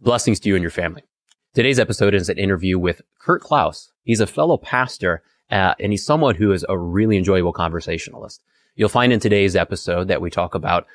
Blessings to you and your family. Today's episode is an interview with Kurt Klaus. He's a fellow pastor, and he's someone who is a really enjoyable conversationalist. You'll find in today's episode that we talk about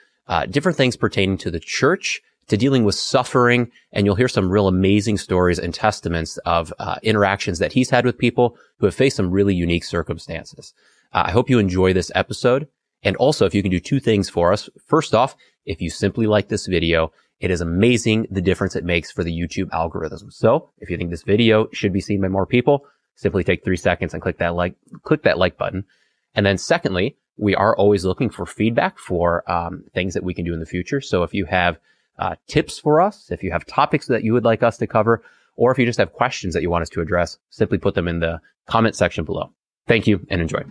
different things pertaining to the church, to dealing with suffering, and you'll hear some real amazing stories and testaments of interactions that he's had with people who have faced some really unique circumstances. I hope you enjoy this episode. And also, if you can do two things for us. First off, if you simply like this video, it is amazing the difference it makes for the YouTube algorithm. So if you think this video should be seen by more people, simply take 3 seconds and click that like button. And then secondly, we are always looking for feedback for things that we can do in the future. So if you have tips for us, if you have topics that you would like us to cover, or if you just have questions that you want us to address, simply put them in the comment section below. Thank you and enjoy.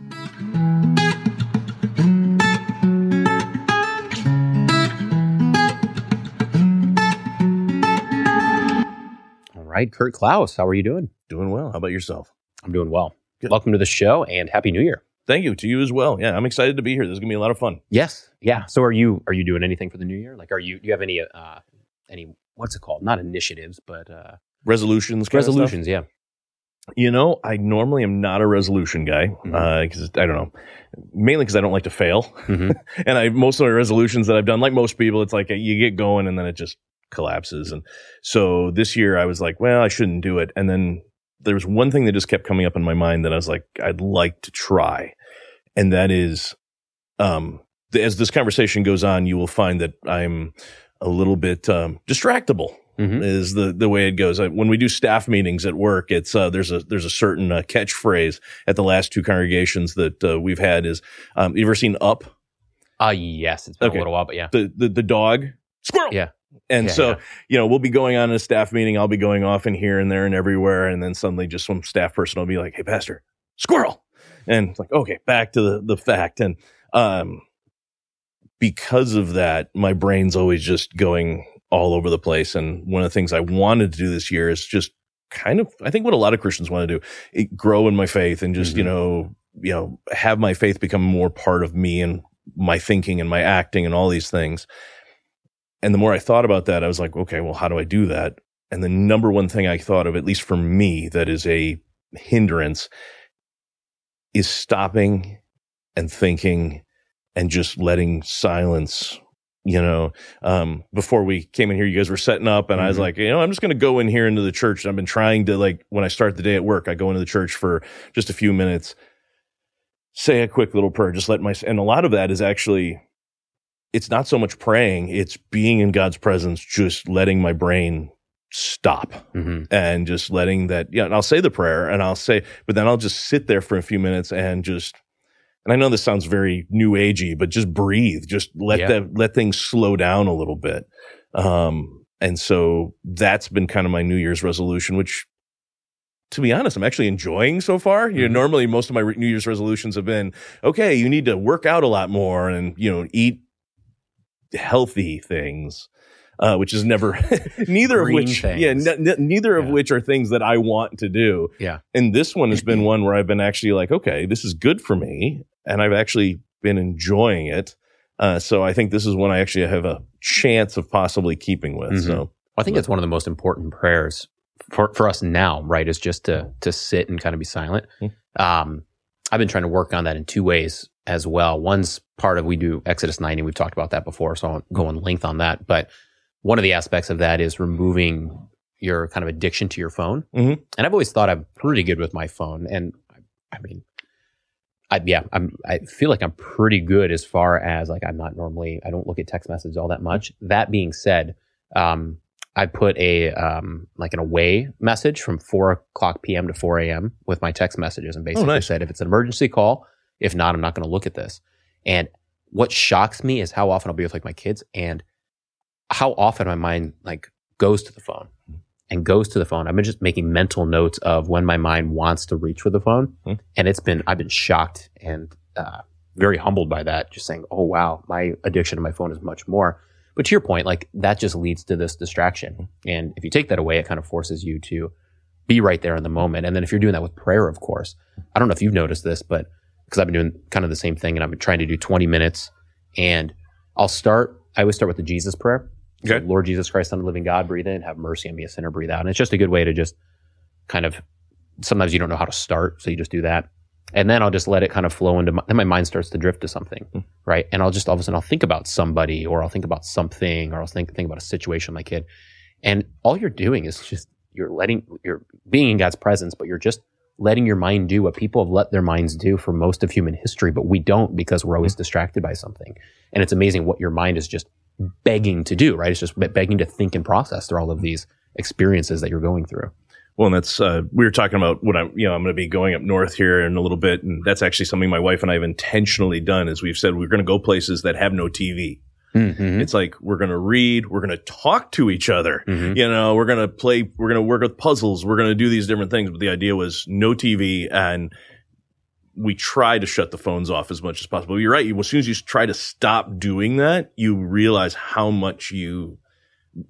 All right, Kurt Klaus, how are you doing? Doing well. How about yourself? I'm doing well. Good. Welcome to the show and Happy New Year. Thank you to you as well. Yeah, I'm excited to be here. This is gonna be a lot of fun. Yes. Yeah. So are you doing anything for the new year? Like, do you have any what's it called? Not initiatives, but resolutions. Resolutions. Yeah. You know, I normally am not a resolution guy because I don't know, mainly because I don't like to fail, and most of my resolutions that I've done, like most people, it's like you get going and then it just collapses. And so this year I was like, well, I shouldn't do it, and then there was one thing that just kept coming up in my mind that I was like, I'd like to try. And that is, as this conversation goes on, you will find that I'm a little bit distractible is the way it goes. When we do staff meetings at work, it's there's a certain catchphrase at the last two congregations that we've had is, you ever seen Up? Yes, it's been a little while, but yeah. The dog, squirrel! Yeah. And you know, we'll be going on in a staff meeting. I'll be going off in here and there and everywhere. And then suddenly just some staff person will be like, hey, pastor, squirrel. And it's like, okay, back to the fact. And because of that, my brain's always just going all over the place. And one of the things I wanted to do this year is just kind of, I think what a lot of Christians want to do, grow in my faith and just, you know, have my faith become more part of me and my thinking and my acting and all these things. And the more I thought about that, I was like, okay, well, how do I do that? And the number one thing I thought of, at least for me, that is a hindrance, is stopping and thinking and just letting silence, you know. Before we came in here, you guys were setting up and I was like, you know, I'm just going to go in here into the church. I've been trying to, like, when I start the day at work, I go into the church for just a few minutes, say a quick little prayer, just let my, and a lot of that is actually, it's not so much praying, it's being in God's presence, just letting my brain stop and just letting that, yeah, and I'll say the prayer and I'll say, but then I'll just sit there for a few minutes and just, and I know this sounds very new agey, but just breathe, just let things slow down a little bit. And so that's been kind of my New Year's resolution, which, to be honest, I'm actually enjoying so far. You know, normally most of my New Year's resolutions have been, okay, you need to work out a lot more and, you know, eat healthy things, which is never neither of which are things that I want to do. Yeah. And this one has been one where I've been actually like, okay, this is good for me, and I've actually been enjoying it. So I think this is one I actually have a chance of possibly keeping with. So I think that's one of the most important prayers for us now, right? Is just to sit and kind of be silent. I've been trying to work on that in two ways as well. One's part of, we do Exodus 90. We've talked about that before, so I won't go in length on that. But one of the aspects of that is removing your kind of addiction to your phone. And I've always thought I'm pretty good with my phone. And I feel like I'm pretty good as far as, like, I'm not normally, I don't look at text messages all that much. That being said, I put a like an away message from 4:00 p.m. to 4 a.m. with my text messages, and basically said, if it's an emergency call, if not, I'm not going to look at this. And what shocks me is how often I'll be with, like, my kids and how often my mind, like, goes to the phone and goes to the phone. I've been just making mental notes of when my mind wants to reach for the phone, and I've been shocked and very humbled by that. Just saying, oh wow, my addiction to my phone is much more. But to your point, like, that just leads to this distraction. And if you take that away, it kind of forces you to be right there in the moment. And then if you're doing that with prayer, of course, I don't know if you've noticed this, but because I've been doing kind of the same thing and I've been trying to do 20 minutes, and I always start with the Jesus prayer. Okay. So, Lord Jesus Christ, Son of the living God, breathe in, have mercy on me, a sinner, breathe out. And it's just a good way to just kind of, sometimes you don't know how to start, so you just do that. And then I'll just let it kind of flow into my, then my mind starts to drift to something, right? And I'll just all of a sudden, I'll think about somebody, or I'll think about something, or I'll think about a situation, my kid. And all you're doing is just, you're being in God's presence, but you're just letting your mind do what people have let their minds do for most of human history, but we don't, because we're always distracted by something. And it's amazing what your mind is just begging to do, right? It's just begging to think and process through all of these experiences that you're going through. Well, and that's, we were talking about what I'm going to be going up north here in a little bit. And that's actually something my wife and I have intentionally done, is we've said, we're going to go places that have no TV. Mm-hmm. It's like, we're going to read, we're going to talk to each other, mm-hmm. We're going to play, we're going to work with puzzles, we're going to do these different things. But the idea was no TV, and we try to shut the phones off as much as possible. You're right. As soon as you try to stop doing that, you realize how much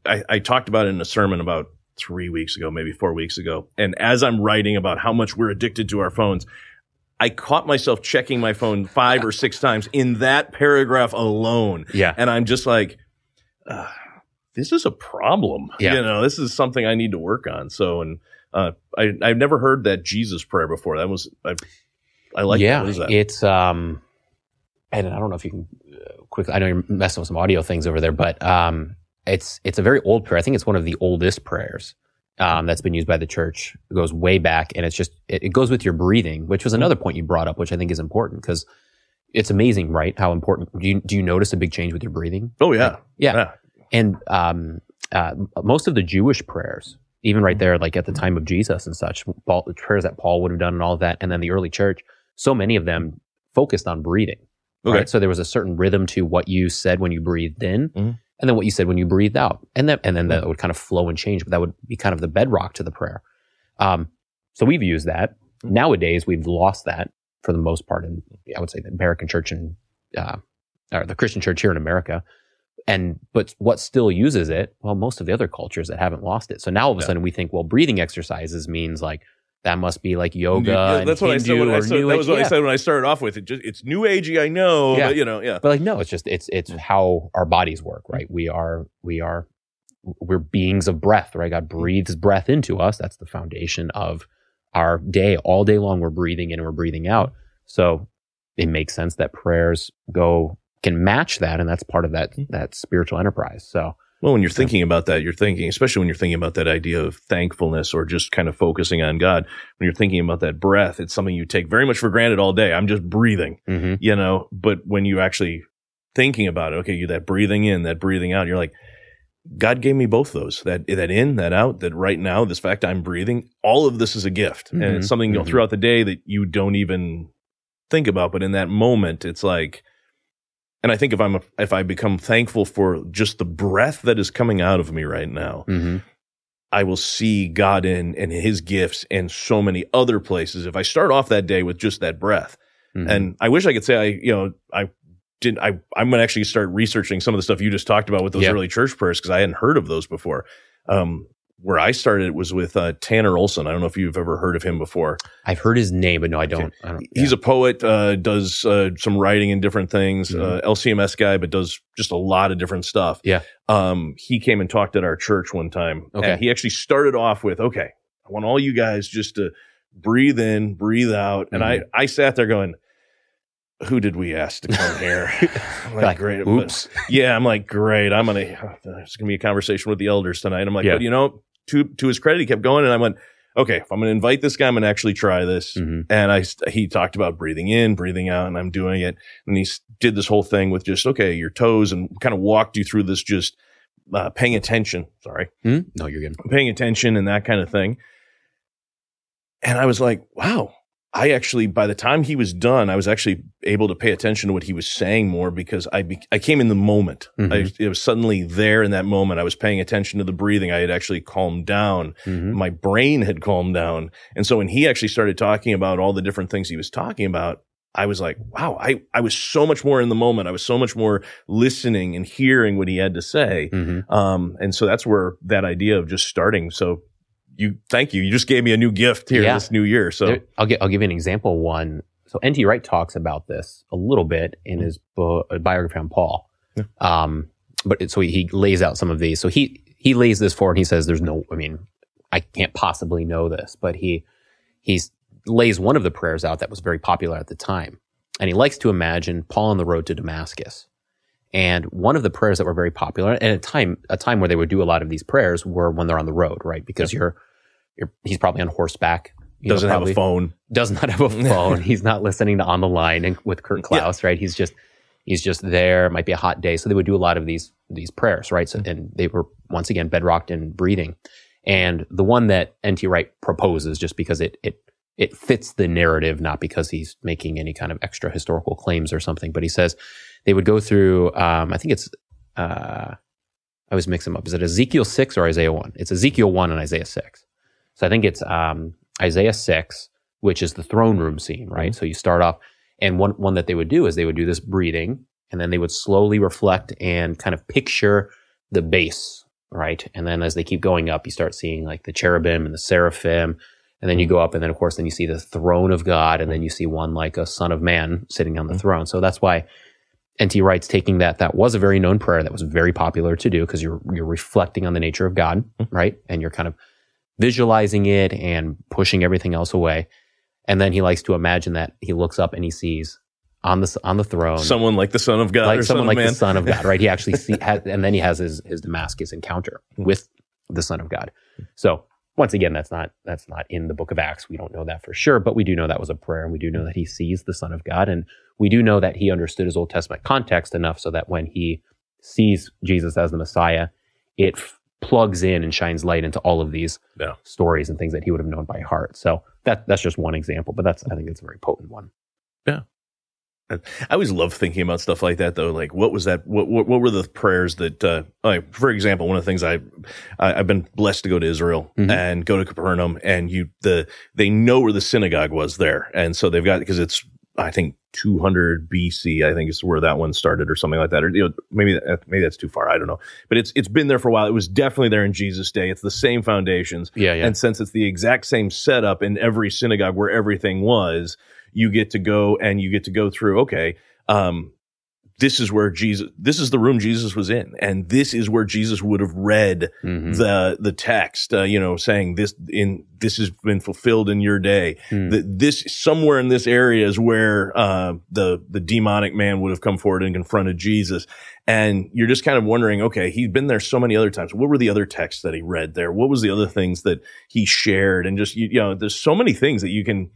I talked about it in a sermon about 3 weeks ago, maybe 4 weeks ago. And as I'm writing about how much we're addicted to our phones, I caught myself checking my phone 5 or 6 times in that paragraph alone. Yeah. And I'm just like, this is a problem. Yeah. This is something I need to work on. So, and I've never heard that Jesus prayer before. That was, I like that. What is that? It's, and I don't know if you can quickly, I know you're messing with some audio things over there, but it's a very old prayer. I think it's one of the oldest prayers that's been used by the church. It goes way back, and it's just, it goes with your breathing, which was another point you brought up, which I think is important, because it's amazing, right? How important, do you notice a big change with your breathing? Oh yeah. Like, yeah. And most of the Jewish prayers, even right there, like at the time of Jesus and such, the prayers that Paul would have done and all of that, and then the early church, so many of them focused on breathing. Okay. Right? So there was a certain rhythm to what you said when you breathed in, mm-hmm. and then what you said when you breathed out. And then that would kind of flow and change, but that would be kind of the bedrock to the prayer. So we've used that. Mm-hmm. Nowadays, we've lost that for the most part in, I would say, the American church and or the Christian church here in America. But what still uses it? Well, most of the other cultures that haven't lost it. So now all of a sudden we think, well, breathing exercises means like, that must be like yoga. Yeah, that's what Hindu I said. That was what I said when I started off with it. Just, it's new agey, I know. Yeah. But But like, no, it's just it's how our bodies work, right? We're beings of breath, right? God breathes breath into us. That's the foundation of our day. All day long, we're breathing in and we're breathing out. So it makes sense that prayers can match that, and that's part of that spiritual enterprise. So. Well, when you're thinking about that, especially when you're thinking about that idea of thankfulness or just kind of focusing on God, when you're thinking about that breath, it's something you take very much for granted all day. I'm just breathing, mm-hmm. But when you actually thinking about it, okay, you that breathing in, that breathing out, you're like, God gave me both those, that in, that out, that right now, this fact I'm breathing, all of this is a gift. Mm-hmm. And it's something mm-hmm. throughout the day that you don't even think about. But in that moment, it's like, and I think if I become thankful for just the breath that is coming out of me right now, mm-hmm. I will see God and his gifts and so many other places. If I start off that day with just that breath, mm-hmm. and I wish I could say I'm going to actually start researching some of the stuff you just talked about with those early church prayers, because I hadn't heard of those before. Where I started, it was with Tanner Olson. I don't know if you've ever heard of him before. I've heard his name, but no, I don't. Okay. He's a poet, does some writing and different things, mm-hmm. LCMS guy, but does just a lot of different stuff. Yeah. He came and talked at our church one time. Okay. And he actually started off with, okay, I want all you guys just to breathe in, breathe out. And mm-hmm. I sat there going, who did we ask to come here? I'm like, great. Oops. Yeah, I'm like, great. It's going to be a conversation with the elders tonight. I'm like, but to his credit, he kept going, and I went, okay, if I'm going to invite this guy, I'm going to actually try this. Mm-hmm. And he talked about breathing in, breathing out, and I'm doing it. And he did this whole thing with just, okay, your toes, and kind of walked you through this just paying attention. Sorry. Mm-hmm. No, you're good. Paying attention and that kind of thing. And I was like, wow. I actually, by the time he was done, I was actually able to pay attention to what he was saying more, because I came in the moment. Mm-hmm. It was suddenly there in that moment. I was paying attention to the breathing. I had actually calmed down. Mm-hmm. My brain had calmed down. And so when he actually started talking about all the different things he was talking about, I was like, wow, I was so much more in the moment. I was so much more listening and hearing what he had to say. Mm-hmm. And so that's where that idea of just starting. So thank you. You just gave me a new gift here this new year. So I'll give you an example one. So N.T. Wright talks about this a little bit in his biography on Paul. Yeah. But so he lays out some of these. So he lays this forward and he says, there's no, I mean, I can't possibly know this, but he lays one of the prayers out that was very popular at the time. And he likes to imagine Paul on the road to Damascus. And one of the prayers that were very popular, and a time where they would do a lot of these prayers, were when they're on the road, right? Because he's probably on horseback. Doesn't have a phone. Does not have a phone. He's not listening to On the Line and with Kurt Klaus, right? He's just there. It might be a hot day. So they would do a lot of these prayers, right? So, and they were, once again, bedrocked in breathing. And the one that N.T. Wright proposes, just because it fits the narrative, not because he's making any kind of extra historical claims or something, but he says they would go through, I think it's, I always mix them up. Is it Ezekiel 6 or Isaiah 1? It's Ezekiel 1 and Isaiah 6. So I think it's Isaiah 6, which is the throne room scene, right? Mm-hmm. So you start off, and one that they would do is they would do this breathing, and then they would slowly reflect and kind of picture the base, right? And then as they keep going up, you start seeing like the cherubim and the seraphim. And then you go up, and then, of course, then you see the throne of God, and then you see one like a son of man sitting on the throne. So that's why N.T. Wright's taking that was a very known prayer that was very popular to do, because you're reflecting on the nature of God, right? And you're kind of visualizing it and pushing everything else away. And then he likes to imagine that he looks up and he sees on the throne someone like the son of God, the son of God, right? He actually and then he has his Damascus encounter with the son of God. So, once again, that's not in the book of Acts. We don't know that for sure, but we do know that was a prayer, and we do know that he sees the Son of God, and we do know that he understood his Old Testament context enough so that when he sees Jesus as the Messiah, it plugs in and shines light into all of these stories and things that he would have known by heart. So that's just one example, but I think it's a very potent one. Yeah. I always love thinking about stuff like that, though. Like, what was that? What were the prayers that? For example, one of the things I've been blessed to go to Israel and go to Capernaum, and they know where the synagogue was there, and so they've got, because it's, I think, 200 BC, I think is where that one started, or something like that, or maybe that's too far. I don't know, but it's been there for a while. It was definitely there in Jesus' day. It's the same foundations, and since it's the exact same setup in every synagogue where everything was. You get to go and you get to go through, okay, this is where Jesus, this is the room Jesus was in. And this is where Jesus would have read the text, saying this has been fulfilled in your day. This somewhere in this area is where the demonic man would have come forward and confronted Jesus. And you're just kind of wondering, okay, he'd been there so many other times. What were the other texts that he read there? What was the other things that he shared? And just, there's so many things that you can,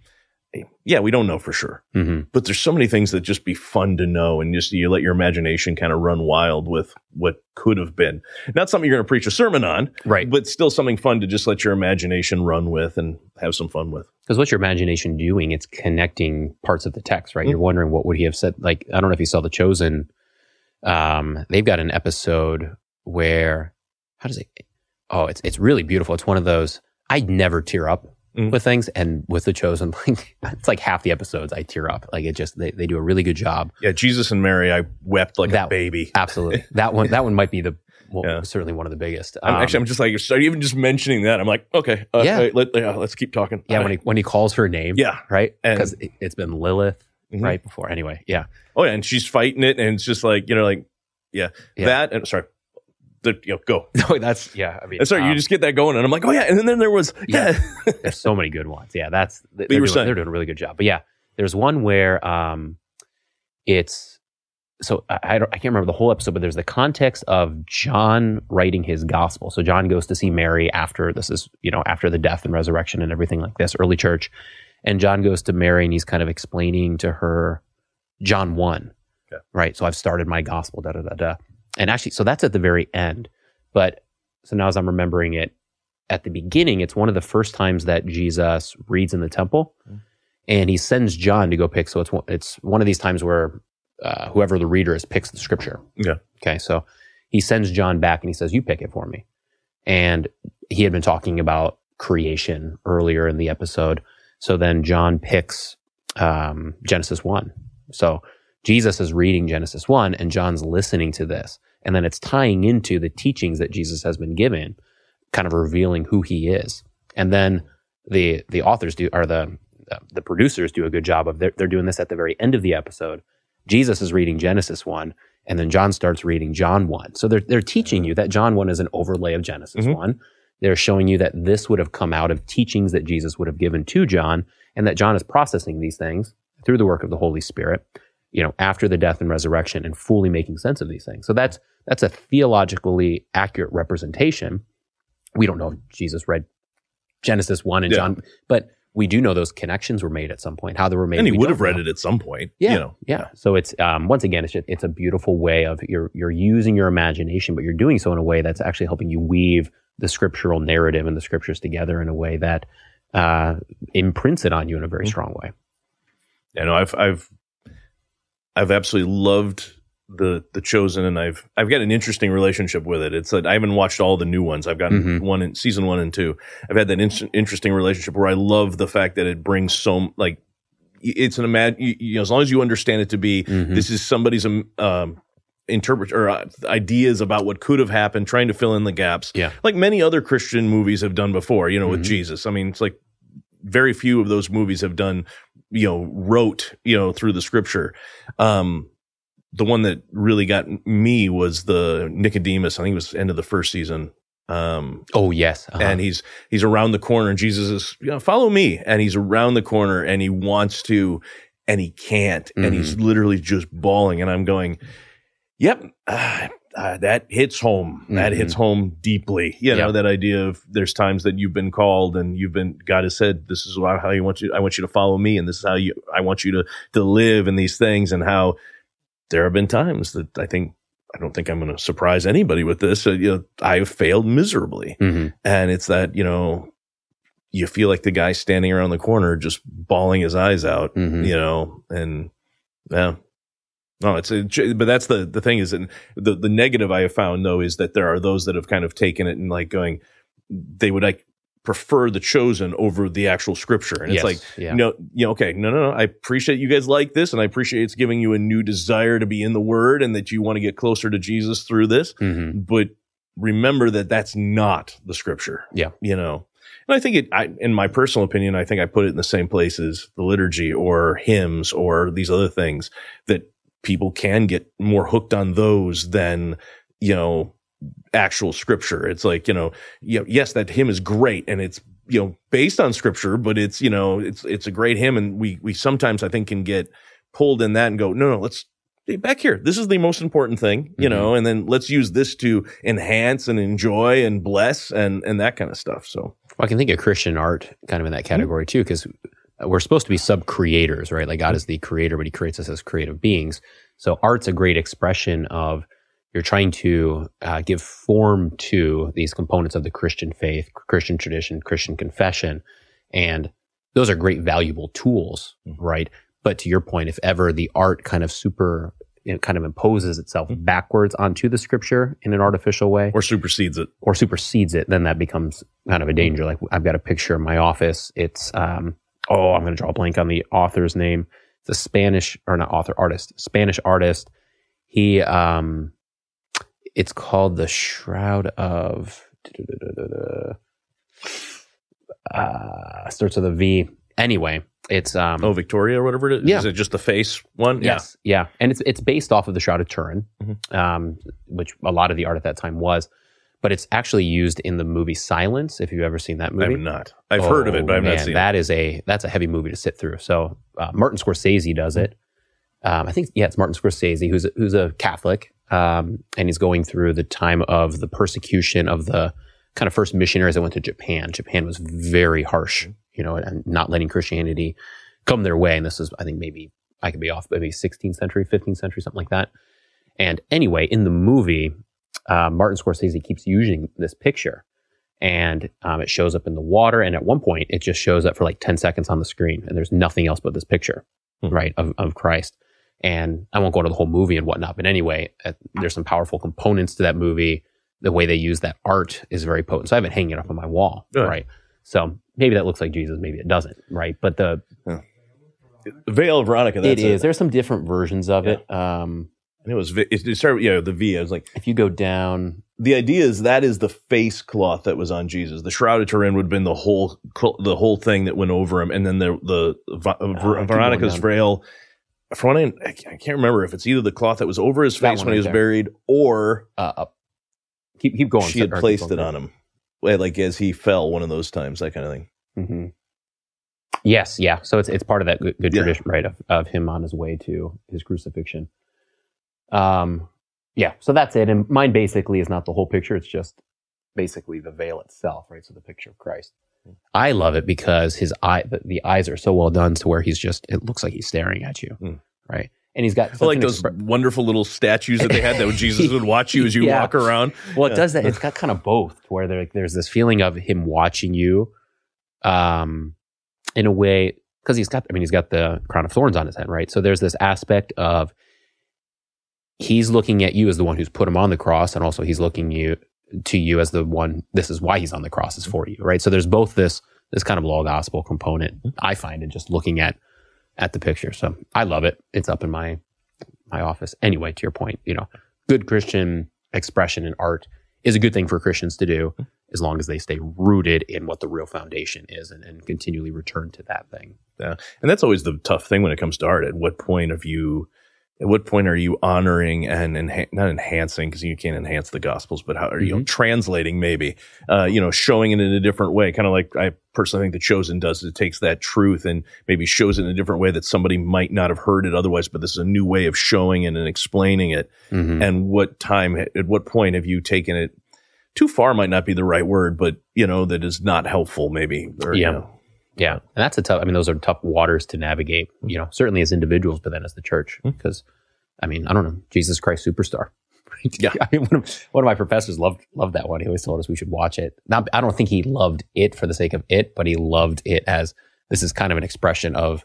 we don't know for sure, but there's so many things that just be fun to know, and just you let your imagination kind of run wild with what could have been. Not something you're going to preach a sermon on, right? But still something fun to just let your imagination run with and have some fun with. Because what's your imagination doing? It's connecting parts of the text, right? Mm-hmm. You're wondering what would he have said. Like, I don't know if you saw The Chosen. They've got an episode where, it's really beautiful. It's one of those, I'd never tear up with things, and with The Chosen, like, it's like half the episodes I tear up. Like, it just, they do a really good job. Yeah, Jesus and Mary, I wept like a baby. Absolutely. That one might be certainly one of the biggest. I'm just like, even just mentioning that, I'm like, okay, wait, let's keep talking. Yeah, when he calls her name, right? Because it's been Lilith right before. Anyway, Oh, yeah, and she's fighting it, and it's just like, that, and sorry. Go. No, that's, I mean, sorry, you just get that going, and I'm like, oh yeah, and then there was, there's so many good ones. Yeah, that's, they're doing a really good job. But yeah, there's one where I can't remember the whole episode, but there's the context of John writing his gospel. So John goes to see Mary after this is, after the death and resurrection and everything like this, early church, and John goes to Mary and he's kind of explaining to her John 1, right? So I've started my gospel, da da da da. And actually, so that's at the very end. But so now as I'm remembering it, at the beginning, it's one of the first times that Jesus reads in the temple, and he sends John to go pick. So it's one of these times where whoever the reader is picks the scripture. Yeah. Okay. So he sends John back and he says, you pick it for me. And he had been talking about creation earlier in the episode. So then John picks Genesis 1. So Jesus is reading Genesis 1 and John's listening to this. And then it's tying into the teachings that Jesus has been given, kind of revealing who he is. And then the authors do, or the producers do a good job of, they're doing this at the very end of the episode. Jesus is reading Genesis 1 And then John starts reading John 1. So they're teaching you that John 1 is an overlay of Genesis 1. They're showing you that this would have come out of teachings that Jesus would have given to John, and that John is processing these things through the work of the Holy Spirit, you know, after the death and resurrection, and fully making sense of these things. So that's a theologically accurate representation. We don't know if Jesus read Genesis 1 and John, but we do know those connections were made at some point, how they were made. And he would have read it at some point. Yeah. So it's, once again, it's just, it's a beautiful way of you're using your imagination, but you're doing so in a way that's actually helping you weave the scriptural narrative and the scriptures together in a way that imprints it on you in a very strong way. Yeah, no, I've absolutely loved The Chosen, and I've got an interesting relationship with it. It's that I haven't watched all the new ones. I've gotten one in season 1 and 2. I've had that interesting relationship where I love the fact that it brings so, like, it's an as long as you understand it to be this is somebody's interpret or ideas about what could have happened, trying to fill in the gaps, like many other Christian movies have done before. With Jesus, I mean, it's like very few of those movies have done through the scripture. The one that really got me was the Nicodemus. I think it was the end of the first season. And he's around the corner, and Jesus is, follow me. And he's around the corner, and he wants to, and he can't. And he's literally just bawling. And I'm going, that hits home. That hits home deeply. That idea of there's times that you've been called, and God has said, this is how I want you to follow me. And this is how I want you to live in these things, and how, there have been times that I don't think I'm going to surprise anybody with this. I have failed miserably. And it's that, you feel like the guy standing around the corner just bawling his eyes out, but that's the thing is, and the negative I have found though, is that there are those that have kind of taken it and like going, they would like prefer The Chosen over the actual scripture. And it's like, no. I appreciate you guys like this, and I appreciate it's giving you a new desire to be in the word, and that you want to get closer to Jesus through this. But remember that that's not the scripture. And I think in my personal opinion, I think I put it in the same place as the liturgy or hymns or these other things, that people can get more hooked on those than, actual scripture. It's like, yes, that hymn is great, and it's, based on scripture, but it's, it's a great hymn. And we sometimes, I think, can get pulled in that and go, no, let's stay back here. This is the most important thing, and then let's use this to enhance and enjoy and bless and that kind of stuff. So I can think of Christian art kind of in that category too, because we're supposed to be sub-creators, right? Like God is the creator, but he creates us as creative beings. So art's a great expression of, you're trying to give form to these components of the Christian faith, Christian tradition, Christian confession, and those are great, valuable tools, right? But to your point, if ever the art kind of imposes itself backwards onto the scripture in an artificial way, or supersedes it, then that becomes kind of a danger. Like I've got a picture in my office. It's I'm going to draw a blank on the author's name. It's a Spanish artist. He it's called the Shroud of, starts with a V. Anyway, it's Victoria or whatever it is. Yeah. Is it just the face one? Yes, yeah. And it's based off of the Shroud of Turin, which a lot of the art at that time was. But it's actually used in the movie Silence. If you've ever seen that movie, I have not. I've heard of it, but I've not seen it. That's a heavy movie to sit through. So Martin Scorsese does it. It's Martin Scorsese, who's a Catholic. And he's going through the time of the persecution of the kind of first missionaries that went to Japan. Japan was very harsh, and not letting Christianity come their way. And this is, I think, maybe I could be off, maybe 16th century, 15th century, something like that. And anyway, in the movie, Martin Scorsese keeps using this picture, and it shows up in the water. And at one point, it just shows up for like 10 seconds on the screen, and there's nothing else but this picture, right, of Christ. And I won't go into the whole movie and whatnot, but anyway, there's some powerful components to that movie. The way they use that art is very potent. So I have it hanging up on my wall, right? So maybe that looks like Jesus, maybe it doesn't, right? But the Veil of Veronica, that's it. There's some different versions of it. And it started with the V. I was like, if you go down, the idea is that is the face cloth that was on Jesus. The Shroud of Turin would have been the whole thing that went over him, and then the Veronica's veil. from what I can't remember if it's either the cloth that was over his face when he was buried or up. Keep going. She had placed it on him, like as he fell. One of those times, that kind of thing. Mm-hmm. Yes, yeah. So it's part of that good tradition, right? Of him on his way to his crucifixion. Yeah. So that's it. And mine basically is not the whole picture. It's just basically the veil itself, right? So the picture of Christ. I love it because his eye, the eyes are so well done to where he's just, it looks like he's staring at you, right? And he's got like those wonderful little statues that they had that Jesus would watch you as you walk around. Well, it does that. It's got kind of both, to where like, there's this feeling of him watching you, in a way, because he's got the crown of thorns on his head, right? So there's this aspect of he's looking at you as the one who's put him on the cross, and also he's looking to you as the one. This is why he's on the cross, is for you, right? So there's both this kind of law gospel component I find in just looking at the picture. So I love it. It's up in my office. Anyway, to your point, good Christian expression in art is a good thing for Christians to do, as long as they stay rooted in what the real foundation is and continually return to that thing. Yeah. And that's always the tough thing when it comes to art. At what point are you honoring and not enhancing, because you can't enhance the Gospels, but how are you translating, maybe, showing it in a different way? Kind of like I personally think The Chosen does. It takes that truth and maybe shows it in a different way that somebody might not have heard it otherwise, but this is a new way of showing it and explaining it. Mm-hmm. And at what point have you taken it? Too far might not be the right word, but, that is not helpful, maybe. Or, Yeah. And that's those are tough waters to navigate, certainly as individuals, but then as the church, because I don't know, Jesus Christ Superstar. Yeah. One of my professors loved that one. He always told us we should watch it. I don't think he loved it for the sake of it, but he loved it as this is kind of an expression of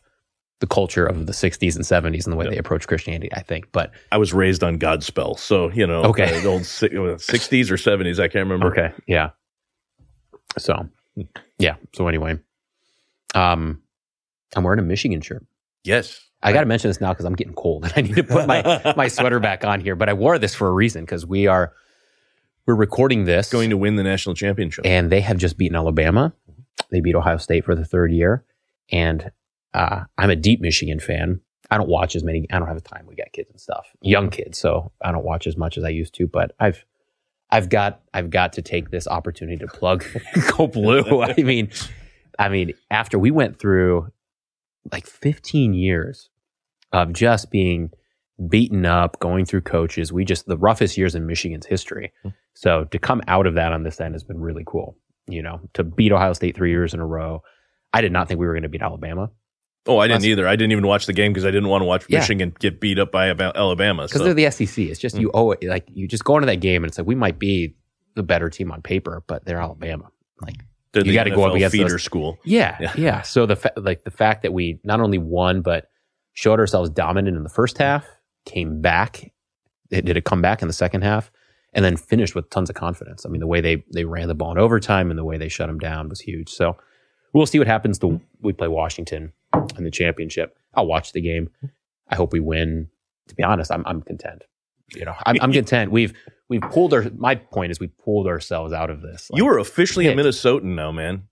the culture of the 60s and 70s and the way they approach Christianity, I think. But I was raised on Godspell. So, the old 60s or 70s, I can't remember. Okay. Yeah. So, yeah. So anyway, I'm wearing a Michigan shirt. Yes. I got to mention this now because I'm getting cold and I need to put my sweater back on here. But I wore this for a reason, because we're recording this. Going to win the national championship. And they have just beaten Alabama. They beat Ohio State for the third year. And I'm a deep Michigan fan. I don't watch as many. I don't have the time. We got kids and stuff, young kids. So I don't watch as much as I used to, but I've got to take this opportunity to plug Go Blue. I mean, after we went through like 15 years of just being beaten up, going through coaches, the roughest years in Michigan's history. So to come out of that on this end has been really cool, to beat Ohio State 3 years in a row. I did not think we were going to beat Alabama. Oh, I didn't either. I didn't even watch the game because I didn't want to watch Michigan get beat up by Alabama. Because they're the SEC. It's just you owe it. Like, you just go into that game and it's like, we might be the better team on paper, but they're Alabama. Like, they're you got to go up against feeder school. Yeah. So the fact that we not only won but showed ourselves dominant in the first half, came back, it did a comeback in the second half, and then finished with tons of confidence. I mean, the way they ran the ball in overtime and the way they shut them down was huge. So we'll see what happens. We play Washington in the championship. I'll watch the game. I hope we win. To be honest, I'm content. I'm content. We've pulled my point is we pulled ourselves out of this. Like, you are officially a Minnesotan now, man.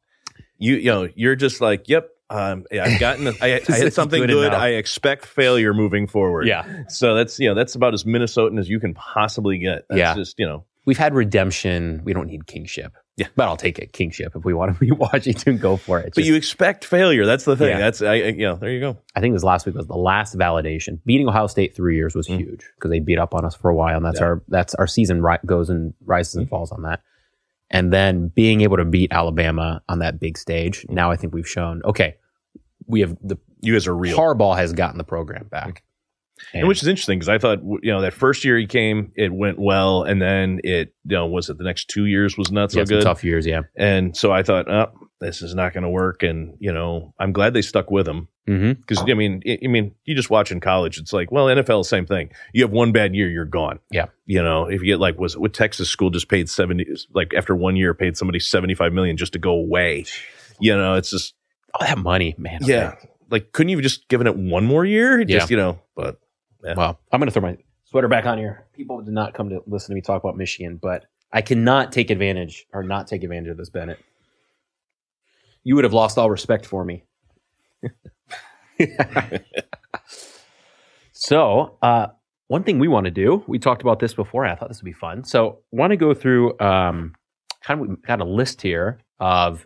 You're just like, yep. I've gotten. I had something good. I expect failure moving forward. Yeah. So that's about as Minnesotan as you can possibly get. That's just. We've had redemption. We don't need kingship. Yeah, but I'll take it. Kingship. If we want to be Washington, go for it. But you expect failure. That's the thing. Yeah. There you go. I think this last week was the last validation. Beating Ohio State 3 years was huge, because they beat up on us for a while, and that's our season goes and rises and falls on that. And then being able to beat Alabama on that big stage. Now I think we've shown, okay, we have you guys are real. Harbaugh has gotten the program back. And which is interesting, because I thought, that first year he came, it went well, and then it, was it the next 2 years was not so good? Tough years, yeah. And so I thought, this is not going to work, and, I'm glad they stuck with him. Because, you just watch in college, it's like, well, NFL, same thing. You have one bad year, you're gone. Yeah. If you get like, what Texas school just paid after 1 year, paid somebody $75 million just to go away. It's just. All that money, man. Yeah. Okay. Like, couldn't you have just given it one more year? Just, but. Yeah. Well, I'm going to throw my sweater back on here. People did not come to listen to me talk about Michigan, but I cannot take advantage of this, Bennett. You would have lost all respect for me. So one thing we want to do, we talked about this before, and I thought this would be fun. So I want to go through kind of a list here of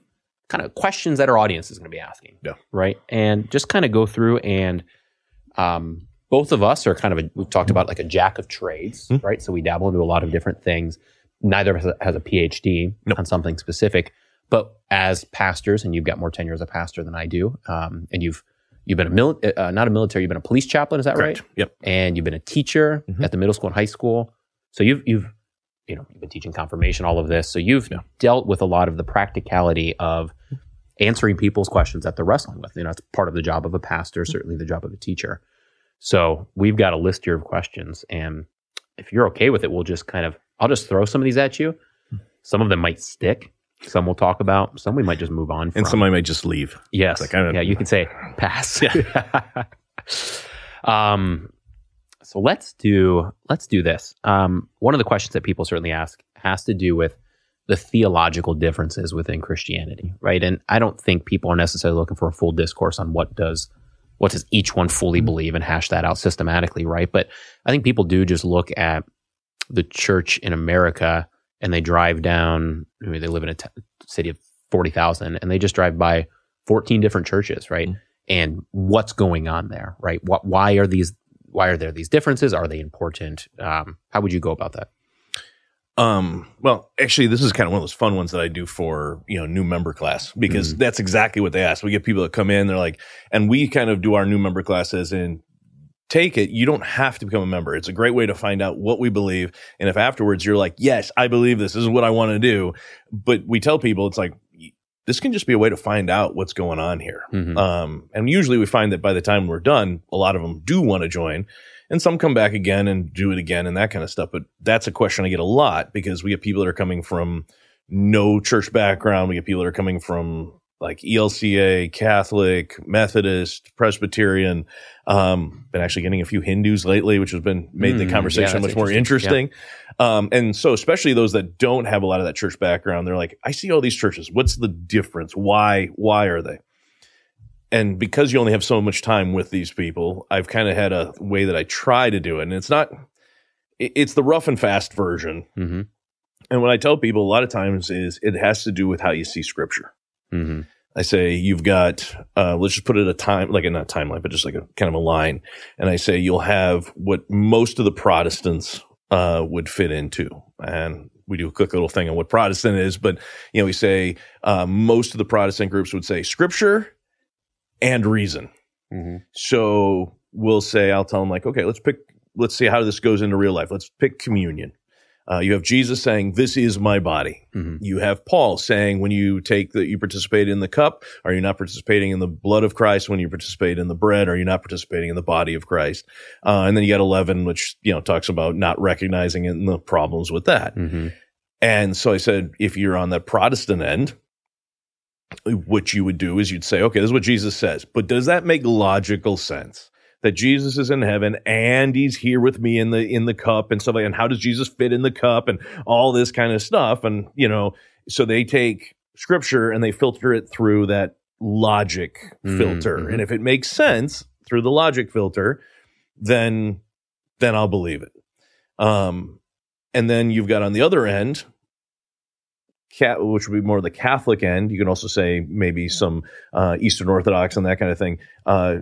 kind of questions that our audience is going to be asking. Yeah. Right? And just kind of go through and both of us are kind of, we've talked about like a jack of trades, mm-hmm. right? So we dabble into a lot of different things. Neither of us has a PhD nope. on something specific, but as pastors, and you've got more tenure as a pastor than I do, and you've been you've been a police chaplain, is that correct? Right? Yep. And you've been a teacher mm-hmm. at the middle school and high school. So you've been teaching confirmation, all of this. So you've yeah. dealt with a lot of the practicality of answering people's questions that they're wrestling with. You know, it's part of the job of a pastor, certainly the job of a teacher. So we've got a list here of questions, and if you're okay with it, I'll just throw some of these at you. Some of them might stick. Some we'll talk about. Some we might just move on from. And somebody might just leave. Yes. Like, you can say pass. Yeah. So let's do this. One of the questions that people certainly ask has to do with the theological differences within Christianity, right? And I don't think people are necessarily looking for a full discourse on what does each one fully believe and hash that out systematically, right? But I think people do just look at the church in America, and they drive down, I mean, they live in a city of 40,000, and they just drive by 14 different churches, right? Mm-hmm. And what's going on there, right? Why are there these differences? Are they important? How would you go about that? Well, actually, this is kind of one of those fun ones that I do for, new member class, because mm-hmm. that's exactly what they ask. We get people that come in, they're like, and we kind of do our new member classes in, take it. You don't have to become a member. It's a great way to find out what we believe. And if afterwards you're like, yes, I believe this. This is what I want to do. But we tell people, it's like, this can just be a way to find out what's going on here. Mm-hmm. And usually we find that by the time we're done, a lot of them do want to join. And some come back again and do it again and that kind of stuff. But that's a question I get a lot, because we have people that are coming from no church background. We get people that are coming from like ELCA, Catholic, Methodist, Presbyterian. Been actually getting a few Hindus lately, which has been made the conversation much more interesting. Yeah. And so especially those that don't have a lot of that church background, they're like, I see all these churches. What's the difference? Why are they? And because you only have so much time with these people, I've kind of had a way that I try to do it. And it's the rough and fast version. Mm-hmm. And what I tell people a lot of times is it has to do with how you see Scripture. Mm-hmm. I say you've got, let's just put it not timeline, but just like a kind of a line. And I say you'll have what most of the Protestants would fit into. And we do a quick little thing on what Protestant is, but we say most of the Protestant groups would say Scripture and reason. Mm-hmm. So I'll tell them like, okay, let's see how this goes into real life. Let's pick communion. You have Jesus saying, this is my body. Mm-hmm. You have Paul saying, when you participate in the cup, are you not participating in the blood of Christ? When you participate in the bread, are you not participating in the body of Christ? And then you got 11, which, talks about not recognizing it and the problems with that. Mm-hmm. And so I said, if you're on the Protestant end, what you would do is you'd say, okay, this is what Jesus says, but does that make logical sense? That Jesus is in heaven and he's here with me in the cup and stuff like that. And how does Jesus fit in the cup and all this kind of stuff? And, so they take Scripture and they filter it through that logic filter. Mm-hmm. And if it makes sense through the logic filter, then I'll believe it. And then you've got on the other end, which would be more the Catholic end. You can also say maybe some Eastern Orthodox and that kind of thing.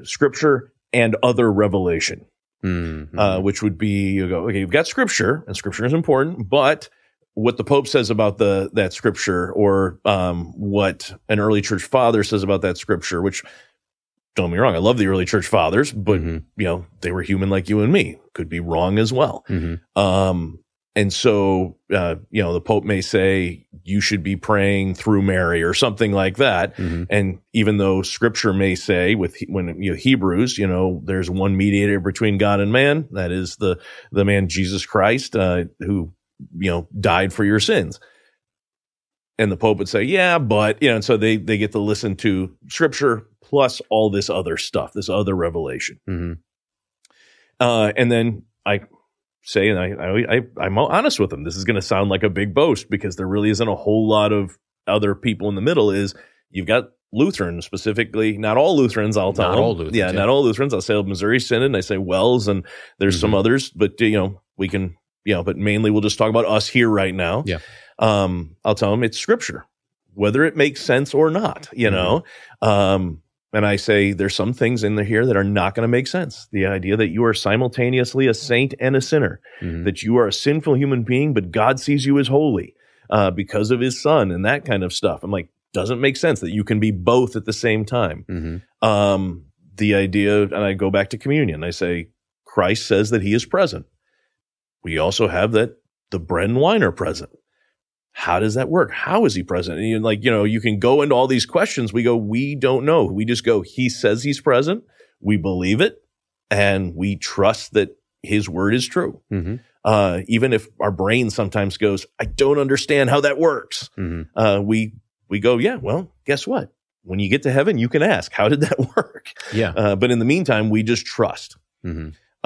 Scripture and other revelation, mm-hmm. Which would be, you go, okay, you've got Scripture, and Scripture is important, but what the Pope says about that Scripture, or what an early church father says about that Scripture, which, don't get me wrong, I love the early church fathers, but mm-hmm. They were human like you and me, could be wrong as well. Mm-hmm. And so, the Pope may say you should be praying through Mary or something like that. Mm-hmm. And even though Scripture may say, Hebrews, there's one mediator between God and man, that is the man Jesus Christ, who died for your sins. And the Pope would say, yeah, but and so they get to listen to Scripture plus all this other stuff, this other revelation, mm-hmm. And then I say, and I'm honest with them, this is going to sound like a big boast because there really isn't a whole lot of other people in the middle, is you've got Lutherans specifically, not all Lutherans, I'll tell them. Not all Lutherans. Yeah, not all Lutherans. I'll say Missouri Synod and I say Wells and there's some others, but we can, but mainly we'll just talk about us here right now. Yeah. I'll tell them it's scripture, whether it makes sense or not, you know. And I say there's some things in here that are not going to make sense. The idea that you are simultaneously a saint and a sinner, that you are a sinful human being, but God sees you as holy because of his son and that kind of stuff. I'm like, doesn't make sense that you can be both at the same time. The idea, and I go back to communion, I say, Christ says that he is present. We also have that the bread and wine are present. How does that work? How is he present? And you can go into all these questions. We go, we don't know. We just go, he says he's present. We believe it. And we trust that his word is true. Even if our brain sometimes goes, I don't understand how that works. We go, yeah, well, guess what? When you get to heaven, you can ask, how did that work? Yeah. But in the meantime, we just trust.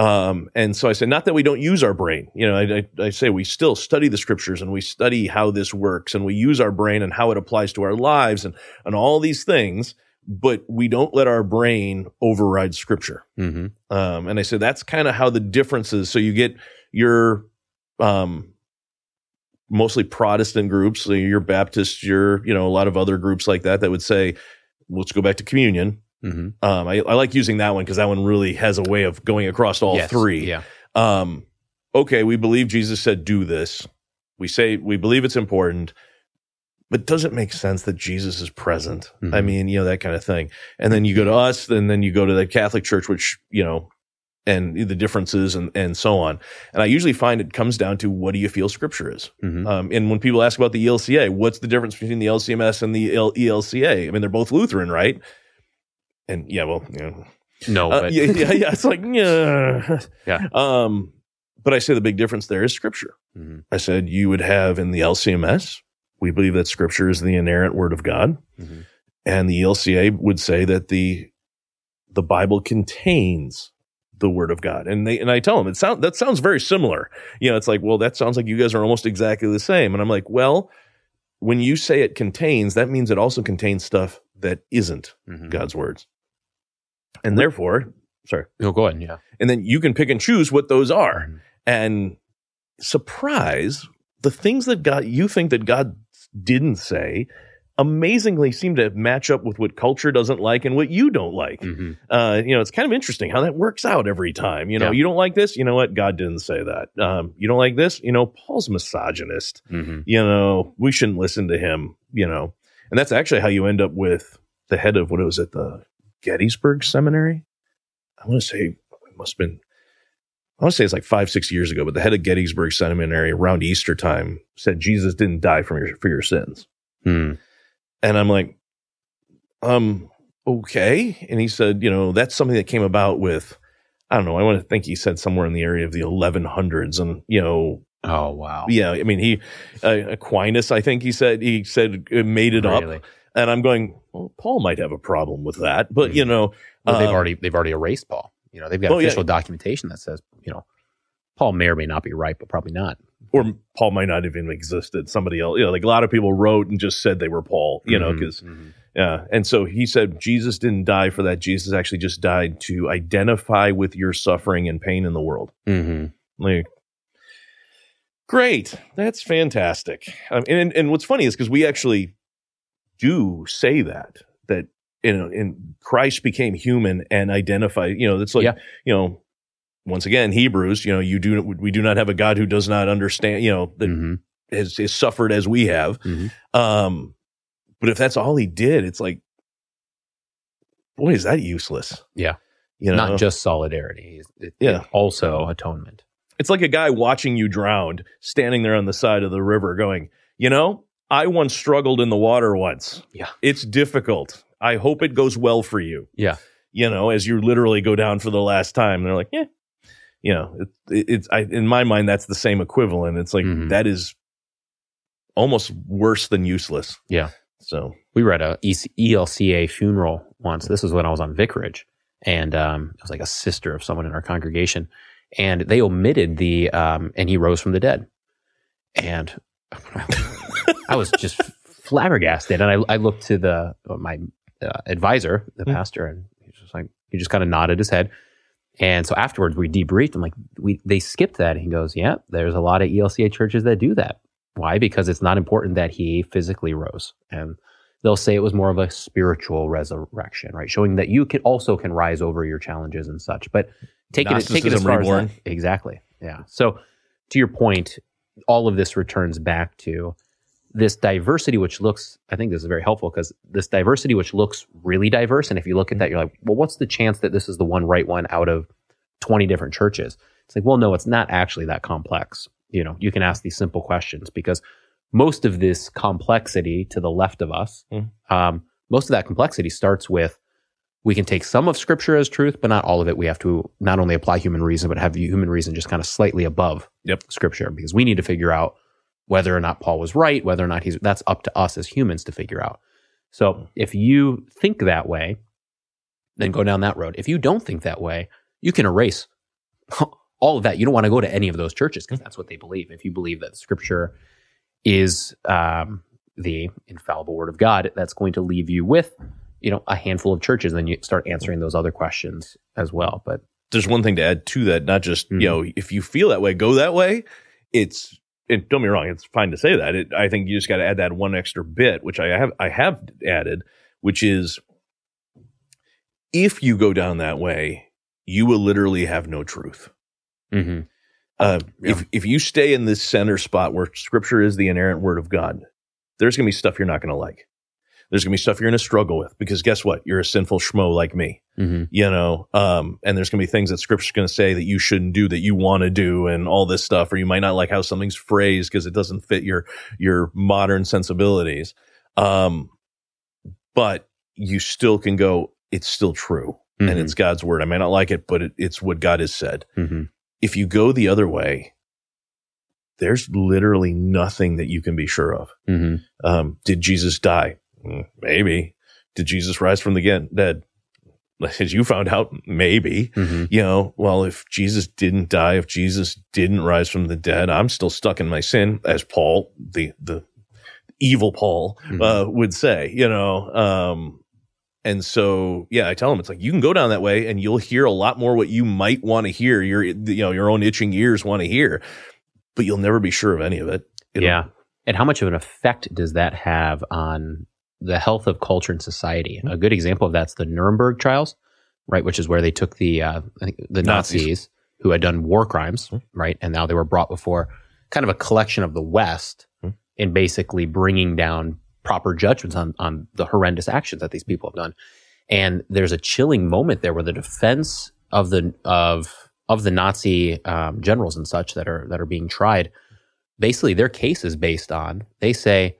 And so I say, not that we don't use our brain. I say we still study the scriptures and we study how this works and we use our brain and how it applies to our lives and all these things, but we don't let our brain override scripture. And I say that's kind of how the difference is. So you get your mostly Protestant groups, so your Baptists, a lot of other groups like that would say, let's go back to communion. I like using that one because that one really has a way of going across all three. Yeah. Okay, we believe Jesus said do this. We say we believe it's important, but does it make sense that Jesus is present? I mean, that kind of thing. And then you go to us, and then you go to the Catholic Church, which, and the differences and so on. And I usually find it comes down to what do you feel scripture is? And when people ask about the ELCA, what's the difference between the LCMS and the ELCA? I mean, they're both Lutheran, right? And no, but it's like, yeah. But I say the big difference there is scripture. I said you would have in the LCMS, we believe that scripture is the inerrant word of God. And the ELCA would say that the Bible contains the word of God. And I tell them that sounds very similar. It's like, well, that sounds like you guys are almost exactly the same. And I'm like, well, when you say it contains, that means it also contains stuff that isn't God's words. And therefore, sorry. No, go ahead. Yeah. And then you can pick and choose what those are. And surprise, the things that you think that God didn't say amazingly seem to match up with what culture doesn't like and what you don't like. It's kind of interesting how that works out every time. You don't like this. You know what? God didn't say that. You don't like this. Paul's misogynist. We shouldn't listen to him. And that's actually how you end up with the head of the Gettysburg Seminary. I want to say it must have been, it's like 5-6 years ago, but the head of Gettysburg Seminary around Easter time said Jesus didn't die for your sins. And I'm like, okay. And he said, that's something that came about with, I want to think he said somewhere in the area of the 1100s and, Oh, wow. Yeah. I mean, he, Aquinas, I think he said made it up. And I'm going, well, Paul might have a problem with that, but well, they've already erased Paul. They've got official documentation that says, Paul may or may not be right, but probably not. Or Paul might not even existed. Somebody else, like a lot of people wrote and just said they were Paul, And so he said, Jesus didn't die for that. Jesus actually just died to identify with your suffering and pain in the world. Like, great. That's fantastic. And what's funny is because we actually do say that, in Christ became human and identified, it's like, once again, Hebrews, we do not have a God who does not understand, that has suffered as we have. But if that's all he did, it's like, boy, is that useless. Yeah. Not just solidarity. Also atonement. It's like a guy watching you drowned, standing there on the side of the river going, I once struggled in the water once. Yeah. It's difficult. I hope it goes well for you. Yeah. As you literally go down for the last time, they're like, yeah. In my mind, that's the same equivalent. It's like, that is almost worse than useless. Yeah. So we were at a ELCA funeral once. This was when I was on vicarage. And it was like a sister of someone in our congregation. And they omitted the, and he rose from the dead. And I was just flabbergasted. And I looked to my advisor, the pastor, and he just kind of nodded his head. And so afterwards we debriefed. I'm like, they skipped that. And he goes, yeah, there's a lot of ELCA churches that do that. Why? Because it's not important that he physically rose. And they'll say it was more of a spiritual resurrection, right? Showing that you can also rise over your challenges and such. But take it as far reborn. As that. Exactly. Yeah. So to your point, all of this returns back to this diversity, which looks, I think this is very helpful because this diversity, which looks really diverse. And if you look at that, you're like, well, what's the chance that this is the one right one out of 20 different churches? It's like, well, no, it's not actually that complex. You know, you can ask these simple questions because most of this complexity to the left of us, most of that complexity starts with, we can take some of scripture as truth, but not all of it. We have to not only apply human reason, but have human reason just kind of slightly above scripture, because we need to figure out whether or not Paul was right, whether or not that's up to us as humans to figure out. So if you think that way, then go down that road. If you don't think that way, you can erase all of that. You don't want to go to any of those churches because that's what they believe. If you believe that scripture is the infallible word of God, that's going to leave you with, you know, a handful of churches. Then you start answering those other questions as well. But there's one thing to add to that, not just, you know, if you feel that way, go that way. And don't be wrong, it's fine to say that. I think you just got to add that one extra bit, which I have added, which is if you go down that way, you will literally have no truth. Mm-hmm. If you stay in this center spot where Scripture is the inerrant Word of God, there's going to be stuff you're not going to like. There's going to be stuff you're going to struggle with because guess what? You're a sinful schmo like me, you know, and there's going to be things that Scripture's going to say that you shouldn't do that you want to do and all this stuff, or you might not like how something's phrased because it doesn't fit your modern sensibilities. But you still can go, it's still true and it's God's word. I may not like it, but it's what God has said. Mm-hmm. If you go the other way, there's literally nothing that you can be sure of. Mm-hmm. Did Jesus die? Maybe. Did Jesus rise from the dead? As you found out, maybe. Mm-hmm. You know, well, if Jesus didn't die, if Jesus didn't rise from the dead, I'm still stuck in my sin, as Paul, the evil Paul, would say, you know. And so, yeah, I tell him, it's like, you can go down that way and you'll hear a lot more what you might want to hear, your own itching ears want to hear, but you'll never be sure of any of it. And how much of an effect does that have on the health of culture and society? A good example of that's the Nuremberg trials, right? Which is where they took the Nazis who had done war crimes, right? And now they were brought before kind of a collection of the West and basically bringing down proper judgments on the horrendous actions that these people have done. And there's a chilling moment there where the defense of the Nazi generals and such that are being tried, basically their case is based on, they say,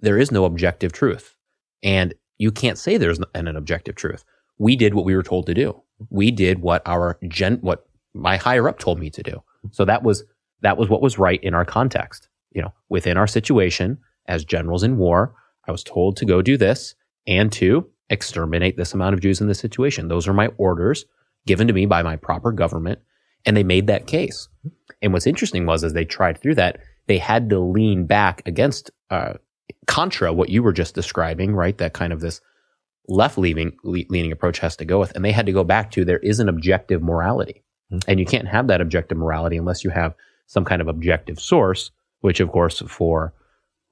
there is no objective truth. And you can't say there's an objective truth. We did what we were told to do. We did what what my higher up told me to do. So that was what was right in our context. You know, within our situation as generals in war, I was told to go do this and to exterminate this amount of Jews in this situation. Those are my orders given to me by my proper government. And they made that case. And what's interesting was as they tried through that, they had to lean back against contra what you were just describing, right? That kind of this left-leaning approach has to go with. And they had to go back to, there is an objective morality. Mm-hmm. And you can't have that objective morality unless you have some kind of objective source, which of course for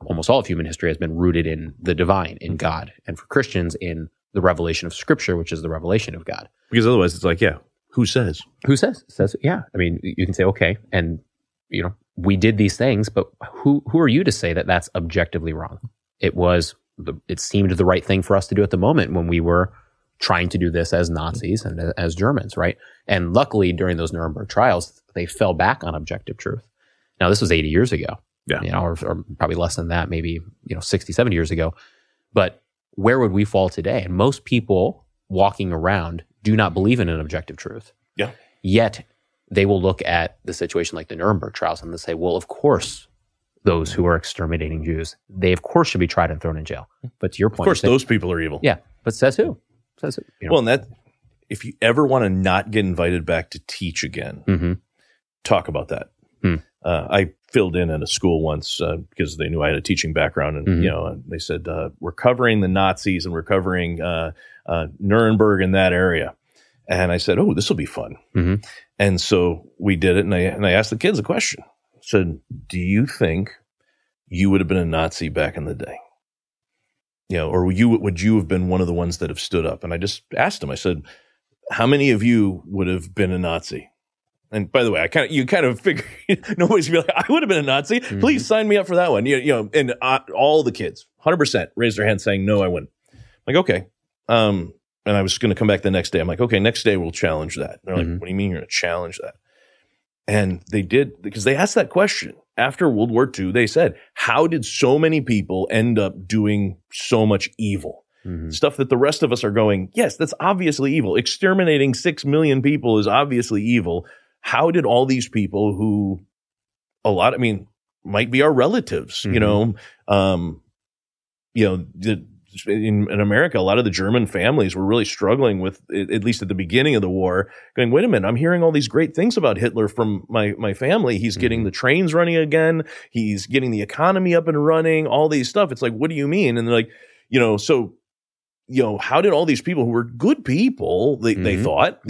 almost all of human history has been rooted in the divine, in God. And for Christians, in the revelation of Scripture, which is the revelation of God. Because otherwise it's like, yeah, who says? Who says? Yeah. I mean, you can say, okay, and you know, we did these things, but who are you to say that that's objectively wrong? It seemed the right thing for us to do at the moment when we were trying to do this as Nazis and as Germans, right? And luckily during those Nuremberg trials, they fell back on objective truth. Now this was 80 years ago, you know, or probably less than that, maybe, you know, 60, 70 years ago. But where would we fall today? And most people walking around do not believe in an objective truth. Yeah. Yet they will look at the situation like the Nuremberg trials and they say, well, of course, those who are exterminating Jews, they of course should be tried and thrown in jail. But to your point, of course, those people are evil. Yeah. But says who? Says who? You know. Well, and that, if you ever want to not get invited back to teach again, talk about that. I filled in at a school once because they knew I had a teaching background, and you know, and they said we're covering the Nazis and we're covering Nuremberg in that area. And I said, "Oh, this will be fun." And so we did it, and I asked the kids a question. I said, "Do you think you would have been a Nazi back in the day? You know, or would you have been one of the ones that have stood up?" And I just asked them. I said, "How many of you would have been a Nazi?" And by the way, you kind of figure nobody's gonna be like, "I would have been a Nazi. Please sign me up for that one." You know, and all the kids, 100%, raised their hand saying, "No, I wouldn't." I'm like, okay. And I was going to come back the next day. I'm like, okay, next day we'll challenge that. And they're like, what do you mean you're going to challenge that? And they did, because they asked that question. After World War II, they said, how did so many people end up doing so much evil? Stuff that the rest of us are going, yes, that's obviously evil. Exterminating 6 million people is obviously evil. How did all these people who might be our relatives, in America, a lot of the German families were really struggling with, at least at the beginning of the war, going, wait a minute, I'm hearing all these great things about Hitler from my family. He's getting the trains running again. He's getting the economy up and running, all these stuff. It's like, what do you mean? And they're like, how did all these people who were good people, they thought,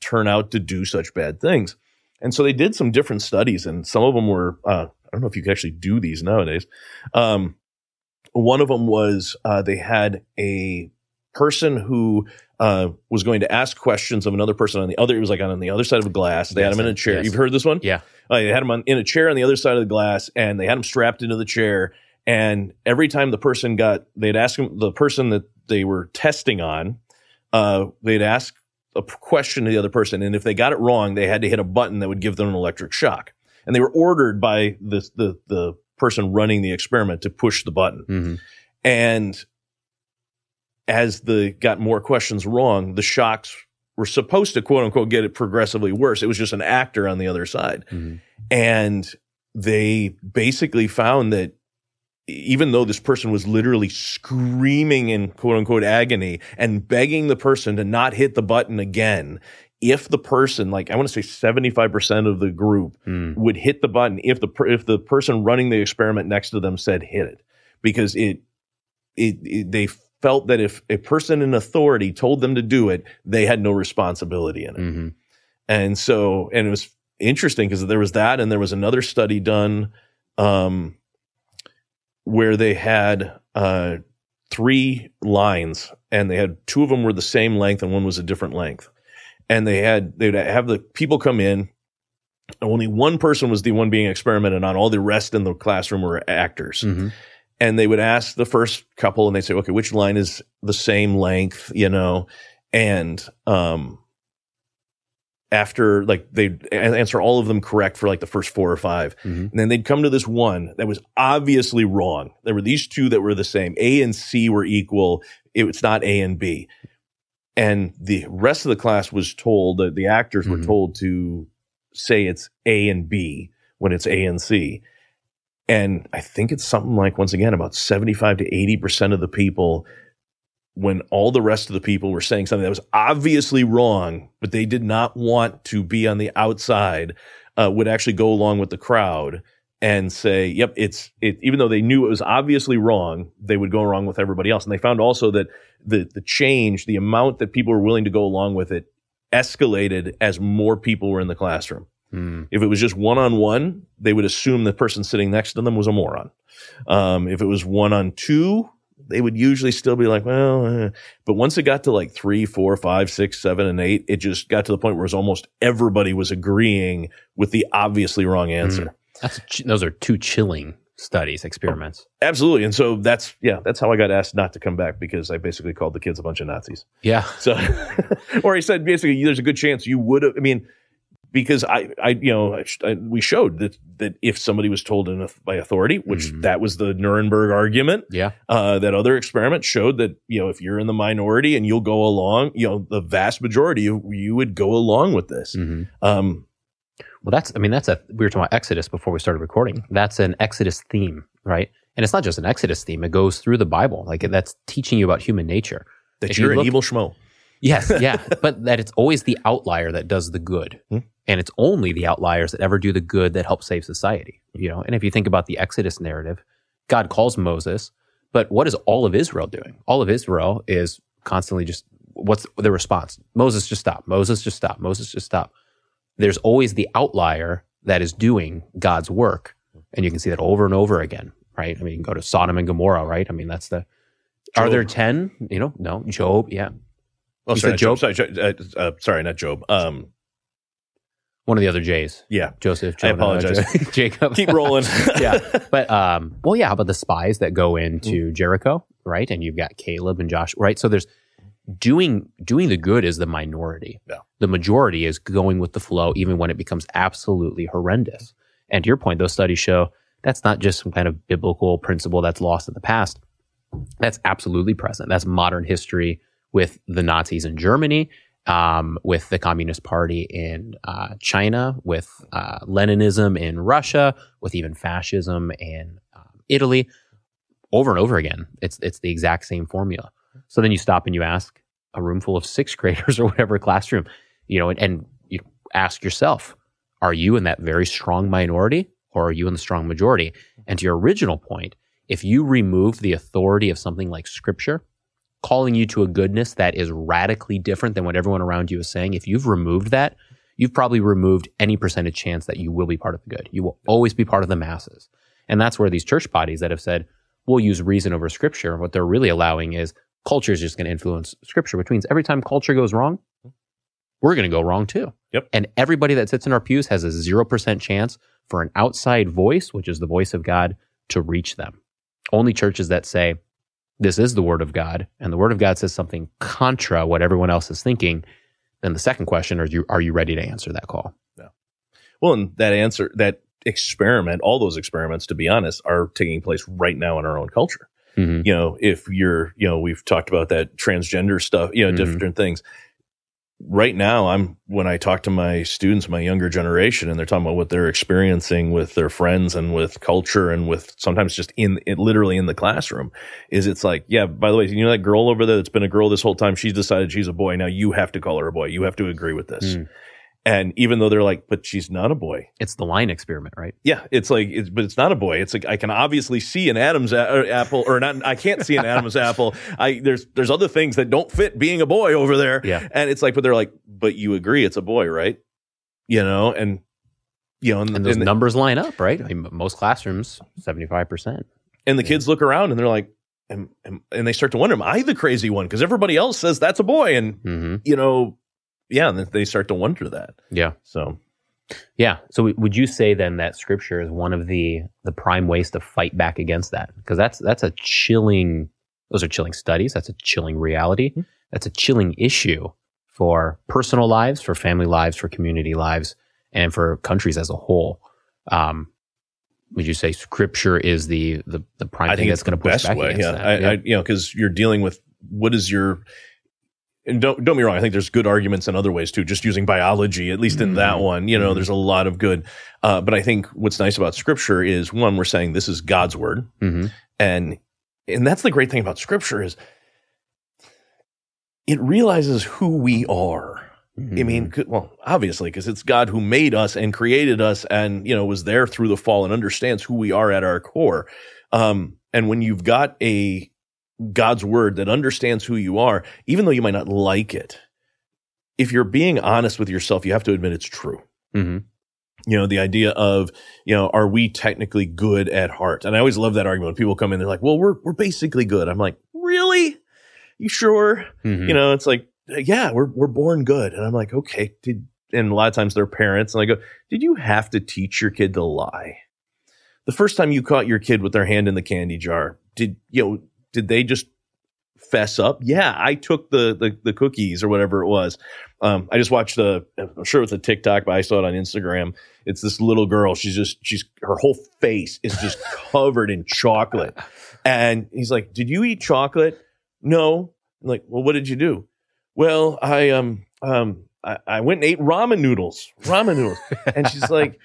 turn out to do such bad things? And so they did some different studies, and some of them were, I don't know if you can actually do these nowadays. One of them was they had a person who was going to ask questions of another person it was like on the other side of a glass. They had him in a chair. Yes. You've heard this one? Yeah. They had him in a chair on the other side of the glass, and they had him strapped into the chair. And every time they'd ask him, the person that they were testing on, they'd ask a question to the other person. And if they got it wrong, they had to hit a button that would give them an electric shock. And they were ordered by the person running the experiment to push the button. And as they got more questions wrong, the shocks were supposed to, quote unquote, get it progressively worse. It was just an actor on the other side. And they basically found that even though this person was literally screaming in, quote unquote, agony and begging the person to not hit the button again, if the person, like I want to say 75% of the group would hit the button if the person running the experiment next to them said hit it, because they felt that if a person in authority told them to do it, they had no responsibility in it. And it was interesting because there was that, and there was another study done where they had three lines, and they had two of them were the same length and one was a different length. And they'd have the people come in, and only one person was the one being experimented on. All the rest in the classroom were actors. And they would ask the first couple, and they'd say, okay, which line is the same length, And after, they'd answer all of them correct for, the first four or five. And then they'd come to this one that was obviously wrong. There were these two that were the same. A and C were equal. It's not A and B. And the rest of the class was told, the actors were told to say it's A and B when it's A and C. And I think it's something like, once again, about 75 to 80% of the people, when all the rest of the people were saying something that was obviously wrong, but they did not want to be on the outside, would actually go along with the crowd and say, yep, even though they knew it was obviously wrong, they would go wrong with everybody else. And they found also that the change, the amount that people were willing to go along with it, escalated as more people were in the classroom. If it was just one-on-one, they would assume the person sitting next to them was a moron. If it was one-on-two, they would usually still be like, well, but once it got to 3, 4, 5, 6, 7, and 8, it just got to the point where it was almost everybody was agreeing with the obviously wrong answer. Those are two chilling studies, experiments. Oh, absolutely. And so that's how I got asked not to come back, because I basically called the kids a bunch of Nazis. Yeah. So, or he said, basically, there's a good chance you would have, because we showed that if somebody was told by authority, which that was the Nuremberg argument. Yeah. That other experiment showed that, if you're in the minority and you'll go along, the vast majority of you would go along with this. Well, we were talking about Exodus before we started recording. That's an Exodus theme, right? And it's not just an Exodus theme. It goes through the Bible. That's teaching you about human nature. That you're an evil schmo. Yes, yeah. But that it's always the outlier that does the good. Mm-hmm. And it's only the outliers that ever do the good that help save society. You know, and if you think about the Exodus narrative, God calls Moses, but what is all of Israel doing? All of Israel is constantly just, what's the response? Moses, just stop. Moses, just stop. Moses, just stop. There's always the outlier that is doing God's work. And you can see that over and over again, right? I mean, you can go to Sodom and Gomorrah, right? I mean, that's the, Job. Are there 10? You know, no. Job, yeah. Oh, sorry, Job? Sorry, not Job. One of the other J's. Yeah. Joseph, Jonah, I apologize. Jacob. Keep rolling. Yeah. But, well, yeah, how about the spies that go into Jericho, right? And you've got Caleb and Joshua, right? So there's doing the good is the minority. Yeah. The majority is going with the flow, even when it becomes absolutely horrendous. And to your point, those studies show that's not just some kind of biblical principle that's lost in the past. That's absolutely present. That's modern history with the Nazis in Germany, with the Communist Party in China, with Leninism in Russia, with even fascism in Italy. Over and over again, it's the exact same formula. So then you stop and you ask a room full of sixth graders or whatever classroom, you know, and you ask yourself, are you in that very strong minority or are you in the strong majority? And to your original point, if you remove the authority of something like Scripture, calling you to a goodness that is radically different than what everyone around you is saying, if you've removed that, you've probably removed any percentage chance that you will be part of the good. You will always be part of the masses. And that's where these church bodies that have said, we'll use reason over Scripture, what they're really allowing is culture is just going to influence Scripture, which means every time culture goes wrong, we're going to go wrong too. Yep. And everybody that sits in our pews has a 0% chance for an outside voice, which is the voice of God, to reach them. Only churches that say, this is the Word of God, and the Word of God says something contra what everyone else is thinking, then the second question is, are you ready to answer that call? Yeah. Well, and that experiment, all those experiments, to be honest, are taking place right now in our own culture. Mm-hmm. You know, if you're, you know, we've talked about that transgender stuff, you know, mm-hmm. different things. Right now, when I talk to my students, my younger generation, and they're talking about what they're experiencing with their friends and with culture and with sometimes just literally in the classroom, is it's like, yeah, by the way, you know that girl over there that's been a girl this whole time, she's decided she's a boy. Now you have to call her a boy. You have to agree with this. Mm. And even though they're like, but she's not a boy. It's the line experiment, right? Yeah. It's like, but it's not a boy. It's like, I can obviously see an Adam's apple or not. I can't see an Adam's apple. There's other things that don't fit being a boy over there. Yeah. And it's like, but they're like, but you agree it's a boy, right? You know, and, you know, and those numbers line up, right? I mean, most classrooms, 75%. And the kids look around and they're like, and they start to wonder, am I the crazy one? Because everybody else says that's a boy. And, mm-hmm. you know, yeah, and they start to wonder that. Yeah. So, yeah. So, would you say then that Scripture is one of the prime ways to fight back against that? Because that's a chilling. Those are chilling studies. That's a chilling reality. Mm-hmm. That's a chilling issue for personal lives, for family lives, for community lives, and for countries as a whole. Would you say Scripture is the prime thing that's going to push back against that? Yeah. You know, because you're dealing with what is your. And don't be wrong, I think there's good arguments in other ways too, just using biology, at least in mm-hmm. that one, you know, mm-hmm. there's a lot of good. But I think what's nice about Scripture is, one, we're saying this is God's word. Mm-hmm. And that's the great thing about Scripture is it realizes who we are. Mm-hmm. I mean, well, obviously, because it's God who made us and created us and, you know, was there through the fall and understands who we are at our core. And when you've got a God's word that understands who you are, even though you might not like it, if you're being honest with yourself, you have to admit it's true. Mm-hmm. You know, the idea of, you know, are we technically good at heart? And I always love that argument when people come in, they're like, well, we're basically good. I'm like, really? You sure? Mm-hmm. You know, it's like, yeah, we're born good. And I'm like, okay. And a lot of times they're parents. And I go, did you have to teach your kid to lie? The first time you caught your kid with their hand in the candy jar, did they just fess up? Yeah, I took the cookies or whatever it was. I just watched I'm sure it was a TikTok, but I saw it on Instagram. It's this little girl. Her whole face is just covered in chocolate. And he's like, did you eat chocolate? No. I'm like, well, what did you do? Well, I went and ate ramen noodles. And she's like,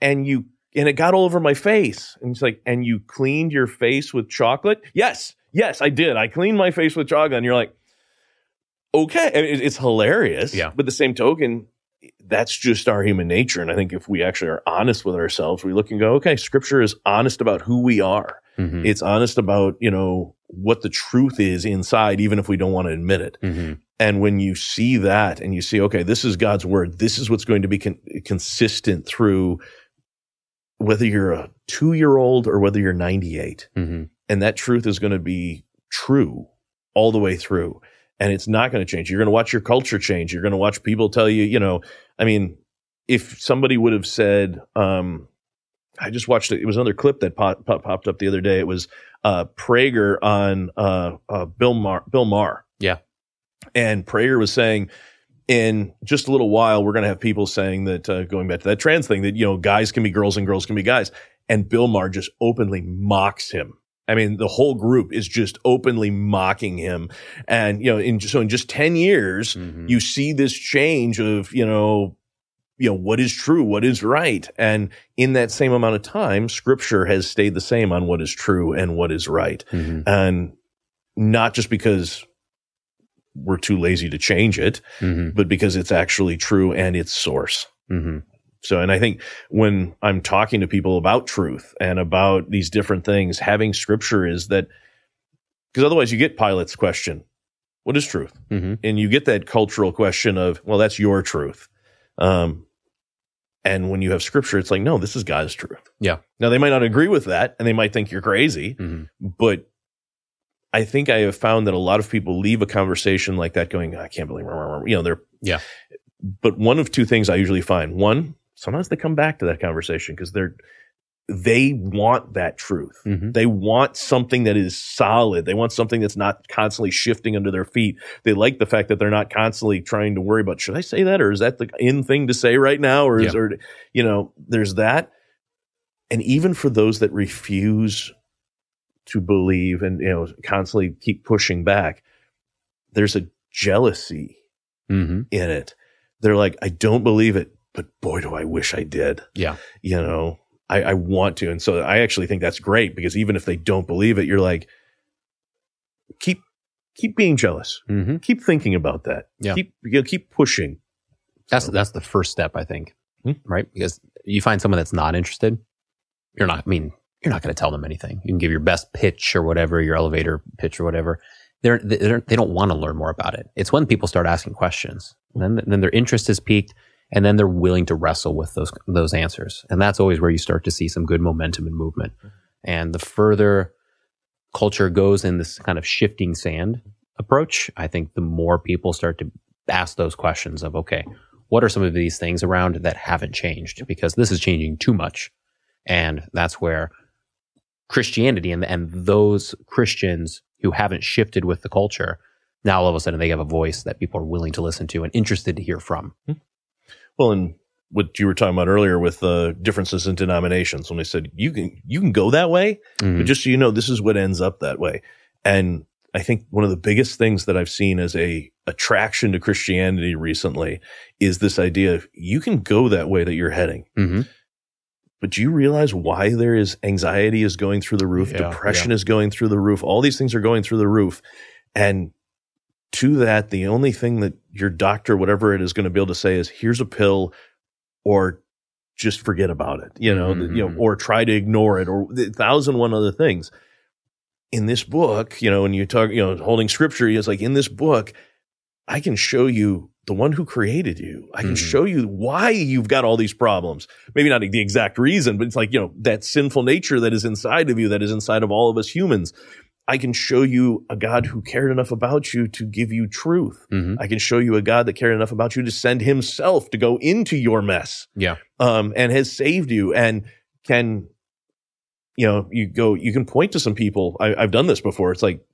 and it got all over my face. And she's like, and you cleaned your face with chocolate? Yes. Yes, I did. I cleaned my face with chocolate. And you're like, okay. I mean, it's hilarious. Yeah. But the same token, that's just our human nature. And I think if we actually are honest with ourselves, we look and go, okay, Scripture is honest about who we are. Mm-hmm. It's honest about, you know, what the truth is inside, even if we don't want to admit it. Mm-hmm. And when you see that and you see, okay, this is God's word, this is what's going to be consistent through whether you're a 2-year-old or whether you're 98. Mm-hmm. And that truth is going to be true all the way through. And it's not going to change. You're going to watch your culture change. You're going to watch people tell you, you know, I mean, if somebody would have said, I just watched it was another clip that popped up the other day. It was Prager on Bill Maher. Yeah. And Prager was saying, in just a little while, we're going to have people saying that, going back to that trans thing, that, you know, guys can be girls and girls can be guys. And Bill Maher just openly mocks him. I mean, the whole group is just openly mocking him. And, you know, so in just 10 years, mm-hmm. you see this change of, you know, what is true, what is right. And in that same amount of time, Scripture has stayed the same on what is true and what is right. Mm-hmm. And not just because we're too lazy to change it, mm-hmm. but because it's actually true and its source. Mm-hmm. So, and I think when I'm talking to people about truth and about these different things, having Scripture is that, because otherwise you get Pilate's question, what is truth? Mm-hmm. And you get that cultural question of, well, that's your truth. And when you have Scripture, it's like, no, this is God's truth. Yeah. Now, they might not agree with that, and they might think you're crazy, mm-hmm. but I think I have found that a lot of people leave a conversation like that going, I can't believe, you know, they're, yeah. But one of two things I usually find. One, sometimes they come back to that conversation because they want that truth. Mm-hmm. They want something that is solid. They want something that's not constantly shifting under their feet. They like the fact that they're not constantly trying to worry about, should I say that? Or is that the in thing to say right now? Or is there, you know, there's that. And even for those that refuse to believe and, you know, constantly keep pushing back, there's a jealousy mm-hmm. in it. They're like, I don't believe it, but boy, do I wish I did. Yeah. You know, I want to. And so I actually think that's great, because even if they don't believe it, you're like, keep being jealous. Mm-hmm. Keep thinking about that. Yeah. Keep pushing. That's the first step, I think. Mm-hmm. Right? Because you find someone that's not interested, you're not going to tell them anything. You can give your best pitch or whatever, your elevator pitch or whatever. They don't want to learn more about it. It's when people start asking questions. Then their interest is piqued, and then they're willing to wrestle with those answers. And that's always where you start to see some good momentum and movement. And the further culture goes in this kind of shifting sand approach, I think the more people start to ask those questions of, okay, what are some of these things around that haven't changed? Because this is changing too much. And that's where Christianity and those Christians who haven't shifted with the culture, now all of a sudden they have a voice that people are willing to listen to and interested to hear from. Well, and what you were talking about earlier with the differences in denominations, when they said you can go that way, mm-hmm. but just so you know, this is what ends up that way. And I think one of the biggest things that I've seen as a attraction to Christianity recently is this idea of, you can go that way that you're heading. Mm-hmm. But do you realize why there is anxiety is going through the roof, depression is going through the roof, all these things are going through the roof. And to that, the only thing that your doctor, whatever it is, going to be able to say is, here's a pill, or just forget about it, you know, mm-hmm. you know, or try to ignore it, or 1,001 other things. In this book, you know, when you talk, you know, holding Scripture, it's like, in this book, I can show you the one who created you. I can mm-hmm. show you why you've got all these problems. Maybe not the exact reason, but it's like, you know, that sinful nature that is inside of you, that is inside of all of us humans. I can show you a God who cared enough about you to give you truth. Mm-hmm. I can show you a God that cared enough about you to send himself to go into your mess. Yeah. And has saved you, and can, you know, you can point to some people. I've done this before. It's like,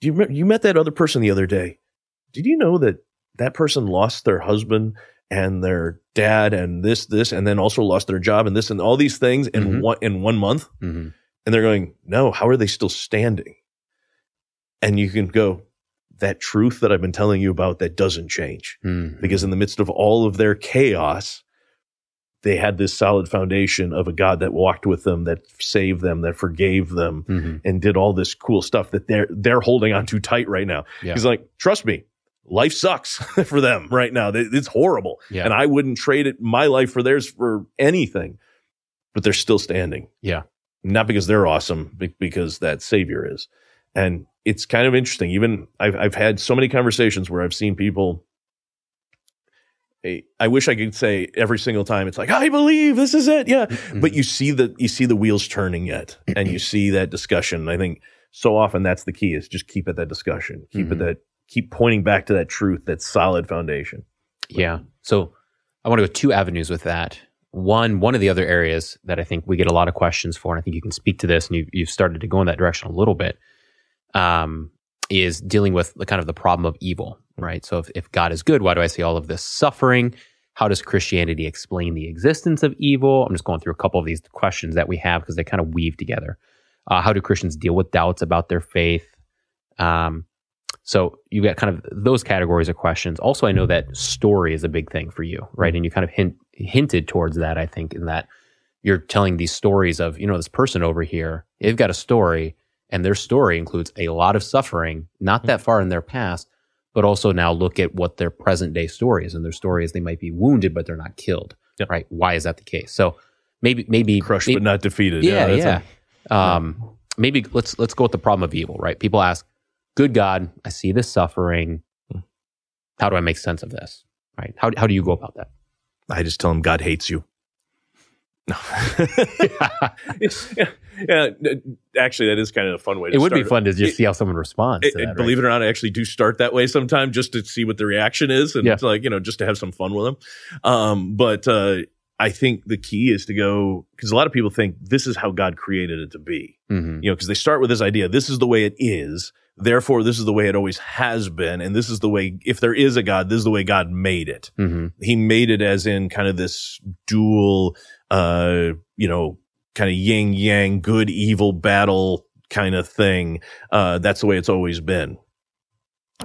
you met that other person the other day. Did you know that person lost their husband and their dad and this, and then also lost their job and this and all these things in mm-hmm. one month. Mm-hmm. And they're going, no, how are they still standing? And you can go, that truth that I've been telling you about, that doesn't change. Mm-hmm. Because in the midst of all of their chaos, they had this solid foundation of a God that walked with them, that saved them, that forgave them, mm-hmm. and did all this cool stuff that they're holding on too tight right now. Yeah. He's like, trust me. life sucks for them right now. It's horrible. Yeah. And I wouldn't trade it, my life for theirs, for anything. But they're still standing. Yeah. Not because they're awesome, but because that Savior is. And it's kind of interesting. Even I've had so many conversations where I've seen people, I wish I could say every single time, it's like, I believe this is it. Yeah. Mm-hmm. But you see the wheels turning yet, and you see that discussion. I think so often that's the key, is just keep at that discussion, keep pointing back to that truth, that solid foundation. Yeah. So I want to go two avenues with that. One of the other areas that I think we get a lot of questions for, and I think you can speak to this, and you've started to go in that direction a little bit, is dealing with the kind of the problem of evil, right? So if God is good, why do I see all of this suffering? How does Christianity explain the existence of evil? I'm just going through a couple of these questions that we have because they kind of weave together. How do Christians deal with doubts about their faith? So you've got kind of those categories of questions. Also, I know that story is a big thing for you, right? And you kind of hinted towards that, I think, in that you're telling these stories of, this person over here, they've got a story, and their story includes a lot of suffering, not that far in their past, but also now look at what their present day story is. And their story is they might be wounded, but they're not killed, right? Why is that the case? So maybe crushed, but not defeated. Yeah. Maybe let's go with the problem of evil, right? People ask, good God, I see this suffering. How do I make sense of this? Right? How do you go about that? I just tell him God hates you. No. Yeah. Actually, that is kind of a fun way to start. It would be fun to just see how someone responds to that. Believe it or not, I actually do start that way sometime, just to see what the reaction is. And it's like, just to have some fun with them. But I think the key is to go, because a lot of people think this is how God created it to be, because they start with this idea, this is the way it is, therefore this is the way it always has been, and this is the way, if there is a God, this is the way God made it. He made it as in kind of this dual, kind of yin yang, good evil battle kind of thing. That's the way it's always been.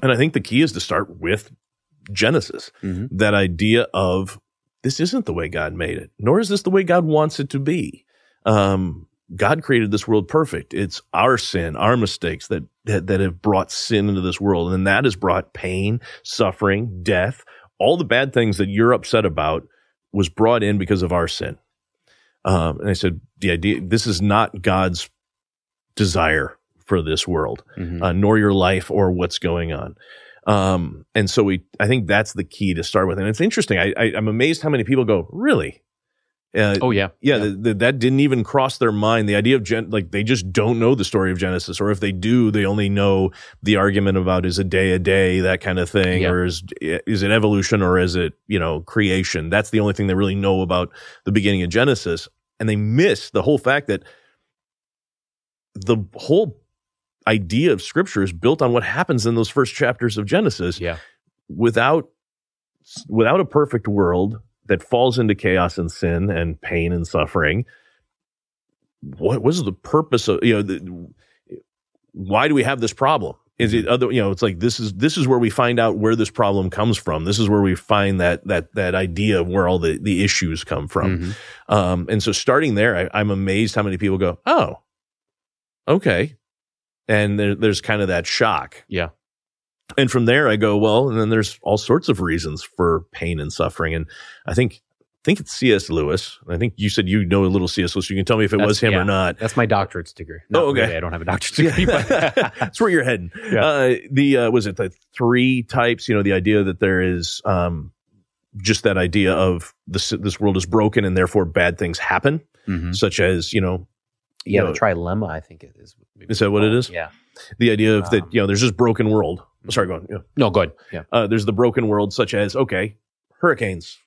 And I think the key is to start with Genesis, that idea of, this isn't the way God made it, nor is this the way God wants it to be. God created this world perfect. It's our sin, our mistakes that have brought sin into this world. And that has brought pain, suffering, death. All the bad things that you're upset about was brought in because of our sin. And I said, the idea, this is not God's desire for this world, nor your life or what's going on. And so I think that's the key to start with. And it's interesting. I'm amazed how many people go, really? Yeah. That didn't even cross their mind. The idea of they just don't know the story of Genesis, or if they do, they only know the argument about, is a day, that kind of thing, or is it evolution, or is it, creation? That's the only thing they really know about the beginning of Genesis. And they miss the whole fact that the whole idea of Scripture is built on what happens in those first chapters of Genesis. Yeah. Without a perfect world that falls into chaos and sin and pain and suffering, what was the purpose of, why do we have this problem? Is it it's like, this is where we find out where this problem comes from. This is where we find that idea of where all the issues come from. And so starting there, I'm amazed how many people go, oh, okay. And there's kind of that shock. Yeah. And from there I go, well, and then there's all sorts of reasons for pain and suffering. And I think it's C.S. Lewis. I think you said you know a little C.S. Lewis. You can tell me if it was him or not. That's my doctorate's degree. No, oh, okay. Really, I don't have a doctorate's degree. But that's where you're heading. Yeah. Was it the three types? The idea that there is just that idea of this world is broken and therefore bad things happen, such as, the trilemma, I think it is. Is that what it is? Yeah. The idea of that, there's this broken world. Sorry, go on. Yeah. No, go ahead. Yeah. There's the broken world, such as, hurricanes,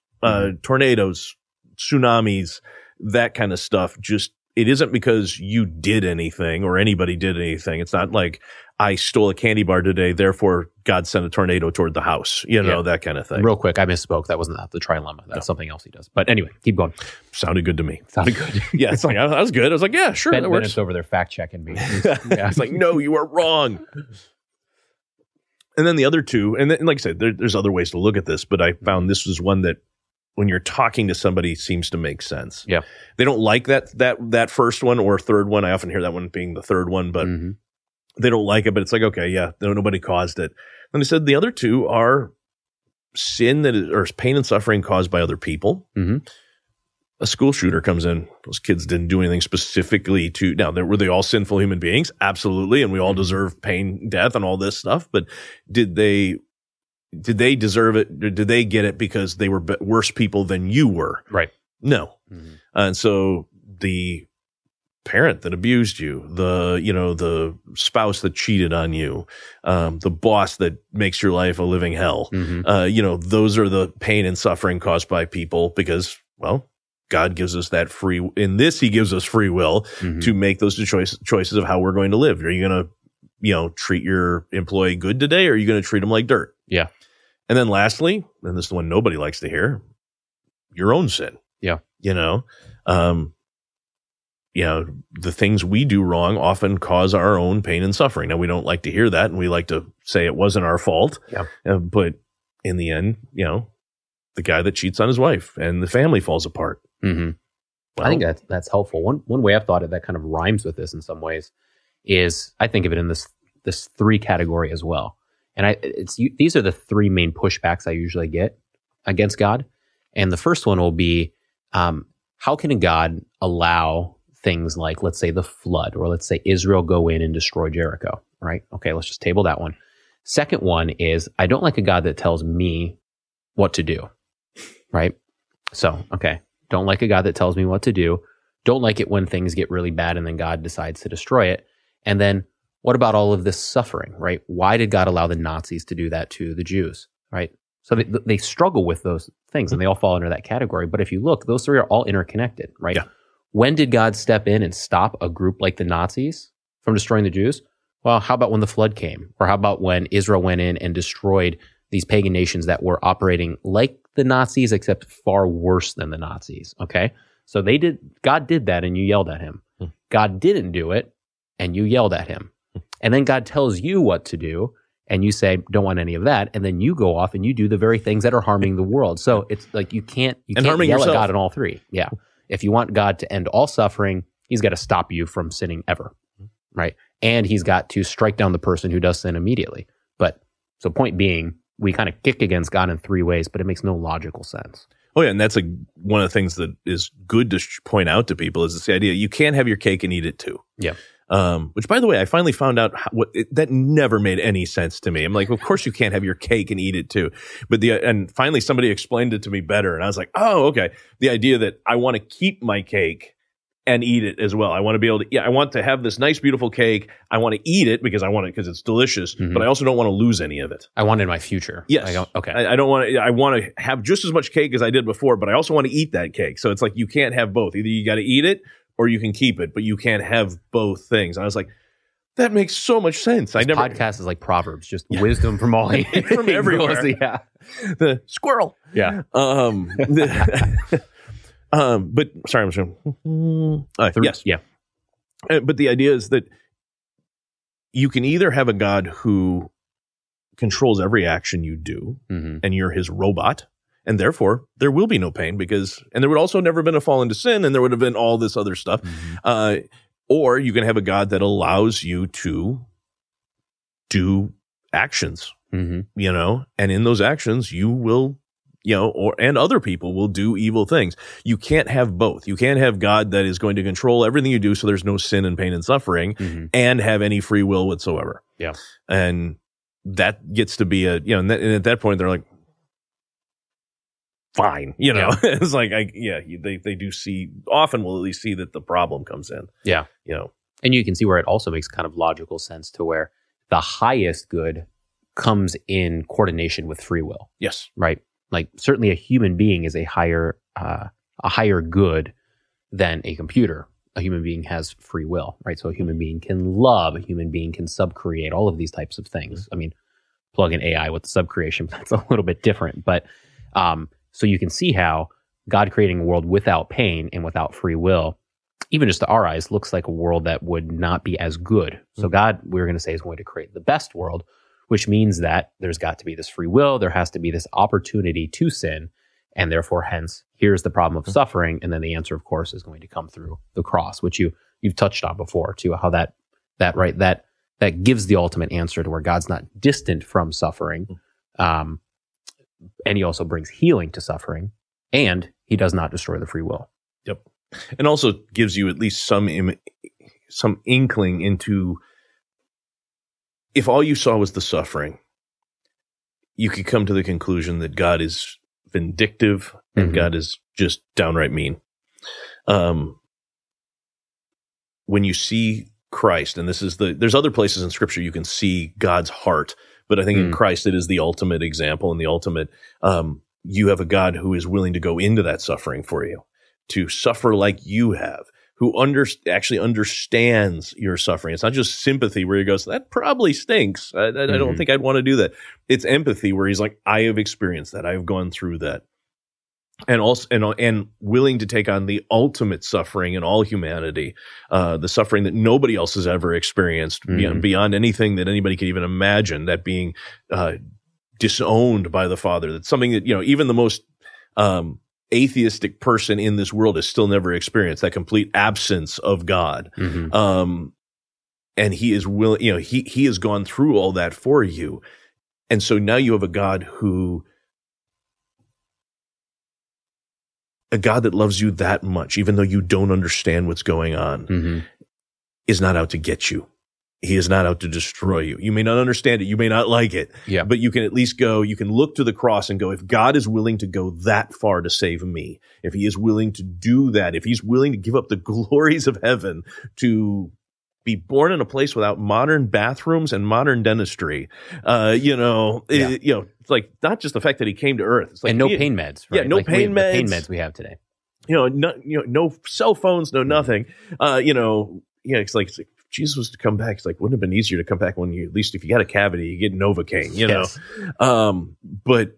tornadoes, tsunamis, that kind of stuff. Just, it isn't because you did anything or anybody did anything. It's not like I stole a candy bar today, therefore God sent a tornado toward the house, that kind of thing. Real quick, I misspoke. That wasn't the trilemma. That's something else he does. But anyway, keep going. Sounded good to me. Sounded good. Yeah, it's like, that was good. I was like, yeah, sure, that works. Bennett's over there fact-checking me. I was like, no, you are wrong. And then the other two, and like I said, there's other ways to look at this, but I found this was one that, when you're talking to somebody, seems to make sense. Yeah, they don't like that first one or third one. I often hear that one being the third one, but they don't like it, but it's like, okay, yeah, nobody caused it. And he said the other two are sin that is, or pain and suffering caused by other people. Mm-hmm. A school shooter comes in. Those kids didn't do anything specifically to. Now, were they all sinful human beings? Absolutely, and we all deserve pain, death, and all this stuff. But did they deserve it? Or did they get it because they were worse people than you were? Right. No. Mm-hmm. And so the parent that abused you, the spouse that cheated on you, the boss that makes your life a living hell. Mm-hmm. Those are the pain and suffering caused by people because, well, God gives us that free – in this, he gives us free will mm-hmm. to make those choices of how we're going to live. Are you going to, treat your employee good today, or are you going to treat them like dirt? Yeah. And then lastly, and this is the one nobody likes to hear, your own sin. Yeah. The things we do wrong often cause our own pain and suffering. Now, we don't like to hear that, and we like to say it wasn't our fault. Yeah. But in the end, the guy that cheats on his wife and the family falls apart. Mm-hmm. Well, I think that's helpful. One way I've thought of that kind of rhymes with this in some ways is I think of it in this three category as well. And these are the three main pushbacks I usually get against God. And the first one will be, how can God allow things like, let's say, the flood, or let's say Israel go in and destroy Jericho, right? Okay, let's just table that one. Second one is, I don't like a God that tells me what to do, right? So, okay, don't like a God that tells me what to do. Don't like it when things get really bad and then God decides to destroy it. And then what about all of this suffering, right? Why did God allow the Nazis to do that to the Jews, right? So they struggle with those things, and they all fall under that category. But if you look, those three are all interconnected, right? Yeah. When did God step in and stop a group like the Nazis from destroying the Jews? Well, how about when the flood came? Or how about when Israel went in and destroyed these pagan nations that were operating like the Nazis, except far worse than the Nazis, okay? So God did that, and you yelled at him. God didn't do it, and you yelled at him. And then God tells you what to do, and you say, don't want any of that, and then you go off and you do the very things that are harming the world. So it's like you can't yell at God in all three. Yeah. If you want God to end all suffering, he's got to stop you from sinning ever, right? And he's got to strike down the person who does sin immediately. But, so point being, we kind of kick against God in three ways, but it makes no logical sense. Oh, yeah, and that's one of the things that is good to point out to people is this idea you can't have your cake and eat it too. Yeah. Which, by the way, I finally found out that never made any sense to me. I'm like, well, of course you can't have your cake and eat it too. But and finally somebody explained it to me better, and I was like, oh, okay. The idea that I want to keep my cake and eat it as well. I want to be able to. Yeah, I want to have this nice, beautiful cake. I want to eat it because I want it because it's delicious. Mm-hmm. But I also don't want to lose any of it. I want it in my future. Yes. I don't want. I want to have just as much cake as I did before, but I also want to eat that cake. So it's like you can't have both. Either you got to eat it or you can keep it, but you can't have both things. And I was like, that makes so much sense. This podcast is like Proverbs, just wisdom from all from everywhere. Yeah, the squirrel. Yeah. But sorry, I'm sure. Yes. Yeah. But the idea is that you can either have a God who controls every action you do mm-hmm. and you're his robot, and therefore there will be no pain and there would also never have been a fall into sin, and there would have been all this other stuff. Mm-hmm. Or you can have a God that allows you to do actions, mm-hmm. And in those actions you will and other people will do evil things. You can't have both. You can't have God that is going to control everything you do so there's no sin and pain and suffering mm-hmm. and have any free will whatsoever. Yeah. And that gets to be and at that point they're like, fine, Yeah. It's like, they do see, often will at least see that the problem comes in. Yeah. And you can see where it also makes kind of logical sense to where the highest good comes in coordination with free will. Yes. Right. Like certainly a human being is a higher good than a computer. A human being has free will, right? So a human being can love, a human being can subcreate, all of these types of things. Mm-hmm. I mean, plug in AI with subcreation, that's a little bit different. But so you can see how God creating a world without pain and without free will, even just to our eyes, looks like a world that would not be as good. Mm-hmm. So God, we're going to say, is going to create the best world, which means that there's got to be this free will, there has to be this opportunity to sin, and therefore, hence, here's the problem of mm-hmm. suffering, and then the answer, of course, is going to come through the cross, which you've touched on before, too, how that that gives the ultimate answer to where God's not distant from suffering. And he also brings healing to suffering, and he does not destroy the free will. Yep. And also gives you at least some inkling into, if all you saw was the suffering, you could come to the conclusion that God is vindictive and God is just downright mean. When you see Christ, and this is there's other places in Scripture you can see God's heart, but I think in Christ it is the ultimate example and the ultimate, you have a God who is willing to go into that suffering for you, to suffer like you have, who actually understands your suffering. It's not just sympathy where he goes, that probably stinks. I don't think I'd want to do that. It's empathy where he's like, I have experienced that. I have gone through that. And also, and willing to take on the ultimate suffering in all humanity, the suffering that nobody else has ever experienced, beyond anything that anybody could even imagine, that being disowned by the Father. That's something that, even the most atheistic person in this world has still never experienced, that complete absence of God. And he is willing, he has gone through all that for you. And so now you have a God that loves you that much, even though you don't understand what's going on, is not out to get you. He is not out to destroy you. You may not understand it. You may not like it. Yeah. But you can at least you can look to the cross and go, if God is willing to go that far to save me, if he is willing to do that, if he's willing to give up the glories of heaven to be born in a place without modern bathrooms and modern dentistry, it's like not just the fact that he came to earth. It's like, and no pain meds, right? Yeah, no pain meds. The pain meds we have today. No cell phones, no nothing. It's like Jesus was to come back. It's like, wouldn't it have been easier to come back when you, at least if you had a cavity, you get Novocaine, you know? But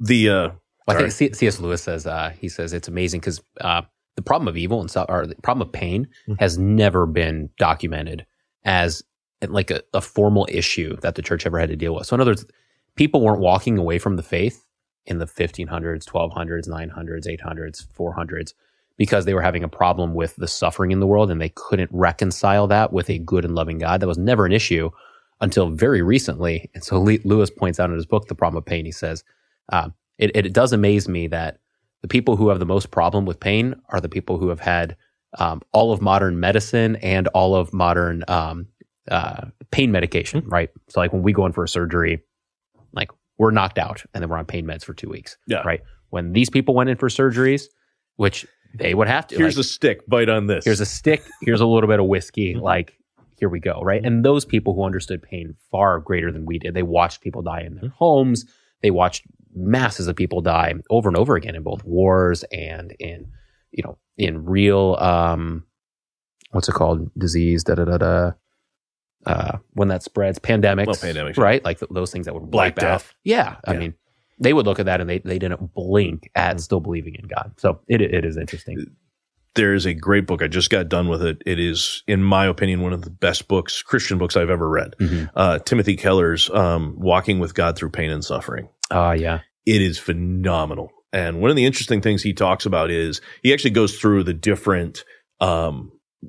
the... I think C.S. Lewis says, he says it's amazing because the problem of evil or the problem of pain has never been documented as like a formal issue that the church ever had to deal with. So in other words, people weren't walking away from the faith in the 1500s, 1200s, 900s, 800s, 400s. Because they were having a problem with the suffering in the world and they couldn't reconcile that with a good and loving God. That was never an issue until very recently. And so Lewis points out in his book, The Problem of Pain, he says, it does amaze me that the people who have the most problem with pain are the people who have had all of modern medicine and all of modern pain medication, right? So like when we go in for a surgery, like we're knocked out and then we're on pain meds for 2 weeks, right? When these people went in for surgeries, which... they would have to. Here's a stick, bite on this. Here's a stick, here's a little bit of whiskey, like, here we go, right? And those people who understood pain far greater than we did, they watched people die in their homes, they watched masses of people die over and over again in both wars and in, in real, what's it called? Disease, when that spreads, pandemics. Well, pandemics. Right? Like those things that would wipe out. Black Death. Yeah, I mean. They would look at that and they didn't blink at still believing in God. So it is interesting. There is a great book. I just got done with it. It is, in my opinion, one of the best books, Christian books I've ever read. Timothy Keller's Walking with God Through Pain and Suffering. Yeah. It is phenomenal. And one of the interesting things he talks about is he actually goes through the different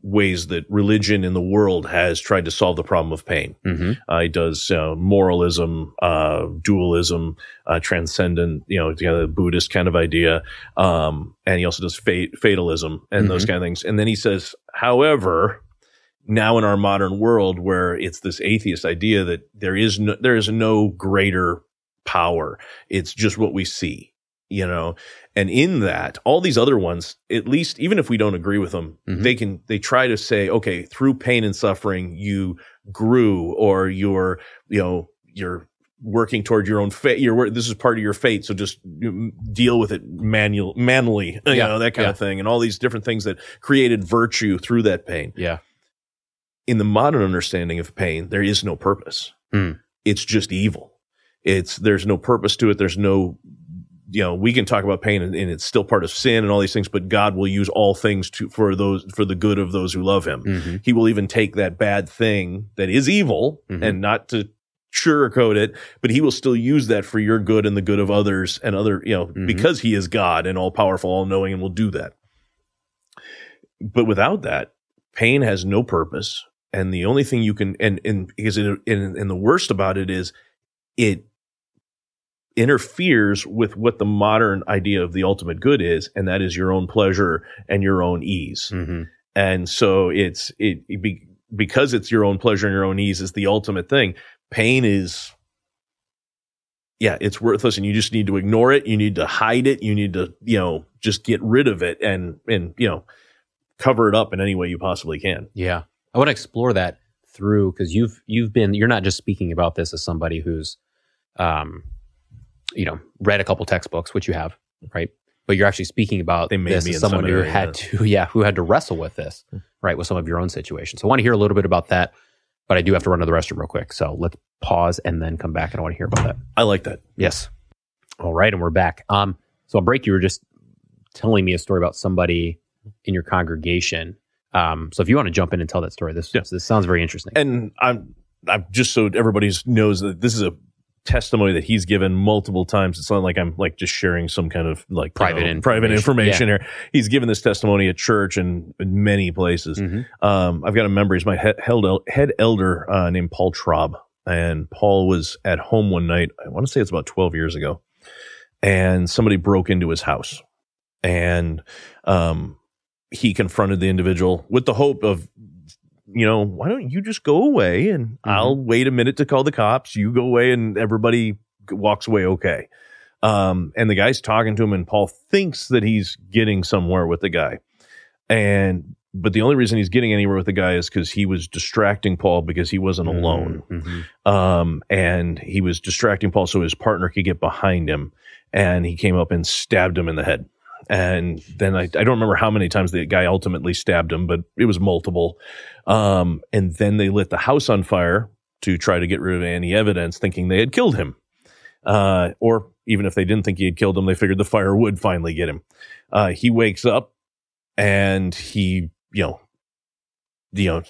ways that religion in the world has tried to solve the problem of pain. He does moralism, dualism, transcendent, the Buddhist kind of idea. And he also does fatalism and those kind of things. And then he says, however, now in our modern world where it's this atheist idea that there is no greater power, it's just what we see. And in that, all these other ones, at least even if we don't agree with them, they try to say, okay, through pain and suffering, you grew, or you're working toward your own fate. This is part of your fate, so just deal with it manly, that kind of thing, and all these different things that created virtue through that pain. Yeah. In the modern understanding of pain, there is no purpose. It's just evil. There's no purpose to it. There's no... we can talk about pain and it's still part of sin and all these things, but God will use all things for the good of those who love him. He will even take that bad thing that is evil and not to sugarcoat it, but he will still use that for your good and the good of others and other, because he is God and all powerful, all knowing, and will do that. But without that, pain has no purpose. And the only thing you can, and the worst about it is it interferes with what the modern idea of the ultimate good is, and that is your own pleasure and your own ease. Mm-hmm. And so because it's your own pleasure and your own ease is the ultimate thing. Pain is, it's worthless, and you just need to ignore it. You need to hide it. You need to, just get rid of it and cover it up in any way you possibly can. Yeah. I want to explore that through, because you're not just speaking about this as somebody who's, read a couple textbooks, which you have, right? But you're actually speaking about this as someone who had to wrestle with this, right? With some of your own situations. So I want to hear a little bit about that, but I do have to run to the restroom real quick. So let's pause and then come back, and I want to hear about that. I like that. Yes. All right. And we're back. So on break, you were just telling me a story about somebody in your congregation. So if you want to jump in and tell that story, this sounds very interesting. And I'm just, so everybody knows that this is a testimony that he's given multiple times. It's not like I'm like just sharing some kind of like private information here. He's given this testimony at church and in many places. Mm-hmm. I've got a member. He's my head elder named Paul Traub. And Paul was at home one night. I want to say it's about 12 years ago. And somebody broke into his house. And he confronted the individual with the hope of, why don't you just go away and mm-hmm. I'll wait a minute to call the cops. You go away and everybody walks away okay. And the guy's talking to him, and Paul thinks that he's getting somewhere with the guy. But the only reason he's getting anywhere with the guy is because he was distracting Paul, because he wasn't alone. Mm-hmm. And he was distracting Paul so his partner could get behind him. And he came up and stabbed him in the head. And then I don't remember how many times the guy ultimately stabbed him, but it was multiple. And then they lit the house on fire to try to get rid of any evidence, thinking they had killed him. Or even if they didn't think he had killed him, they figured the fire would finally get him. He wakes up, and he,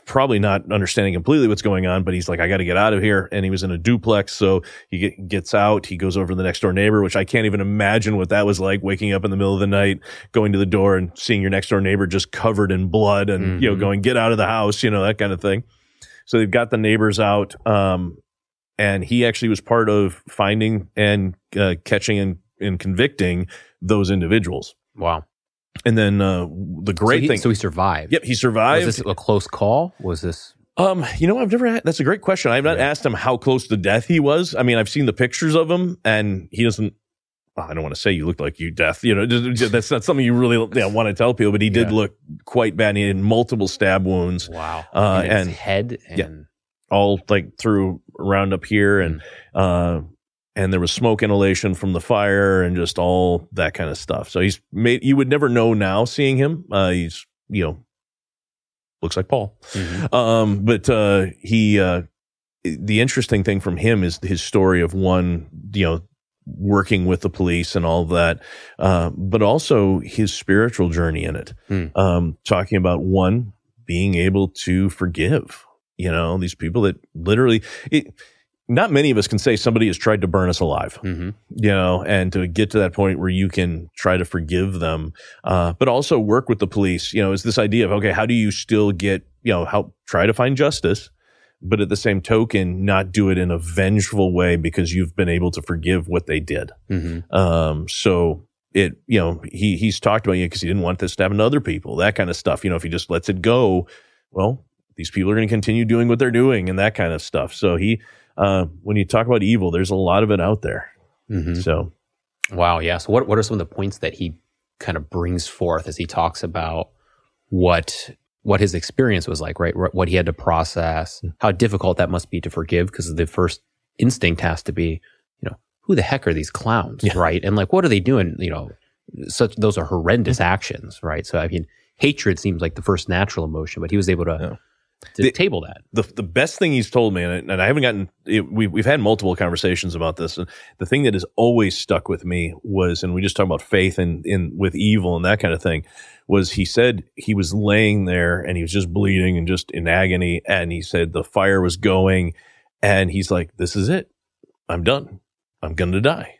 probably not understanding completely what's going on, but he's like, I got to get out of here. And he was in a duplex. So he gets out, he goes over to the next door neighbor, which I can't even imagine what that was like, waking up in the middle of the night, going to the door and seeing your next door neighbor just covered in blood and, mm-hmm. Going, get out of the house, that kind of thing. So they've got the neighbors out. And he actually was part of finding and catching and convicting those individuals. Wow. And then the great thing. So he survived. Yep, he survived. Was this a close call? Was this? I've never. That's a great question. I've not asked him how close to death he was. I mean, I've seen the pictures of him, and he doesn't. I don't want to say you look like you death. That's not something you really want to tell people. But he did look quite bad. He had multiple stab wounds. Wow. And his head and all like through around up here, and and there was smoke inhalation from the fire and just all that kind of stuff. So he's made, you would never know now seeing him. He's, looks like Paul. Mm-hmm. But he, the interesting thing from him is his story of working with the police and all that. But also his spiritual journey in it. Mm. Talking about being able to forgive, these people that literally, not many of us can say somebody has tried to burn us alive, mm-hmm. And to get to that point where you can try to forgive them, but also work with the police, is this idea of, okay, how do you still get, try to find justice, but at the same token, not do it in a vengeful way because you've been able to forgive what they did. Mm-hmm. So it, he's talked about because he didn't want this to happen to other people, that kind of stuff. If he just lets it go, well, these people are going to continue doing what they're doing and that kind of stuff. So he, when you talk about evil, there's a lot of it out there. Mm-hmm. So, wow, yeah. So, what are some of the points that he kind of brings forth as he talks about what his experience was like, right? What he had to process, how difficult that must be to forgive, because the first instinct has to be, who the heck are these clowns, right? And like, what are they doing? Those are horrendous actions, right? So, I mean, hatred seems like the first natural emotion, but he was able to. Yeah. To table that. The best thing he's told me, and I haven't gotten it, we've had multiple conversations about this, and the thing that has always stuck with me was, and we just talk about faith and in with evil and that kind of thing, was he said he was laying there and he was just bleeding and just in agony, and he said the fire was going, and he's like, this is it, I'm done, I'm gonna die.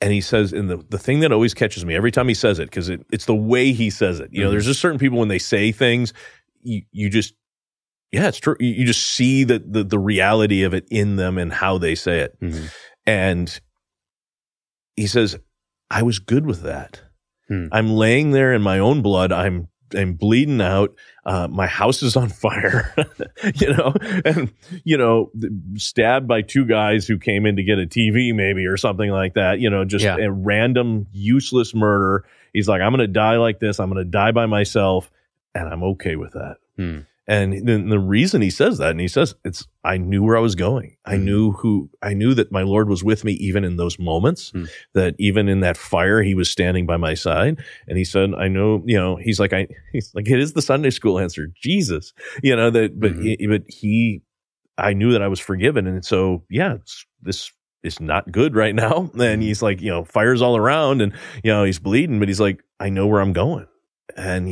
And he says, and the thing that always catches me every time he says it, because it's the way he says it, mm-hmm. There's just certain people when they say things, You just Yeah, it's true. You just see the reality of it in them and how they say it. Mm-hmm. And he says, I was good with that. I'm laying there in my own blood. I'm bleeding out. My house is on fire, stabbed by two guys who came in to get a TV maybe or something like that, a random useless murder. He's like, I'm going to die like this. I'm going to die by myself. And I'm okay with that. And then the reason he says that, and he says, I knew where I was going. I knew that my Lord was with me even in those moments, that even in that fire, he was standing by my side. And he said, I know, he's like, it is the Sunday school answer, Jesus, I knew that I was forgiven. And so, this is not good right now. And he's like, fire's all around and, he's bleeding, but he's like, I know where I'm going. And,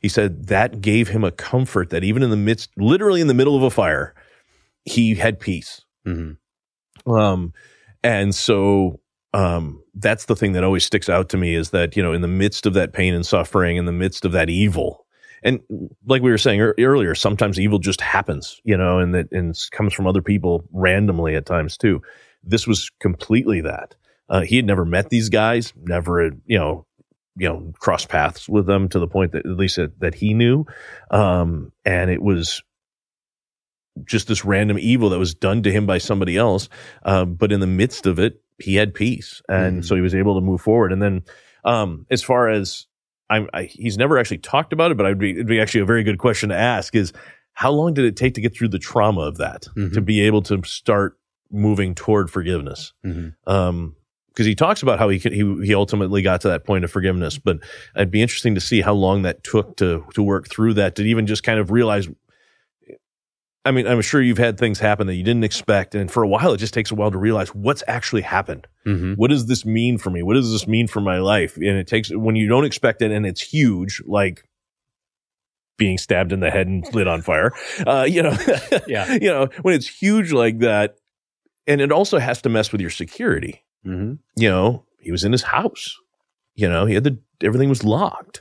he said that gave him a comfort that even in the midst, literally in the middle of a fire, he had peace. Mm-hmm. And so that's the thing that always sticks out to me is that, in the midst of that pain and suffering, in the midst of that evil, and like we were saying earlier, sometimes evil just happens, and that and comes from other people randomly at times too. This was completely that. He had never met these guys, never, cross paths with them to the point that at least that he knew. And it was just this random evil that was done to him by somebody else. But in the midst of it, he had peace. And so he was able to move forward. And then as far as he's never actually talked about it, but it'd be actually a very good question to ask is how long did it take to get through the trauma of that, to be able to start moving toward forgiveness? Because he talks about how he ultimately got to that point of forgiveness, but it'd be interesting to see how long that took to work through that, to even just kind of realize. I mean, I'm sure you've had things happen that you didn't expect, and for a while, it just takes a while to realize what's actually happened. What does this mean for me? What does this mean for my life? And it takes when you don't expect it, and it's huge, like being stabbed in the head and lit on fire. When it's huge like that, and it also has to mess with your security. He was in his house, he had everything was locked.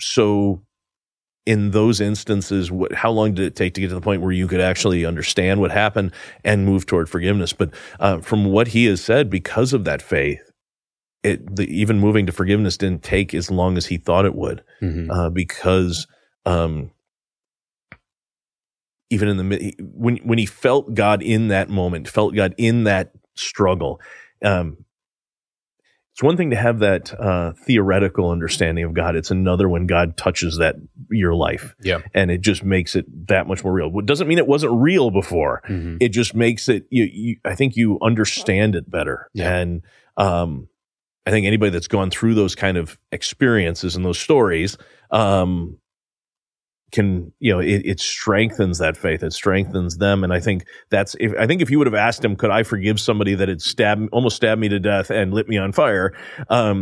So in those instances, how long did it take to get to the point where you could actually understand what happened and move toward forgiveness? But, from what he has said, because of that faith, even moving to forgiveness didn't take as long as he thought it would, because even in the, when he felt God in that moment, felt God in that struggle. It's one thing to have that theoretical understanding of God. It's another when God touches that your life, and it just makes it that much more real. It doesn't mean it wasn't real before. It just makes it. I think you understand it better, and I think anybody that's gone through those kind of experiences and those stories can, it strengthens that faith. It strengthens them. And I think if you would have asked him, could I forgive somebody that had almost stabbed me to death and lit me on fire? I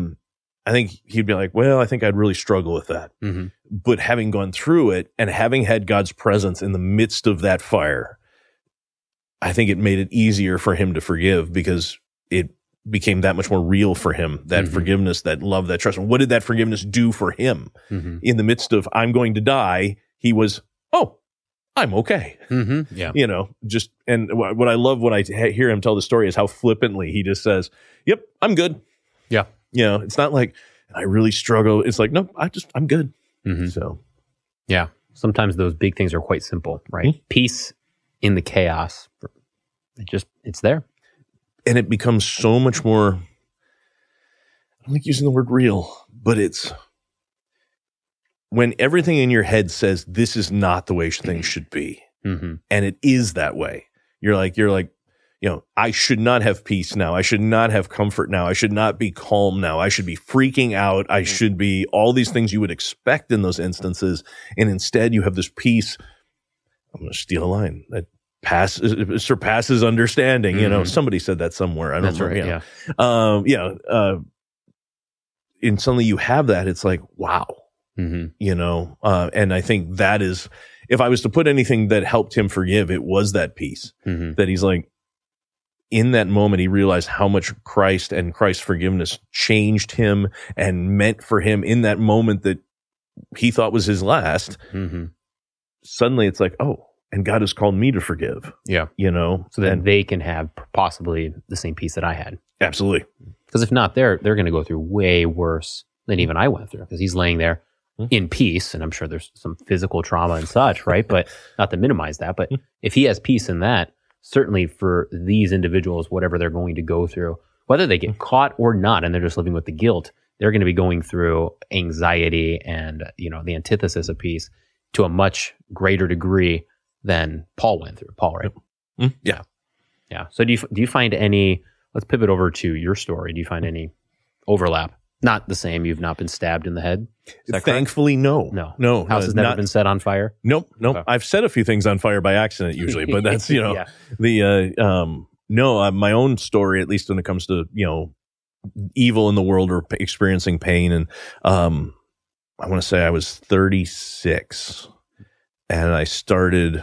think he'd be like, well, I think I'd really struggle with that. But having gone through it and having had God's presence in the midst of that fire, I think it made it easier for him to forgive because it became that much more real for him, that forgiveness, that love, that trust. And what did that forgiveness do for him? In the midst of, I'm going to die, he was, oh, I'm okay. And what I love when I hear him tell the story is how flippantly he just says, yep, I'm good. Yeah. It's not like, I really struggle. It's like, no, I'm good. So. Yeah. Sometimes those big things are quite simple, right? Peace in the chaos. It's there. And it becomes so much more, I don't like using the word real, but it's when everything in your head says this is not the way things should be. And it is that way. You're like, I should not have peace now. I should not have comfort now. I should not be calm now. I should be freaking out. I should be all these things you would expect in those instances. And instead you have this peace. I'm going to steal a line that surpasses understanding. Somebody said that somewhere. I don't know. Right, and suddenly you have that. It's like, wow. And I think that is, if I was to put anything that helped him forgive, it was that peace that he's like, in that moment, he realized how much Christ and Christ's forgiveness changed him and meant for him in that moment that he thought was his last. suddenly it's like, oh, and God has called me to forgive. Yeah. You know, so that they can have possibly the same peace that I had. Absolutely. Because if not, they're going to go through way worse than even I went through, because he's laying there in peace. And I'm sure there's some physical trauma and such, right? But not to minimize that. But if he has peace in that, certainly for these individuals, whatever they're going to go through, whether they get caught or not, and they're just living with the guilt, they're going to be going through anxiety and, you know, the antithesis of peace to a much greater degree than Paul went through. Paul, right? Mm-hmm. Yeah. Yeah. So do you find any, let's pivot over to your story. Do you find any overlap? Not the same. You've not been stabbed in the head. Thankfully, no. No. House has never been set on fire? Nope. Okay. I've set a few things on fire by accident usually, but that's, you know, my own story, at least when it comes to, you know, evil in the world or experiencing pain. And I want to say I was 36 and I started,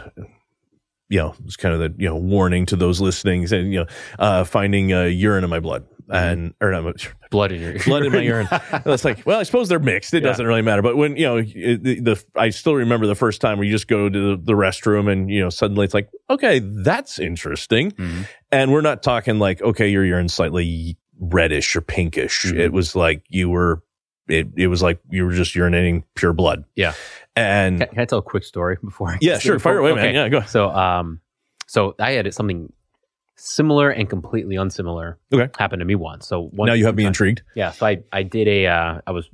you know, it's kind of the, you know, warning to those listening, and, you know, finding urine in my blood. And blood in my urine. It's like, well, I suppose they're mixed. It doesn't really matter. But when, you know, I still remember the first time where you just go to the restroom and, you know, suddenly it's like, okay, that's interesting. Mm-hmm. And we're not talking like, okay, your urine's slightly reddish or pinkish. Mm-hmm. It was like you were just urinating pure blood. Yeah. And can I tell a quick story before? Yeah, sure. Fire away, man. Yeah, go. So, so I had something similar and completely unsimilar happened to me once. So now you have me intrigued. Yeah. So I did I was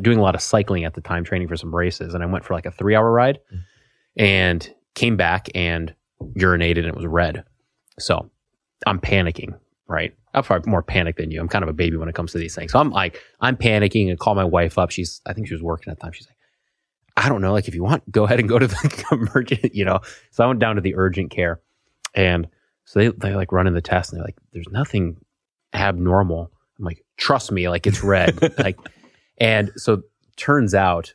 doing a lot of cycling at the time, training for some races, and I went for like a 3-hour ride and came back and urinated and it was red. So I'm panicking, right? I'm probably more panicked than you. I'm kind of a baby when it comes to these things. So I'm panicking and call my wife up. I think she was working at the time. She's like, I don't know, like if you want, go ahead and go to the emergent, you know? So I went down to the urgent care and so they like run in the test and they're like, there's nothing abnormal. I'm like, trust me, like it's red. And so turns out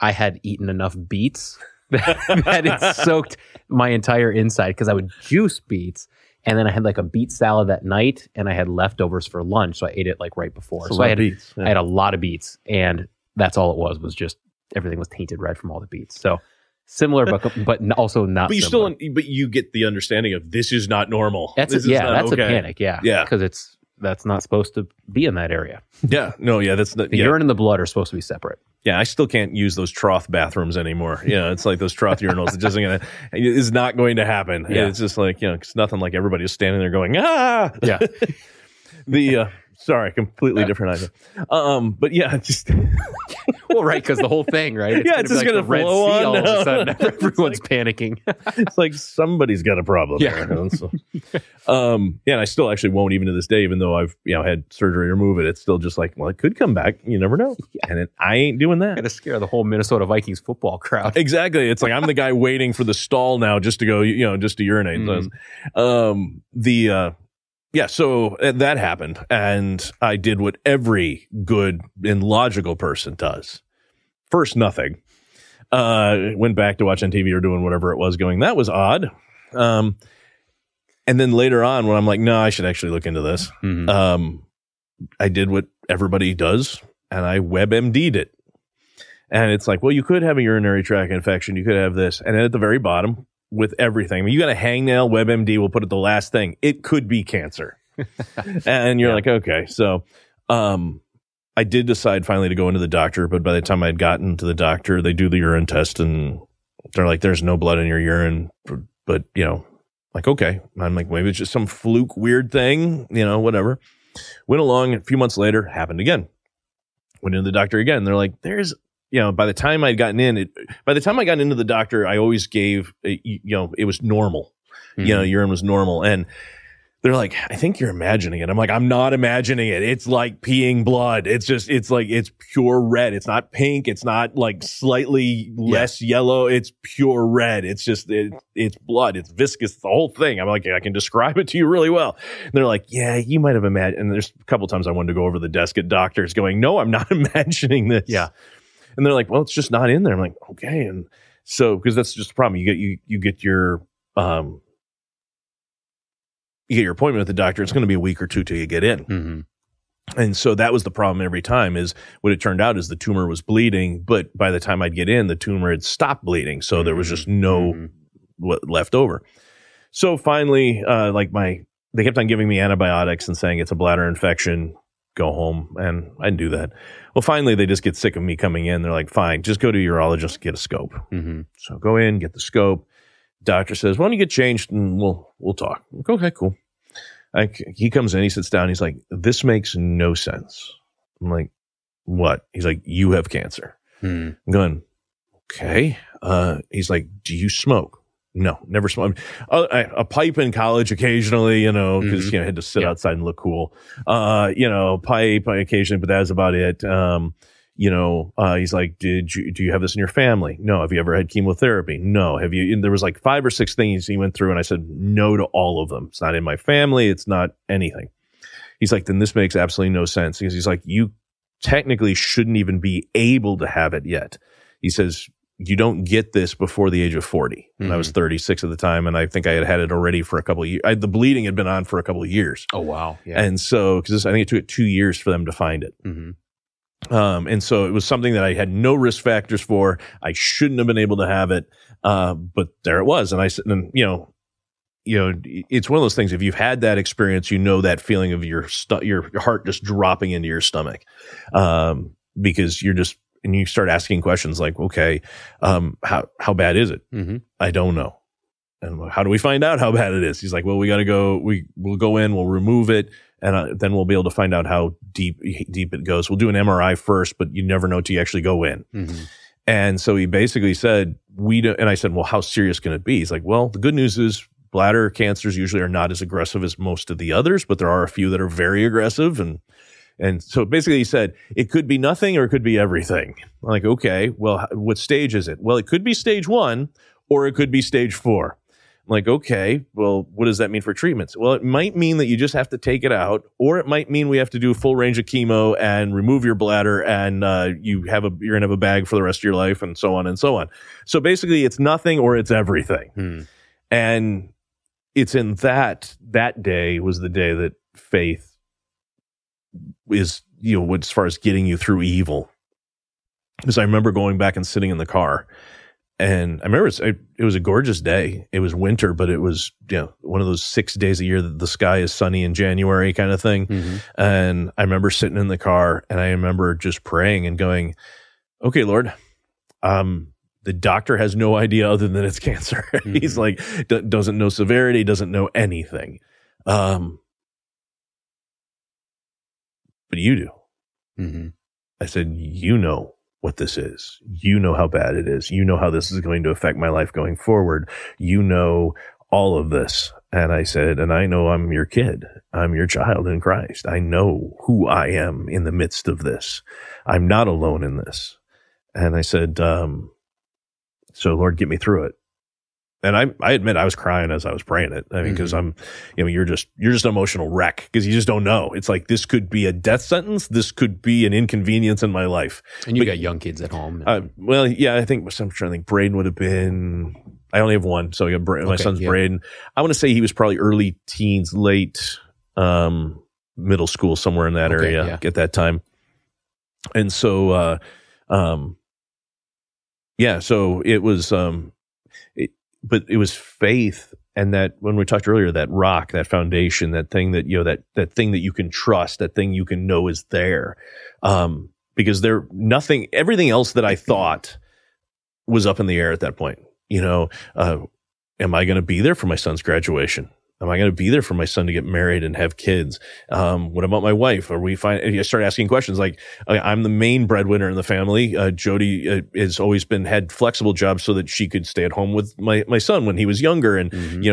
I had eaten enough beets that it soaked my entire inside, because I would juice beets. And then I had like a beet salad that night and I had leftovers for lunch. So I ate it like right before. So I had a lot of beets, and that's all it was just everything was tainted red from all the beets. So similar, but also not. But you similar. Still, but you get the understanding of this is not normal. That's a panic. Yeah, because that's not supposed to be in that area. Yeah, no, yeah, that's not, the urine and the blood are supposed to be separate. Yeah, I still can't use those trough bathrooms anymore. Yeah, it's like those trough urinals. It's not going to happen. Yeah. It's just like, you know, it's nothing like everybody is standing there going ah. Yeah. Sorry, completely different idea. But yeah, just well, right, because the whole thing, right? It's it's just going to flow on all of a sudden. Everyone's panicking. It's like somebody's got a problem. Yeah. There, so. And I still actually won't, even to this day, even though I've had surgery to remove it. It's still just like, well, it could come back. You never know. Yeah. And I ain't doing that. Going to scare the whole Minnesota Vikings football crowd. Exactly. It's like I'm the guy waiting for the stall now just to go, just to urinate. Mm-hmm. Yeah, so that happened, and I did what every good and logical person does. First, nothing. Went back to watch MTV or doing whatever it was going. That was odd. And then later on, when I'm like, no, I should actually look into this, I did what everybody does, and I WebMD'd it. And it's like, well, you could have a urinary tract infection. You could have this. And then at the very bottom, with everything, I mean, you got a hangnail, WebMD will put it the last thing. It could be cancer. And you're like, okay. So I did decide finally to go into the doctor, but by the time I had gotten to the doctor, they do the urine test and they're like, there's no blood in your urine. But, like, okay. I'm like, maybe it's just some fluke weird thing, whatever. Went along, a few months later, happened again. Went into the doctor again. They're like, there's... by the time I got into the doctor, I always gave, it was normal. Mm-hmm. Urine was normal. And they're like, I think you're imagining it. I'm like, I'm not imagining it. It's like peeing blood. It's just, it's pure red. It's not pink. It's not like slightly less yellow. It's pure red. It's just, it's blood. It's viscous. The whole thing. I'm like, I can describe it to you really well. And they're like, yeah, you might have imagined. And there's a couple times I wanted to go over the desk at doctors going, no, I'm not imagining this. Yeah. And they're like, well, it's just not in there. I'm like, okay. And so, because that's just the problem. You get your appointment with the doctor. It's going to be a week or two till you get in. Mm-hmm. And so that was the problem every time, is what it turned out is the tumor was bleeding, but by the time I'd get in, the tumor had stopped bleeding. So there was just no left over. So finally, they kept on giving me antibiotics and saying it's a bladder infection, go home. And I didn't do that. Well, finally, they just get sick of me coming in. They're like, fine, just go to a urologist, get a scope. Mm-hmm. So go in, get the scope. Doctor says, why don't you get changed and we'll talk. I'm like, okay, cool. He comes in, he sits down, he's like, this makes no sense. I'm like, what? He's like, you have cancer. I'm going, okay. He's like, do you smoke? No, never smoked. A pipe in college occasionally, because I had to sit outside and look cool. Pipe occasionally, but that was about it. He's like, do you have this in your family? No. Have you ever had chemotherapy? No. Have you? And there was like 5 or 6 things he went through, and I said no to all of them. It's not in my family. It's not anything. He's like, then this makes absolutely no sense, because he's like, you technically shouldn't even be able to have it yet. He says, you don't get this before the age of 40. And I was 36 at the time, and I think I had it already for a couple of years. The bleeding had been on for a couple of years. Oh, wow. Yeah. And so, because I think it took 2 years for them to find it. And so it was something that I had no risk factors for. I shouldn't have been able to have it, but there it was. And I said, it's one of those things. If you've had that experience, that feeling of your heart just dropping into your stomach, because you're just, and you start asking questions like, okay, how bad is it? I don't know. And how do we find out how bad it is? He's like, well, we got to go. We'll go in. We'll remove it. And then we'll be able to find out how deep it goes. We'll do an MRI first, but you never know till you actually go in. And so he basically said, we don't. And I said, well, how serious can it be? He's like, well, the good news is bladder cancers usually are not as aggressive as most of the others, but there are a few that are very aggressive. And so basically he said, it could be nothing or it could be everything. I'm like, okay, well, what stage is it? Well, it could be stage 1 or it could be stage 4. I'm like, okay, well, what does that mean for treatments? Well, it might mean that you just have to take it out, or it might mean we have to do a full range of chemo and remove your bladder, and you're going to have a bag for the rest of your life, and so on and so on. So basically, it's nothing or it's everything. And it's in that day was the day that faith is, as far as getting you through evil. Because I remember going back and sitting in the car. And I remember it was a gorgeous day. It was winter, but it was one of those 6 days a year that the sky is sunny in January kind of thing. And I remember sitting in the car, and I remember just praying and going, okay, Lord, the doctor has no idea other than it's cancer. He's like, doesn't know severity, doesn't know anything. But you do. I said, you know what this is. You know how bad it is. You know how this is going to affect my life going forward. You know all of this. And I said, and I know I'm your kid. I'm your child in Christ. I know who I am in the midst of this. I'm not alone in this. And I said, so Lord, get me through it. And I admit I was crying as I was praying it. I mean, because you're just an emotional wreck, because you just don't know. It's like, this could be a death sentence. This could be an inconvenience in my life. And you got young kids at home. Well, yeah, I'm trying to think. Braden would have been, I only have one. So I got my son's Braden. I want to say he was probably early teens, late middle school, somewhere in that area at that time. And so, so it was, but it was faith, and that when we talked earlier, that rock, that foundation, that thing that that thing that you can trust, that thing you can know is there, because everything else that I thought was up in the air at that point. Am I going to be there for my son's graduation? Am I going to be there for my son to get married and have kids? What about my wife? Are we fine? I start asking questions like, I'm the main breadwinner in the family. Jody has always had flexible jobs so that she could stay at home with my son when he was younger. And,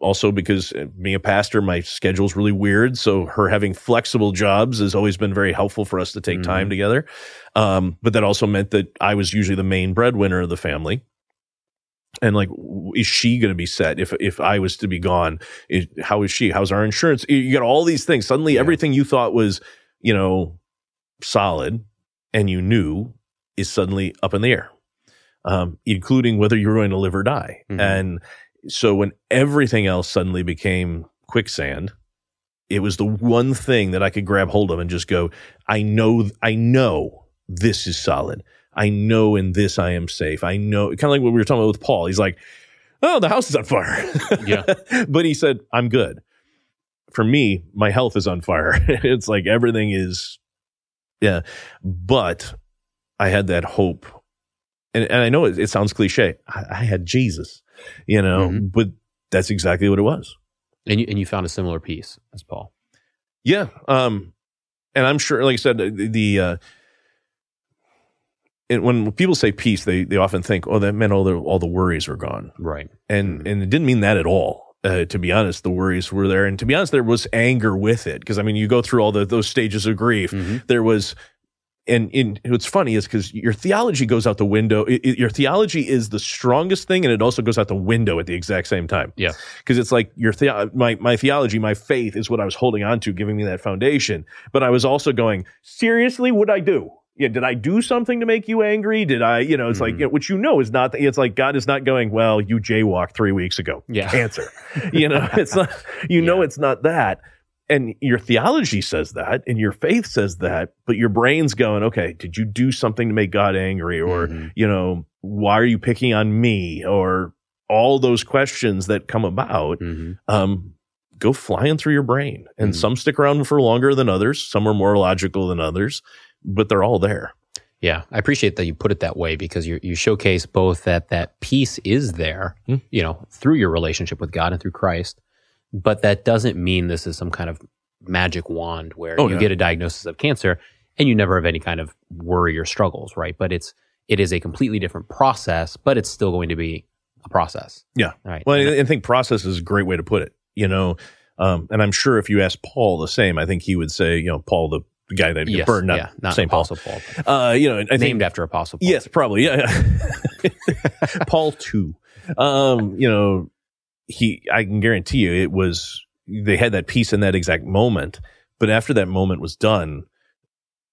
also because being a pastor, my schedule's really weird. So her having flexible jobs has always been very helpful for us to take time together. But that also meant that I was usually the main breadwinner of the family. And like, is she going to be set if I was to be gone? How is she? How's our insurance? You got all these things. Suddenly, everything you thought was, solid and you knew is suddenly up in the air, including whether you were going to live or die. And so when everything else suddenly became quicksand, It was the one thing that I could grab hold of and just go, I know this is solid. I know in this I am safe. I know, kind of like what we were talking about with Paul. He's like, oh, the house is on fire. Yeah. But he said, I'm good. For me, my health is on fire. It's like everything is, yeah. But I had that hope. And I know it sounds cliche. I had Jesus, you know, mm-hmm. but that's exactly what it was. And you found a similar peace as Paul. Yeah. And I'm sure, like I said, and when people say peace, they often think, oh, that meant all the worries are gone. Right. And mm-hmm. and it didn't mean that at all. To be honest, the worries were there. And to be honest, there was anger with it. Because, I mean, you go through all those stages of grief. Mm-hmm. There was... And what's funny is because your theology goes out the window. Your theology is the strongest thing, and it also goes out the window at the exact same time. Yeah, because it's like my theology, my faith is what I was holding on to, giving me that foundation. But I was also going, seriously, what'd I do? Yeah, did I do something to make you angry? Did I, you know, it's mm-hmm. like, you know, which you know is not, it's like God is not going, well, you jaywalked 3 weeks ago. Yeah. Cancer. You know, it's not, you know, yeah. It's not that. And your theology says that, and your faith says that, but your brain's going, okay, did you do something to make God angry? Or, mm-hmm. you know, why are you picking on me? Or all those questions that come about, mm-hmm. Go flying through your brain. And mm-hmm. some stick around for longer than others. Some are more logical than others, but they're all there. Yeah, I appreciate that you put it that way, because you showcase both that peace is there, mm-hmm. you know, through your relationship with God and through Christ. But that doesn't mean this is some kind of magic wand where you get a diagnosis of cancer and you never have any kind of worry or struggles, right? But it is a completely different process, but it's still going to be a process. Yeah. Right. Well, I think process is a great way to put it, you know. And I'm sure if you ask Paul the same, I think he would say, you know, Paul the guy that got burned, not St. Paul. Paul. You know, I think, named after Apostle Paul. Yes, probably. Yeah. Paul too. You know. I can guarantee you it was, they had that peace in that exact moment. But after that moment was done,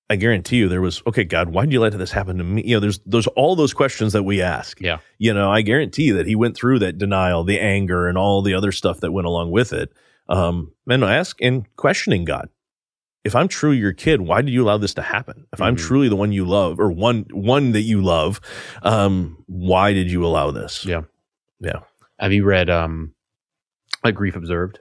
I guarantee you there was, okay, God, why did you let this happen to me? You know, there's all those questions that we ask. Yeah. You know, I guarantee you that he went through that denial, the anger, and all the other stuff that went along with it. And I ask and questioning God, if I'm truly your kid, why did you allow this to happen? If mm-hmm. I'm truly the one you love, or one that you love, why did you allow this? Yeah. Yeah. Have you read A Grief Observed?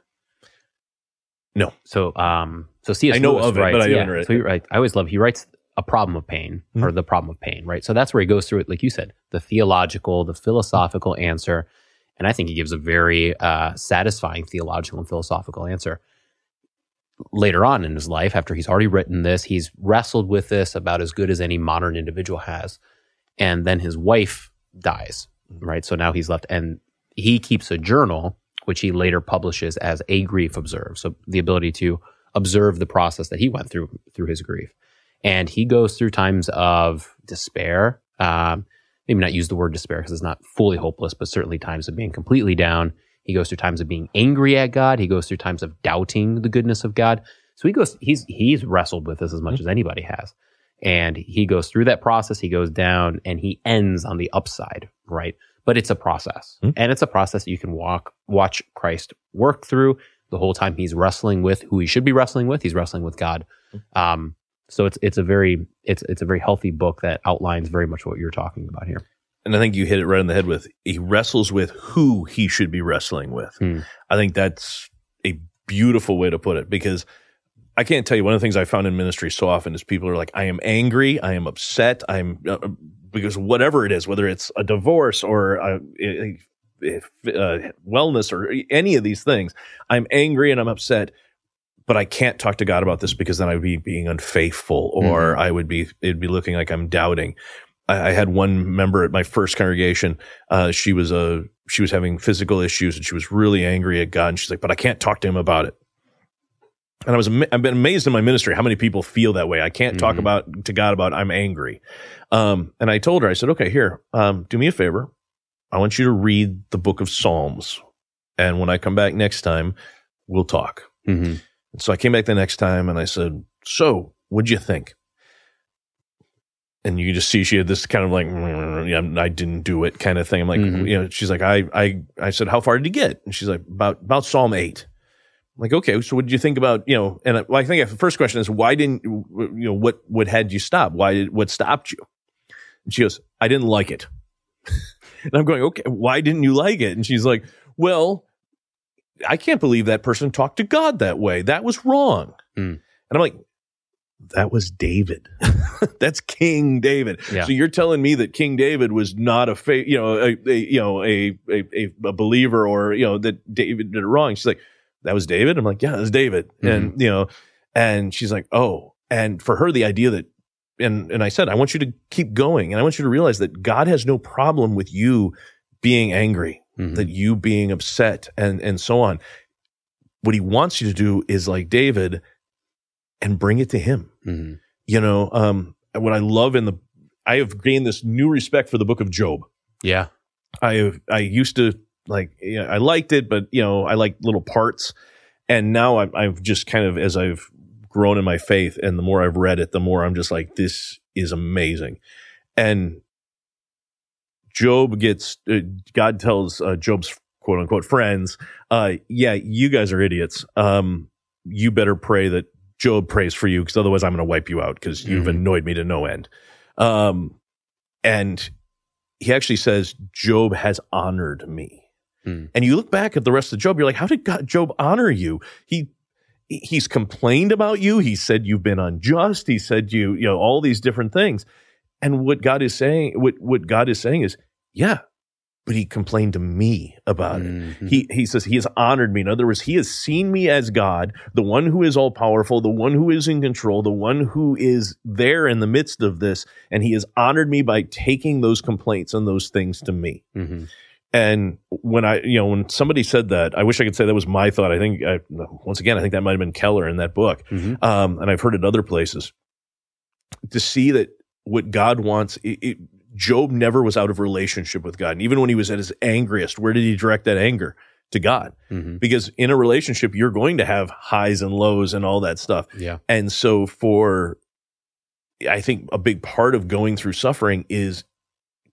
No. So C.S. Lewis, I know of it, but I haven't read it. So I always love, he writes A Problem of Pain, mm-hmm. or The Problem of Pain, right? So that's where he goes through it, like you said, the theological, the philosophical answer. And I think he gives a very satisfying theological and philosophical answer. Later on in his life, after he's already written this, he's wrestled with this about as good as any modern individual has. And then his wife dies, right? So now he's left, and he keeps a journal, which he later publishes as A Grief Observed. So the ability to observe the process that he went through his grief. And he goes through times of despair. Maybe not use the word despair because it's not fully hopeless, but certainly times of being completely down. He goes through times of being angry at God. He goes through times of doubting the goodness of God. So he's wrestled with this as much mm-hmm. as anybody has. And he goes through that process. He goes down and he ends on the upside, right? But it's a process, mm-hmm. and it's a process that you can watch Christ work through the whole time he's wrestling with who he should be wrestling with. He's wrestling with God. So it's a very healthy book that outlines very much what you're talking about here. And I think you hit it right on the head with, he wrestles with who he should be wrestling with. Mm. I think that's a beautiful way to put it, because I can't tell you, one of the things I found in ministry so often is people are like, I am angry, I am upset, because whatever it is, whether it's a divorce or wellness or any of these things, I'm angry and I'm upset, but I can't talk to God about this because then I would be being unfaithful, or mm-hmm. it'd be looking like I'm doubting. I had one member at my first congregation. She was having physical issues and she was really angry at God, and she's like, but I can't talk to him about it. And I've been amazed in my ministry how many people feel that way. I can't talk mm-hmm. to God about I'm angry. And I told her, I said, okay, here, do me a favor. I want you to read the book of Psalms. And when I come back next time, we'll talk. Mm-hmm. And so I came back the next time and I said, so what'd you think? And you just see she had this kind of like, I didn't do it kind of thing. I'm like, mm-hmm. you know, she's like, I said, how far did you get? And she's like, about Psalm 8. Like, okay, so what did you think about, you know, and I think the first question is, why didn't, you know, what had you stopped? What stopped you? And she goes, I didn't like it. And I'm going, okay, why didn't you like it? And she's like, well, I can't believe that person talked to God that way. That was wrong. Mm. And I'm like, that was David. That's King David. Yeah. So you're telling me that King David was not a believer, or, you know, that David did it wrong. She's like, that was David? I'm like, yeah, that was David. Mm-hmm. And, you know, and she's like, oh. And for her, the idea that, and I said, I want you to keep going. And I want you to realize that God has no problem with you being angry, mm-hmm. that you being upset, and so on. What he wants you to do is, like David, and bring it to him. Mm-hmm. You know, what I love in I have gained this new respect for the book of Job. Yeah. I used to, like, you know, I liked it, but, you know, I liked little parts. And now I've just kind of, as I've grown in my faith and the more I've read it, the more I'm just like, this is amazing. And Job gets, God tells Job's quote unquote friends, yeah, you guys are idiots. You better pray that Job prays for you, because otherwise I'm going to wipe you out, because you've annoyed me to no end. And he actually says, Job has honored me. Mm. And you look back at the rest of Job, you're like, how did Job honor you? He's complained about you. He said you've been unjust. He said you know, all these different things. And what God is saying, what God is saying is, yeah, but he complained to me about it. He says he has honored me. In other words, he has seen me as God, the one who is all powerful, the one who is in control, the one who is there in the midst of this. And he has honored me by taking those complaints and those things to me. Mm-hmm. And when when somebody said that, I wish I could say that was my thought. I think, I think that might've been Keller in that book. Mm-hmm. And I've heard it other places, to see that what God wants, Job never was out of relationship with God. And even when he was at his angriest, where did he direct that anger? To God. Mm-hmm. Because in a relationship, you're going to have highs and lows and all that stuff. Yeah. And so I think a big part of going through suffering is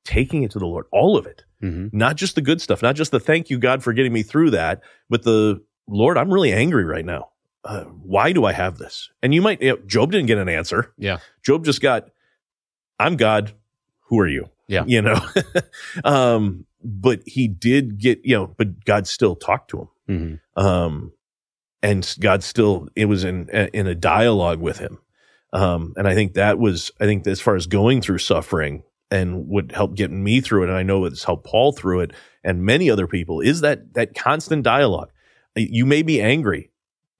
taking it to the Lord, all of it, mm-hmm. not just the good stuff, not just the thank you, God, for getting me through that, but the Lord, I'm really angry right now. Why do I have this? And Job didn't get an answer. Yeah. Job just got, I'm God. Who are you? Yeah. You know, but he did get, you know, but God still talked to him. Mm-hmm. And God still, it was in a dialogue with him. And I think that was, as far as going through suffering and would help get me through it. And I know it's helped Paul through it and many other people, is that constant dialogue. You may be angry,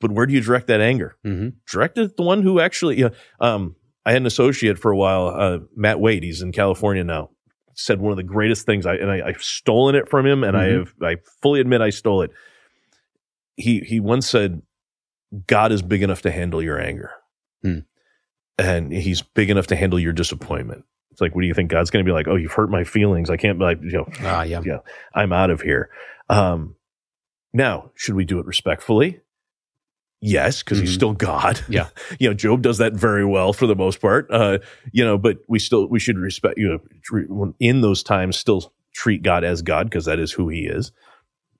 but where do you direct that anger? Mm-hmm. Direct it at the one who actually, you know, I had an associate for a while, Matt Wade, he's in California now, said one of the greatest things, I've stolen it from him, and mm-hmm. I fully admit I stole it. He once said, God is big enough to handle your anger, and he's big enough to handle your disappointment. It's like, what do you think? God's going to be like, oh, you've hurt my feelings. I can't, like, you know, yeah, I'm out of here. Now, should we do it respectfully? Yes, because he's still God. Yeah. You know, Job does that very well for the most part. You know, but we should respect, you know, in those times, still treat God as God, because that is who he is.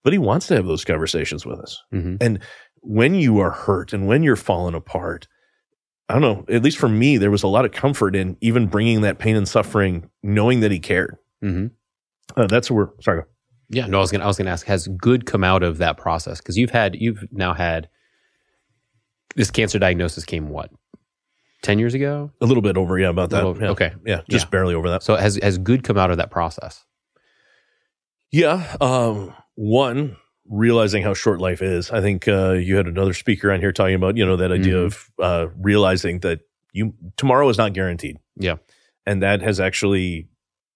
But he wants to have those conversations with us. Mm-hmm. And when you are hurt and when you're falling apart, I don't know, at least for me, there was a lot of comfort in even bringing that pain and suffering, knowing that he cared. Mm-hmm. That's where, sorry. Yeah, no, I was going to ask, has good come out of that process? Because you've now had, this cancer diagnosis came, what, 10 years ago? A little bit over, yeah, about that. Yeah. Okay. Yeah, just barely over that. So has good come out of that process? Yeah. One, realizing how short life is. I think you had another speaker on here talking about, you know, that idea of realizing that tomorrow is not guaranteed. Yeah. And that has actually...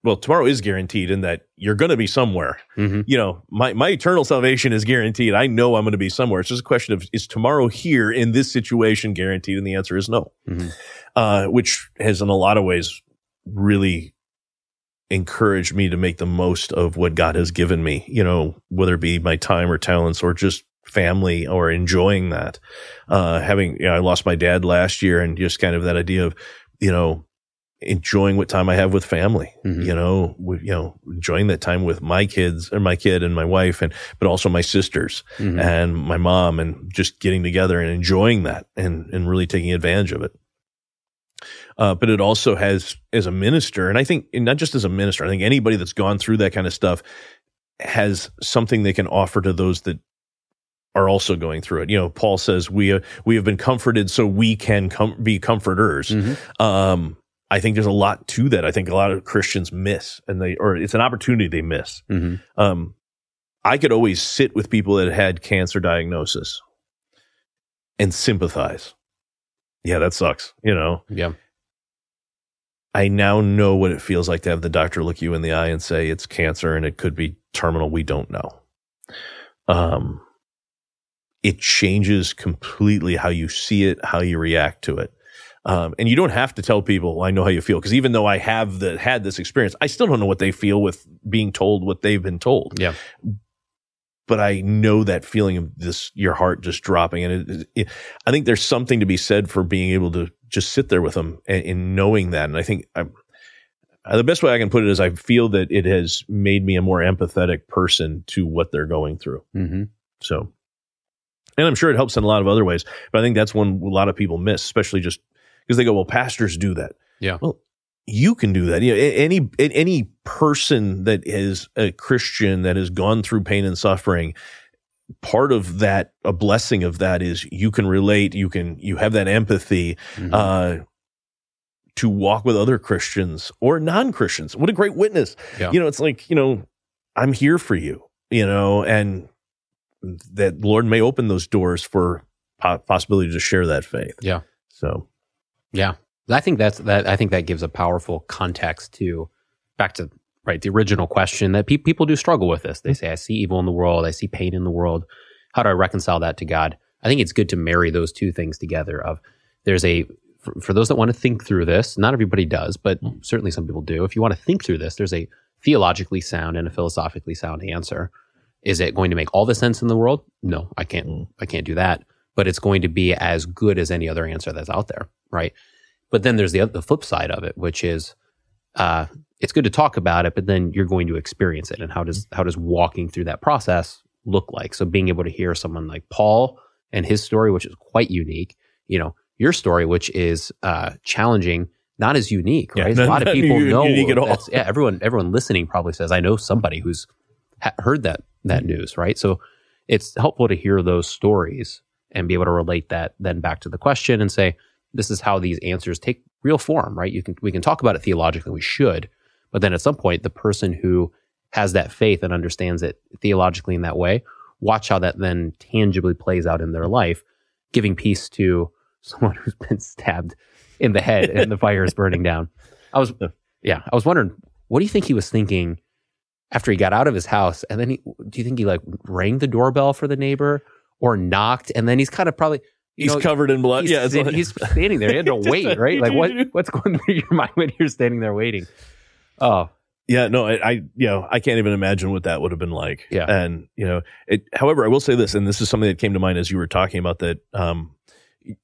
Well, tomorrow is guaranteed in that you're going to be somewhere. Mm-hmm. You know, my eternal salvation is guaranteed. I know I'm going to be somewhere. It's just a question of, is tomorrow here in this situation guaranteed? And the answer is no, which has in a lot of ways really encouraged me to make the most of what God has given me, you know, whether it be my time or talents or just family or enjoying that. I lost my dad last year, and just kind of that idea of, you know, enjoying what time I have with family, mm-hmm. Enjoying that time with my kids or my kid and my wife, but also my sisters mm-hmm. and my mom, and just getting together and enjoying that and really taking advantage of it. But it also has, as a minister, and I think not just as a minister, I think anybody that's gone through that kind of stuff has something they can offer to those that are also going through it. Paul says, we have been comforted so we can be comforters. Mm-hmm. I think there's a lot to that. I think a lot of Christians miss, or it's an opportunity they miss. Mm-hmm. I could always sit with people that had cancer diagnosis and sympathize. Yeah, that sucks. Yeah. I now know what it feels like to have the doctor look you in the eye and say it's cancer and it could be terminal. We don't know. It changes completely how you see it, how you react to it. And you don't have to tell people, I know how you feel, because even though I have had this experience, I still don't know what they feel with being told what they've been told. Yeah. But I know that feeling of your heart just dropping. And I think there's something to be said for being able to just sit there with them and knowing that. And I think the best way I can put it is I feel that it has made me a more empathetic person to what they're going through. Mm-hmm. So, and I'm sure it helps in a lot of other ways, but I think that's one a lot of people miss, especially just because they go, well, pastors do that. Yeah. Well, you can do that. Any person that is a Christian that has gone through pain and suffering, part of that, a blessing of that, is you can relate. You have that empathy mm-hmm. To walk with other Christians or non-Christians. What a great witness! Yeah. It's like I'm here for you. And that Lord may open those doors for possibility to share that faith. Yeah. So. Yeah. I think that gives a powerful context back to right the original question that people do struggle with this. They say, I see evil in the world. I see pain in the world. How do I reconcile that to God? I think it's good to marry those two things together of there's for those that want to think through this, not everybody does, but certainly some people do. If you want to think through this, there's a theologically sound and a philosophically sound answer. Is it going to make all the sense in the world? No, I can't do that. But it's going to be as good as any other answer that's out there, right? But then there's the flip side of it, which is it's good to talk about it, but then you're going to experience it. And how does walking through that process look like? So being able to hear someone like Paul and his story, which is quite unique, your story, which is challenging, not as unique, right? Yeah, a lot of people know. Unique at all. Yeah, everyone listening probably says, I know somebody who's heard that news, right? So it's helpful to hear those stories and be able to relate that then back to the question and say, this is how these answers take real form, right? We can talk about it theologically, we should, but then at some point, the person who has that faith and understands it theologically in that way, watch how that then tangibly plays out in their life, giving peace to someone who's been stabbed in the head and the fire is burning down. I was wondering, what do you think he was thinking after he got out of his house? And then do you think he rang the doorbell for the neighbor or knocked? And then he's kind of probably... He's covered in blood. He's standing there. He had to wait, right? Like what's going through your mind when you're standing there waiting? Oh, yeah. No, I can't even imagine what that would have been like. Yeah. And however, I will say this, and this is something that came to mind as you were talking about that.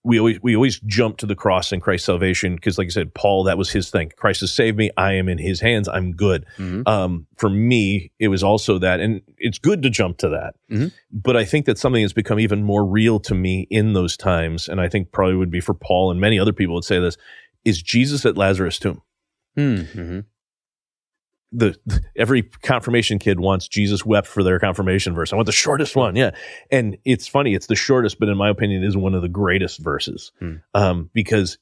We always jump to the cross and Christ's salvation because, like you said, Paul, that was his thing. Christ has saved me. I am in His hands. I'm good. Mm-hmm. For me, it was also that, and it's good to jump to that. Mm-hmm. But I think that something has become even more real to me in those times, and I think probably would be for Paul and many other people would say this: is Jesus at Lazarus' tomb? Mm-hmm. Every confirmation kid wants Jesus wept for their confirmation verse. I want the shortest one, yeah. And it's funny, it's the shortest, but in my opinion, it is one of the greatest verses because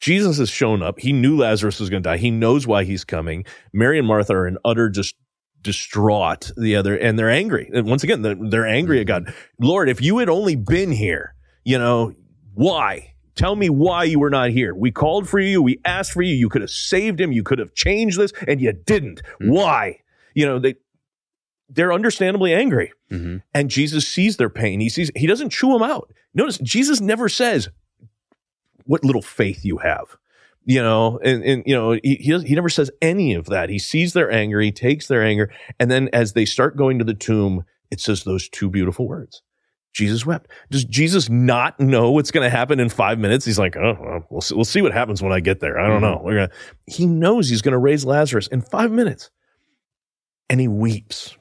Jesus has shown up. He knew Lazarus was going to die. He knows why he's coming. Mary and Martha are in utter just distraught. And they're angry. And once again, they're angry at God. Lord, if you had only been here, why? Tell me why you were not here. We called for you. We asked for you. You could have saved him. You could have changed this, and you didn't. Mm-hmm. Why? They're understandably angry. Mm-hmm. And Jesus sees their pain. He doesn't chew them out. Notice Jesus never says, what little faith you have. He never says any of that. He sees their anger. He takes their anger. And then as they start going to the tomb, it says those two beautiful words. Jesus wept. Does Jesus not know what's going to happen in 5 minutes? He's like, oh, well, we'll see what happens when I get there. I don't know. He knows he's going to raise Lazarus in 5 minutes. And he weeps.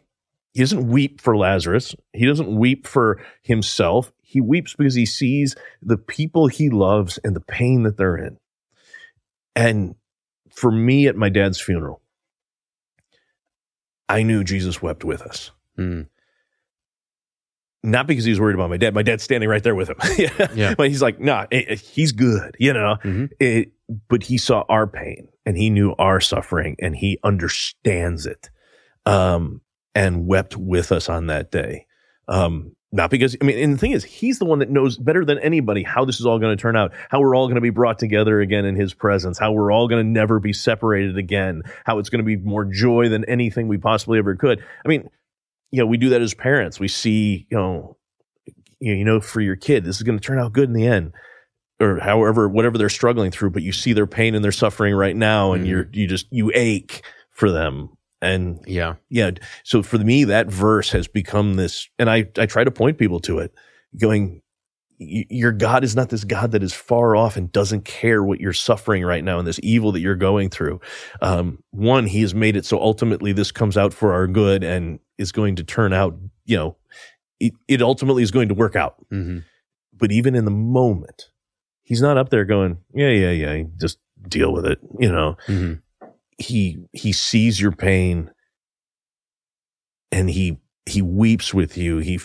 He doesn't weep for Lazarus. He doesn't weep for himself. He weeps because he sees the people he loves and the pain that they're in. And for me at my dad's funeral, I knew Jesus wept with us. Mm. Not because he was worried about my dad. My dad's standing right there with him. Yeah. But he's like, nah, he's good, Mm-hmm. But he saw our pain and he knew our suffering and he understands it, and wept with us on that day. Not because, and the thing is, he's the one that knows better than anybody how this is all going to turn out, how we're all going to be brought together again in his presence, how we're all going to never be separated again, how it's going to be more joy than anything we possibly ever could. We do that as parents. We see, for your kid, this is going to turn out good in the end, or whatever they're struggling through. But you see their pain and their suffering right now, and you ache for them. And yeah. So for me, that verse has become this, and I try to point people to it, going, your God is not this God that is far off and doesn't care what you're suffering right now and this evil that you're going through. One, he has made it so ultimately this comes out for our good and is going to turn out, it ultimately is going to work out. Mm-hmm. But even in the moment, he's not up there going, yeah, just deal with it, Mm-hmm. He sees your pain and he weeps with you. He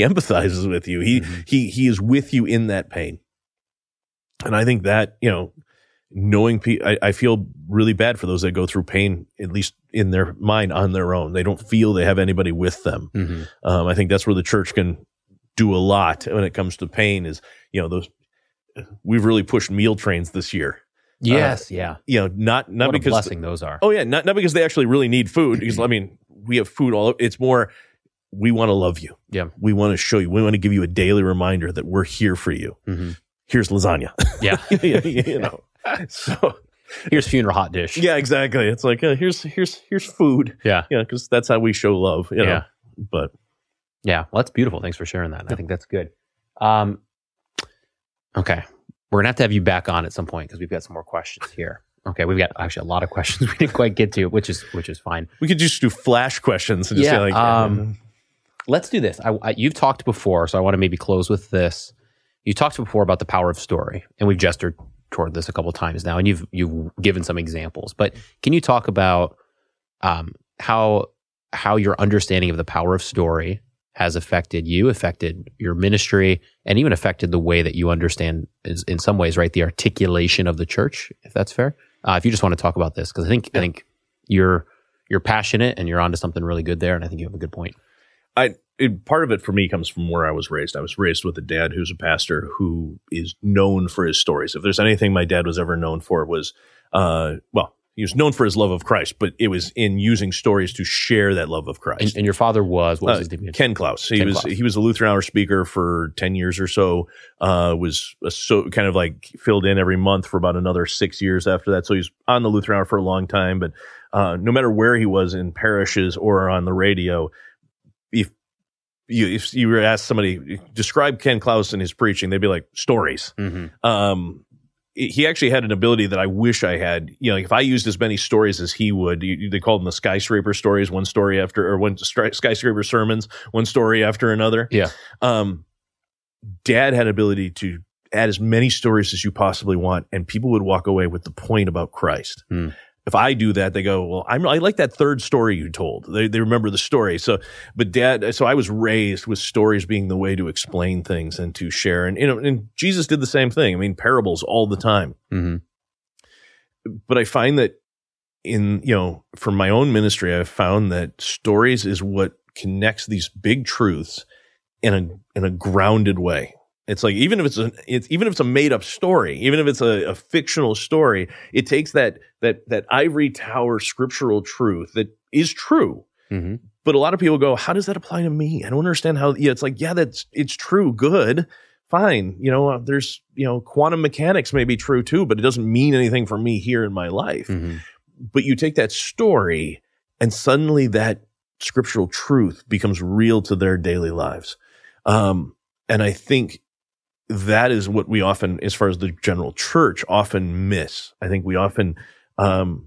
empathizes with you. He is with you in that pain. And I think that, I feel really bad for those that go through pain, at least in their mind on their own. They don't feel they have anybody with them. Mm-hmm. I think that's where the church can do a lot when it comes to pain is, we've really pushed meal trains this year. Yes. Yeah. Not what because a blessing those are. Oh yeah. Not because they actually really need food. Because we have food all over. It's more, we want to love you. Yeah. We want to show you. We want to give you a daily reminder that we're here for you. Mm-hmm. Here's lasagna. Yeah. So here's funeral hot dish. Yeah, exactly. It's like, here's food. Yeah. Yeah. Cause that's how we show love. Yeah. But yeah. Well, that's beautiful. Thanks for sharing that. Yeah. I think that's good. Okay. We're going to have you back on at some point because we've got some more questions here. Okay, we've got actually a lot of questions we didn't quite get to, which is fine. We could just do flash questions and just say like... Let's do this. You've talked before, so I want to maybe close with this. You talked before about the power of story, and we've gestured toward this a couple of times now, and you've given some examples. But can you talk about how your understanding of the power of story has affected you, affected your ministry, and even affected the way that you understand, is in some ways, right, the articulation of the church, if that's fair. If you just want to talk about this, because I think you're passionate and you're onto something really good there, and I think you have a good point. Part of it for me comes from where I was raised. I was raised with a dad who's a pastor who is known for his stories. If there's anything my dad was ever known for was, he was known for his love of Christ, but it was in using stories to share that love of Christ. And your father was his name? Ken Klaus. He was a Lutheran Hour speaker for 10 years or so, was filled in every month for about another 6 years after that. So he was on the Lutheran Hour for a long time, but no matter where he was in parishes or on the radio, if you were to ask somebody, describe Ken Klaus and his preaching, they'd be like, stories. Mm-hmm. He actually had an ability that I wish I had. If I used as many stories as he would, they called them the skyscraper stories, skyscraper sermons, one story after another. Yeah. Dad had an ability to add as many stories as you possibly want, and people would walk away with the point about Christ. Mm. If I do that, they go, well, I like that third story you told. They remember the story. So I was raised with stories being the way to explain things and to share. And, and Jesus did the same thing. Parables all the time. Mm-hmm. But I find that from my own ministry, I've found that stories is what connects these big truths in a grounded way. It's like, even if it's a made up story, even if it's a fictional story, it takes that ivory tower scriptural truth that is true. Mm-hmm. But a lot of people go, how does that apply to me? I don't understand how. It's like, it's true. Good. Fine. There's, quantum mechanics may be true too, but it doesn't mean anything for me here in my life. Mm-hmm. But you take that story and suddenly that scriptural truth becomes real to their daily lives. And I think that is what we often, as far as the general church, often miss. I think we often, in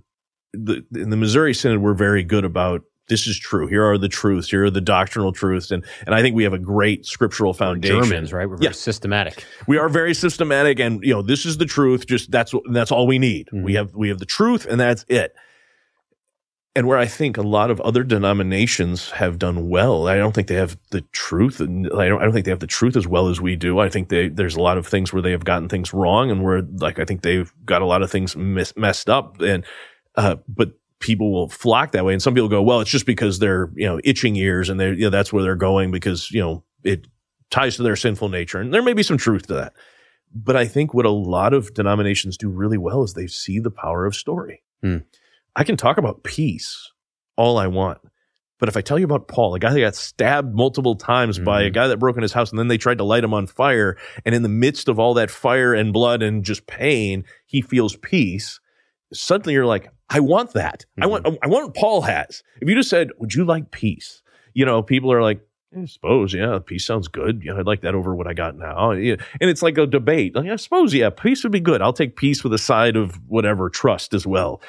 the Missouri Synod, we're very good about, this is true. Here are the truths. Here are the doctrinal truths. And I think we have a great scriptural foundation. We're Germans, right? We're very systematic. We are very systematic, and this is the truth. Just that's all we need. Mm-hmm. We have the truth, and that's it. And where I think a lot of other denominations have done well, I don't think they have the truth. I don't think they have the truth as well as we do. I think there's a lot of things where they have gotten things wrong, and where I think they've got a lot of things messed up. And but people will flock that way, and some people go, well, it's just because they're itching ears, and they that's where they're going because it ties to their sinful nature, and there may be some truth to that. But I think what a lot of denominations do really well is they see the power of story. I can talk about peace all I want, but if I tell you about Paul, a guy that got stabbed multiple times by a guy that broke in his house, and then they tried to light him on fire, and in the midst of all that fire and blood and just pain, he feels peace. Suddenly you're like, I want that. Mm-hmm. I want what Paul has. If you just said, would you like peace? People are like, I suppose, yeah, peace sounds good. I'd like that over what I got now. And it's like a debate. Like, I suppose, yeah, peace would be good. I'll take peace with a side of whatever, trust as well,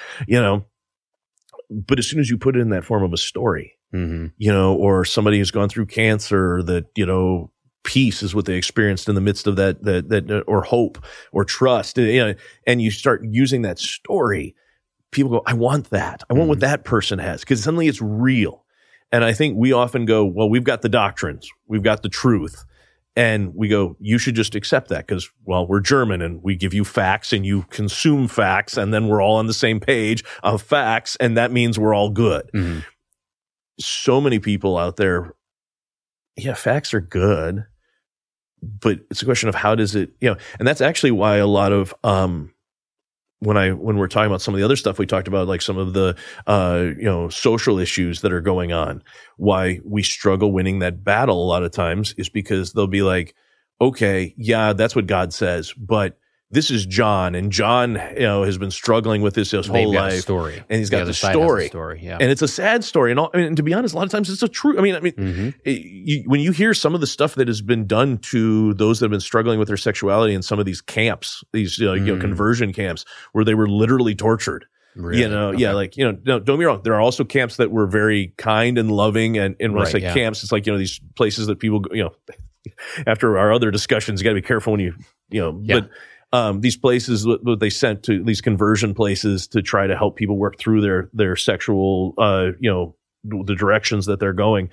But as soon as you put it in that form of a story, or somebody who's gone through cancer that, peace is what they experienced in the midst of that, or hope or trust, and you start using that story, people go, I want that. I want what that person has, because suddenly it's real. And I think we often go, well, we've got the doctrines, we've got the truth. And we go, you should just accept that because, well, we're German and we give you facts and you consume facts, and then we're all on the same page of facts, and that means we're all good. Mm-hmm. So many people out there, facts are good, but it's a question of how does it, and that's actually why a lot of, when we're talking about some of the other stuff we talked about, like some of the social issues that are going on, why we struggle winning that battle a lot of times is because they'll be like, okay, yeah, that's what God says, but this is John, and John has been struggling with this his whole life, story. And he's got the story. And it's a sad story. And all, and to be honest, a lot of times it's a true. When you hear some of the stuff that has been done to those that have been struggling with their sexuality in some of these camps, these conversion camps, where they were literally tortured. Really? Don't be wrong. There are also camps that were very kind and loving, and when I say camps, it's like these places that people go, After our other discussions, you got to be careful when you. But these places that they sent to these conversion places to try to help people work through their sexual, the directions that they're going,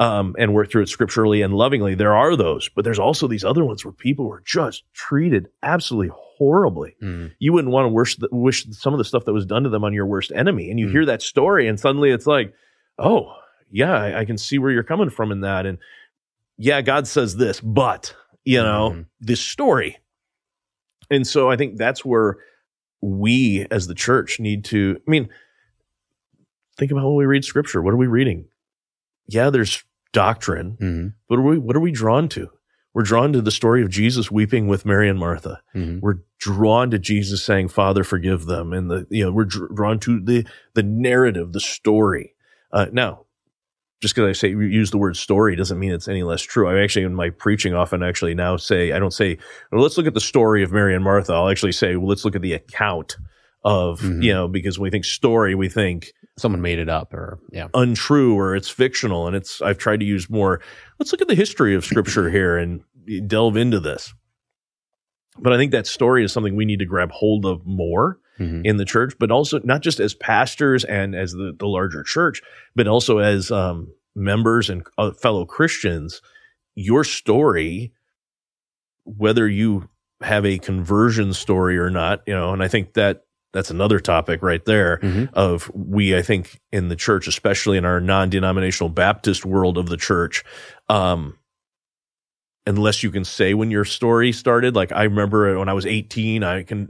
and work through it scripturally and lovingly. There are those, but there's also these other ones where people were just treated absolutely horribly. You wouldn't want to wish some of the stuff that was done to them on your worst enemy. And you hear that story, and suddenly it's like, oh yeah, I can see where you're coming from in that. And yeah, God says this, but this story. And so I think that's where we as the church need to, think about when we read scripture. What are we reading? Yeah, there's doctrine, but what are we drawn to? We're drawn to the story of Jesus weeping with Mary and Martha. We're drawn to Jesus saying, Father, forgive them. And we're drawn to the narrative, the story. Now, just because I say use the word story doesn't mean it's any less true. I actually, in my preaching, often actually now say, I don't say, well, let's look at the story of Mary and Martha. I'll actually say, well, let's look at the account of, because when we think story, we think someone made it up or untrue or it's fictional. And I've tried to use more, let's look at the history of scripture here and delve into this. But I think that story is something we need to grab hold of more in the church, but also not just as pastors and as the larger church, but also as members and fellow Christians. Your story, whether you have a conversion story or not, and I think that's another topic right there of I think in the church, especially in our non-denominational Baptist world of the church, unless you can say when your story started. Like I remember when I was 18, I can,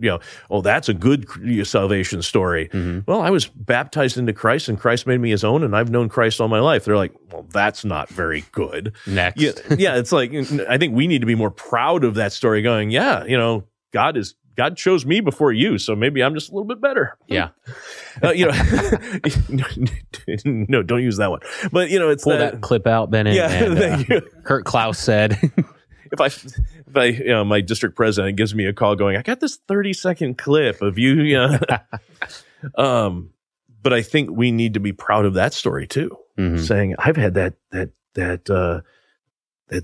oh, that's a good salvation story. Well, I was baptized into Christ and Christ made me his own and I've known Christ all my life. They're like, well, that's not very good. Next. Yeah, it's like, I think we need to be more proud of that story going, God is God chose me before you, so maybe I'm just a little bit better. Yeah. No, don't use that one. But, you know, it's Pull that clip out, Ben. Yeah, and, thank you. Kurt Klaus said... If I, you know, my district president gives me a call going, I got this 30-second clip of you, but I think we need to be proud of that story too, saying I've had that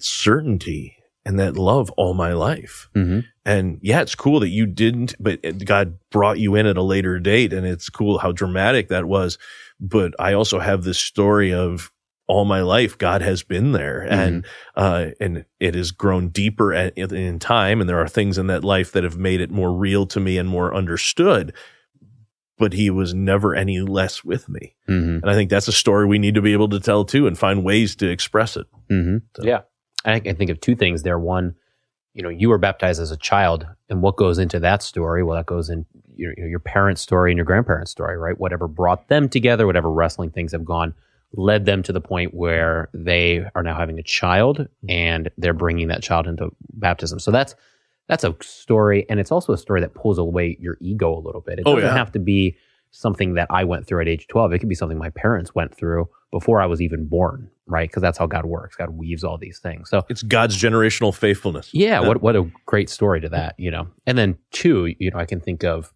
certainty and that love all my life, and yeah, it's cool that you didn't, but God brought you in at a later date, and it's cool how dramatic that was. But I also have this story of. All my life, God has been there, and it has grown deeper in time. And there are things in that life that have made it more real to me and more understood. But He was never any less with me, and I think that's a story we need to be able to tell too, and find ways to express it. So. Yeah, I can think of two things there. One, you know, you were baptized as a child, and what goes into that story? Well, that goes in your parents' story and your grandparents' story, right? Whatever brought them together, whatever wrestling things have gone. Led them to the point where they are now having a child and they're bringing that child into baptism. So that's a story. And it's also a story that pulls away your ego a little bit. It doesn't have to be something that I went through at age 12. It could be something my parents went through before I was even born, right? Because that's how God works. God weaves all these things. So it's God's generational faithfulness. Yeah. What a great story to that, you know? And then two, you know, I can think of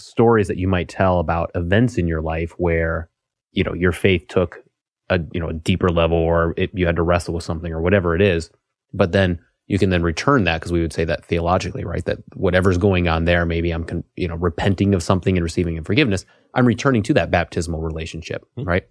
stories that you might tell about events in your life where you know, your faith took a deeper level, or you had to wrestle with something, or whatever it is. But then you can then return that, because we would say that theologically, right? That whatever's going on there, maybe I'm repenting of something and receiving in forgiveness. I'm returning to that baptismal relationship, right?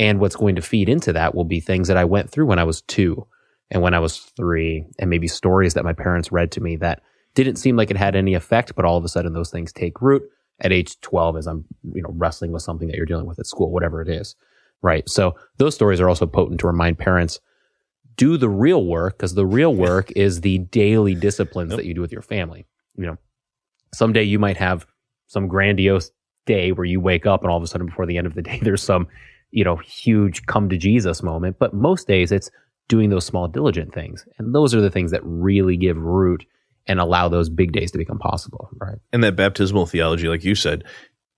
And what's going to feed into that will be things that I went through when I was 2 and when I was 3, and maybe stories that my parents read to me that didn't seem like it had any effect, but all of a sudden those things take root. At age 12, as I'm, wrestling with something that you're dealing with at school, whatever it is, right? So those stories are also potent to remind parents, do the real work, because the real work is the daily disciplines that you do with your family. You know, someday you might have some grandiose day where you wake up and all of a sudden before the end of the day, there's some, huge come to Jesus moment. But most days it's doing those small diligent things. And those are the things that really give root and allow those big days to become possible, right? And that baptismal theology, like you said,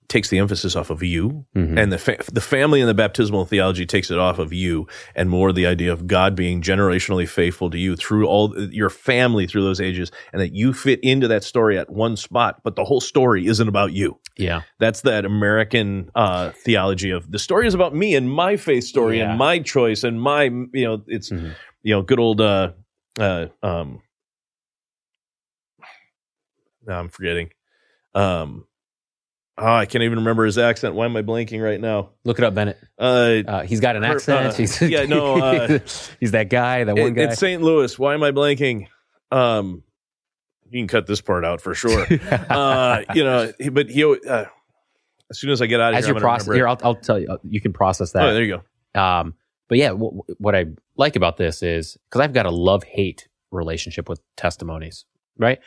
takes the emphasis off of you, and the family and the baptismal theology takes it off of you, and more the idea of God being generationally faithful to you through all your family through those ages, and that you fit into that story at one spot, but the whole story isn't about you. Yeah, that's that American theology of the story is about me and my faith story and my choice and my it's good old no, I'm forgetting. I can't even remember his accent. Why am I blanking right now? Look it up, Bennett. He's got an accent. He's that guy, one guy. It's St. Louis. Why am I blanking? You can cut this part out for sure. But he. As soon as I get out of here, I'll tell you. You can process that. Oh, there you go. But yeah, what I like about this is because I've got a love-hate relationship with testimonies. Right?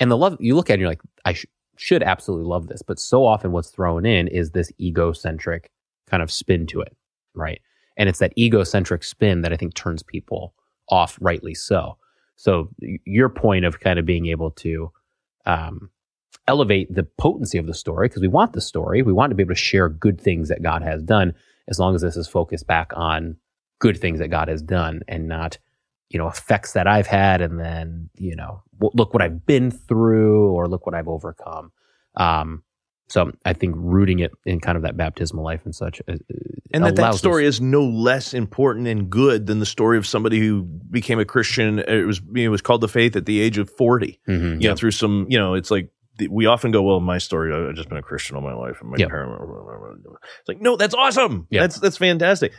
And the love, you look at it and you're like, I should absolutely love this. But so often what's thrown in is this egocentric kind of spin to it, right? And it's that egocentric spin that I think turns people off, rightly so. So your point of kind of being able to elevate the potency of the story, because we want the story, we want to be able to share good things that God has done, as long as this is focused back on good things that God has done and not effects that I've had, and then, look what I've been through or look what I've overcome. So I think rooting it in kind of that baptismal life and such. And that story is no less important and good than the story of somebody who became a Christian. It was called to faith at the age of 40, through some, it's like, we often go, well, my story, I've just been a Christian all my life. And my parents, it's like, no, that's awesome. Yep. That's fantastic.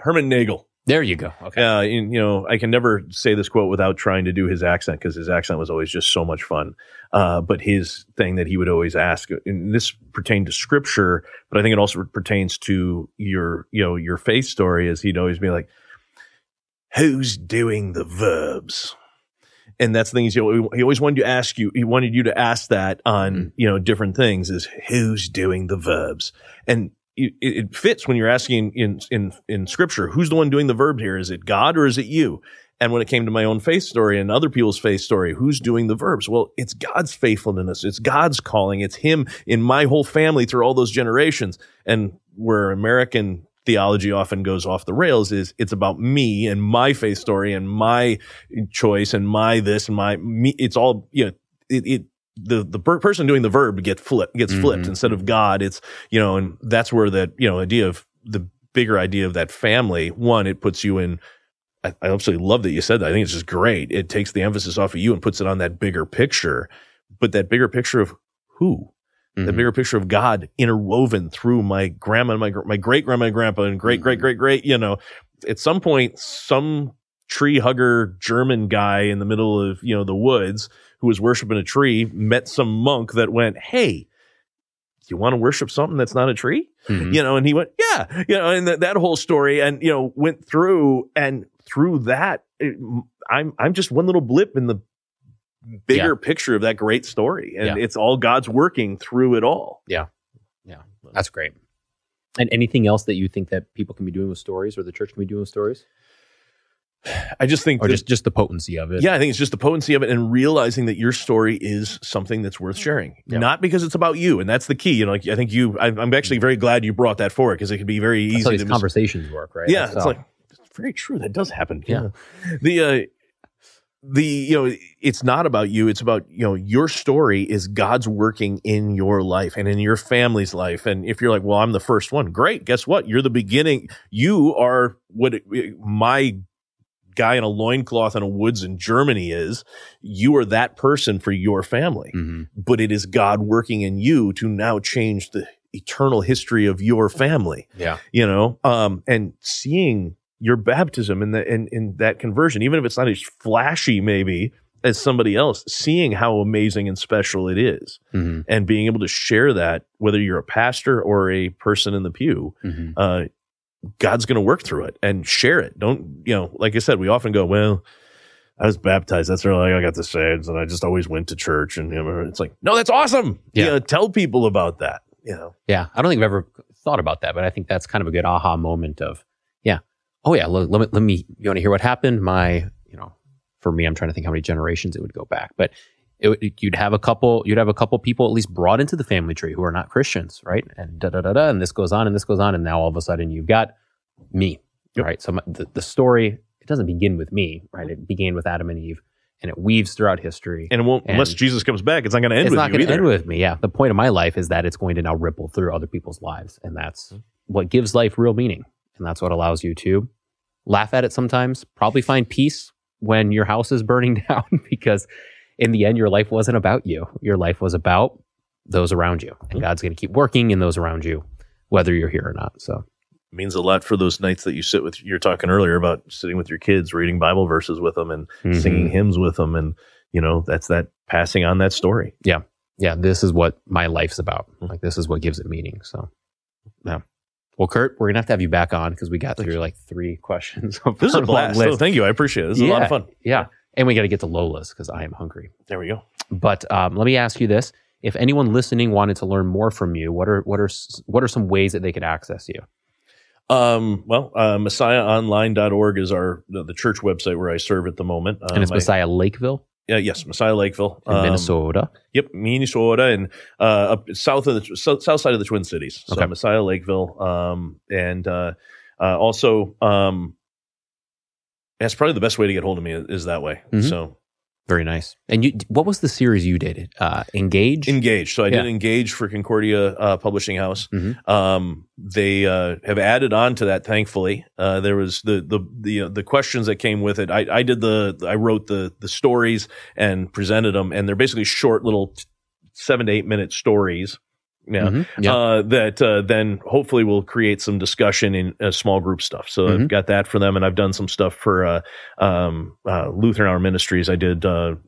Herman Nagel. There you go. Okay. I can never say this quote without trying to do his accent, because his accent was always just so much fun. But his thing that he would always ask, and this pertained to scripture, but I think it also pertains to your faith story, is he'd always be like, who's doing the verbs? And that's the thing, he always wanted to ask you. He wanted you to ask that on, different things, is who's doing the verbs? And it fits when you're asking in scripture, who's the one doing the verb here? Is it God or is it you? And when it came to my own faith story and other people's faith story, who's doing the verbs? Well, it's God's faithfulness. It's God's calling. It's him in my whole family through all those generations. And where American theology often goes off the rails is it's about me and my faith story and my choice and my this and my me. It's all, you know, the person doing the verb gets flipped instead of God. It's, you know, and that's where that, you know, idea of the bigger idea of that family, one, it puts you in, I absolutely love that you said that. I think it's just great. It takes the emphasis off of you and puts it on that bigger picture. But that bigger picture of who? Mm-hmm. The bigger picture of God interwoven through my grandma and my great-grandma and grandpa and great-great-great-great, you know. At some point, some tree-hugger German guy in the middle of, you know, the woods who was worshiping a tree met some monk that went, hey, you want to worship something that's not a tree? Mm-hmm. You know, and he went, yeah. You know, and that whole story and, you know, went through and through that, I'm just one little blip in the bigger picture of that great story. And it's all God's working through it all. Yeah. Yeah. That's great. And anything else that you think that people can be doing with stories or the church can be doing with stories? I just think just the potency of it. Yeah, I think it's just the potency of it and realizing that your story is something that's worth sharing. Yeah. Not because it's about you, and that's the key. You know, like I think I'm actually very glad you brought that forward because it could be very easy. That's how these conversations work, right? Yeah, it's like very true. That does happen. Yeah. The you know, it's not about you. It's about, you know, your story is God's working in your life and in your family's life. And if you're like, well, I'm the first one. Great. Guess what? You're the beginning. You are what my guy in a loincloth in a woods in Germany is. You are that person for your family, but it is God working in you to now change the eternal history of your family. Yeah. You know, and seeing your baptism and in that conversion, even if it's not as flashy maybe as somebody else, seeing how amazing and special it is and being able to share that, whether you're a pastor or a person in the pew, God's going to work through it and share it. Don't, you know, like I said, we often go, well, I was baptized. That's really all I got to say. And I just always went to church. And, you know, it's like, no, that's awesome. Yeah. You know, tell people about that, you know? Yeah. I don't think I've ever thought about that, but I think that's kind of a good aha moment of, yeah. Oh yeah. Let me, you want to hear what happened? For me, I'm trying to think how many generations it would go back, but you'd have a couple people at least brought into the family tree who are not Christians, right? And and this goes on, and now all of a sudden you've got me, right? So the story, it doesn't begin with me, right? It began with Adam and Eve, and it weaves throughout history. And it won't, unless Jesus comes back, it's not going to end with you either. It's not going to end with me, yeah. The point of my life is that it's going to now ripple through other people's lives, and that's what gives life real meaning, and that's what allows you to laugh at it sometimes, probably find peace when your house is burning down because in the end, your life wasn't about you. Your life was about those around you. And God's going to keep working in those around you, whether you're here or not. So it means a lot for those nights that you sit with, you're talking earlier about sitting with your kids, reading Bible verses with them and singing hymns with them. And, you know, that's that passing on that story. Yeah. Yeah. This is what my life's about. Like, this is what gives it meaning. So, yeah. Well, Kurt, we're going to have you back on because we got through like 3 questions. This is a blast. So thank you. I appreciate it. This is a lot of fun. Yeah. And we got to get to Lola's because I am hungry. There we go. But let me ask you this. If anyone listening wanted to learn more from you, what are some ways that they could access you? Messiahonline.org is the church website where I serve at the moment. And it's Messiah Lakeville? Yes, Messiah Lakeville. In Minnesota? Yep, Minnesota and up south side of the Twin Cities. So Messiah Lakeville. That's probably the best way to get hold of me is that way. So very nice. And what was the series you did? Engage? Engage. So I did Engage for Concordia Publishing House. They have added on to that, thankfully. There was the questions that came with it. I wrote the stories and presented them, and they're basically short little 7 to 8 minute stories. Yeah. Then hopefully we'll create some discussion in small group stuff. So I've got that for them, and I've done some stuff for Lutheran Hour Ministries. I did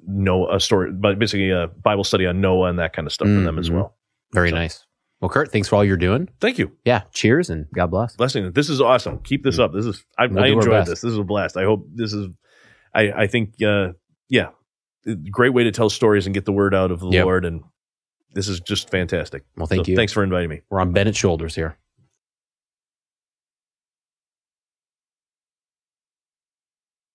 Noah story, but basically a Bible study on Noah and that kind of stuff for them as well. Very nice. Well, Kurt, thanks for all you're doing. Thank you. Yeah. Cheers and God bless. Blessing. This is awesome. Keep this up. This is I enjoyed this. This is a blast. I hope this is. I think great way to tell stories and get the word out of the Lord. And this is just fantastic. Well, thank you. Thanks for inviting me. We're on Bennett's shoulders here.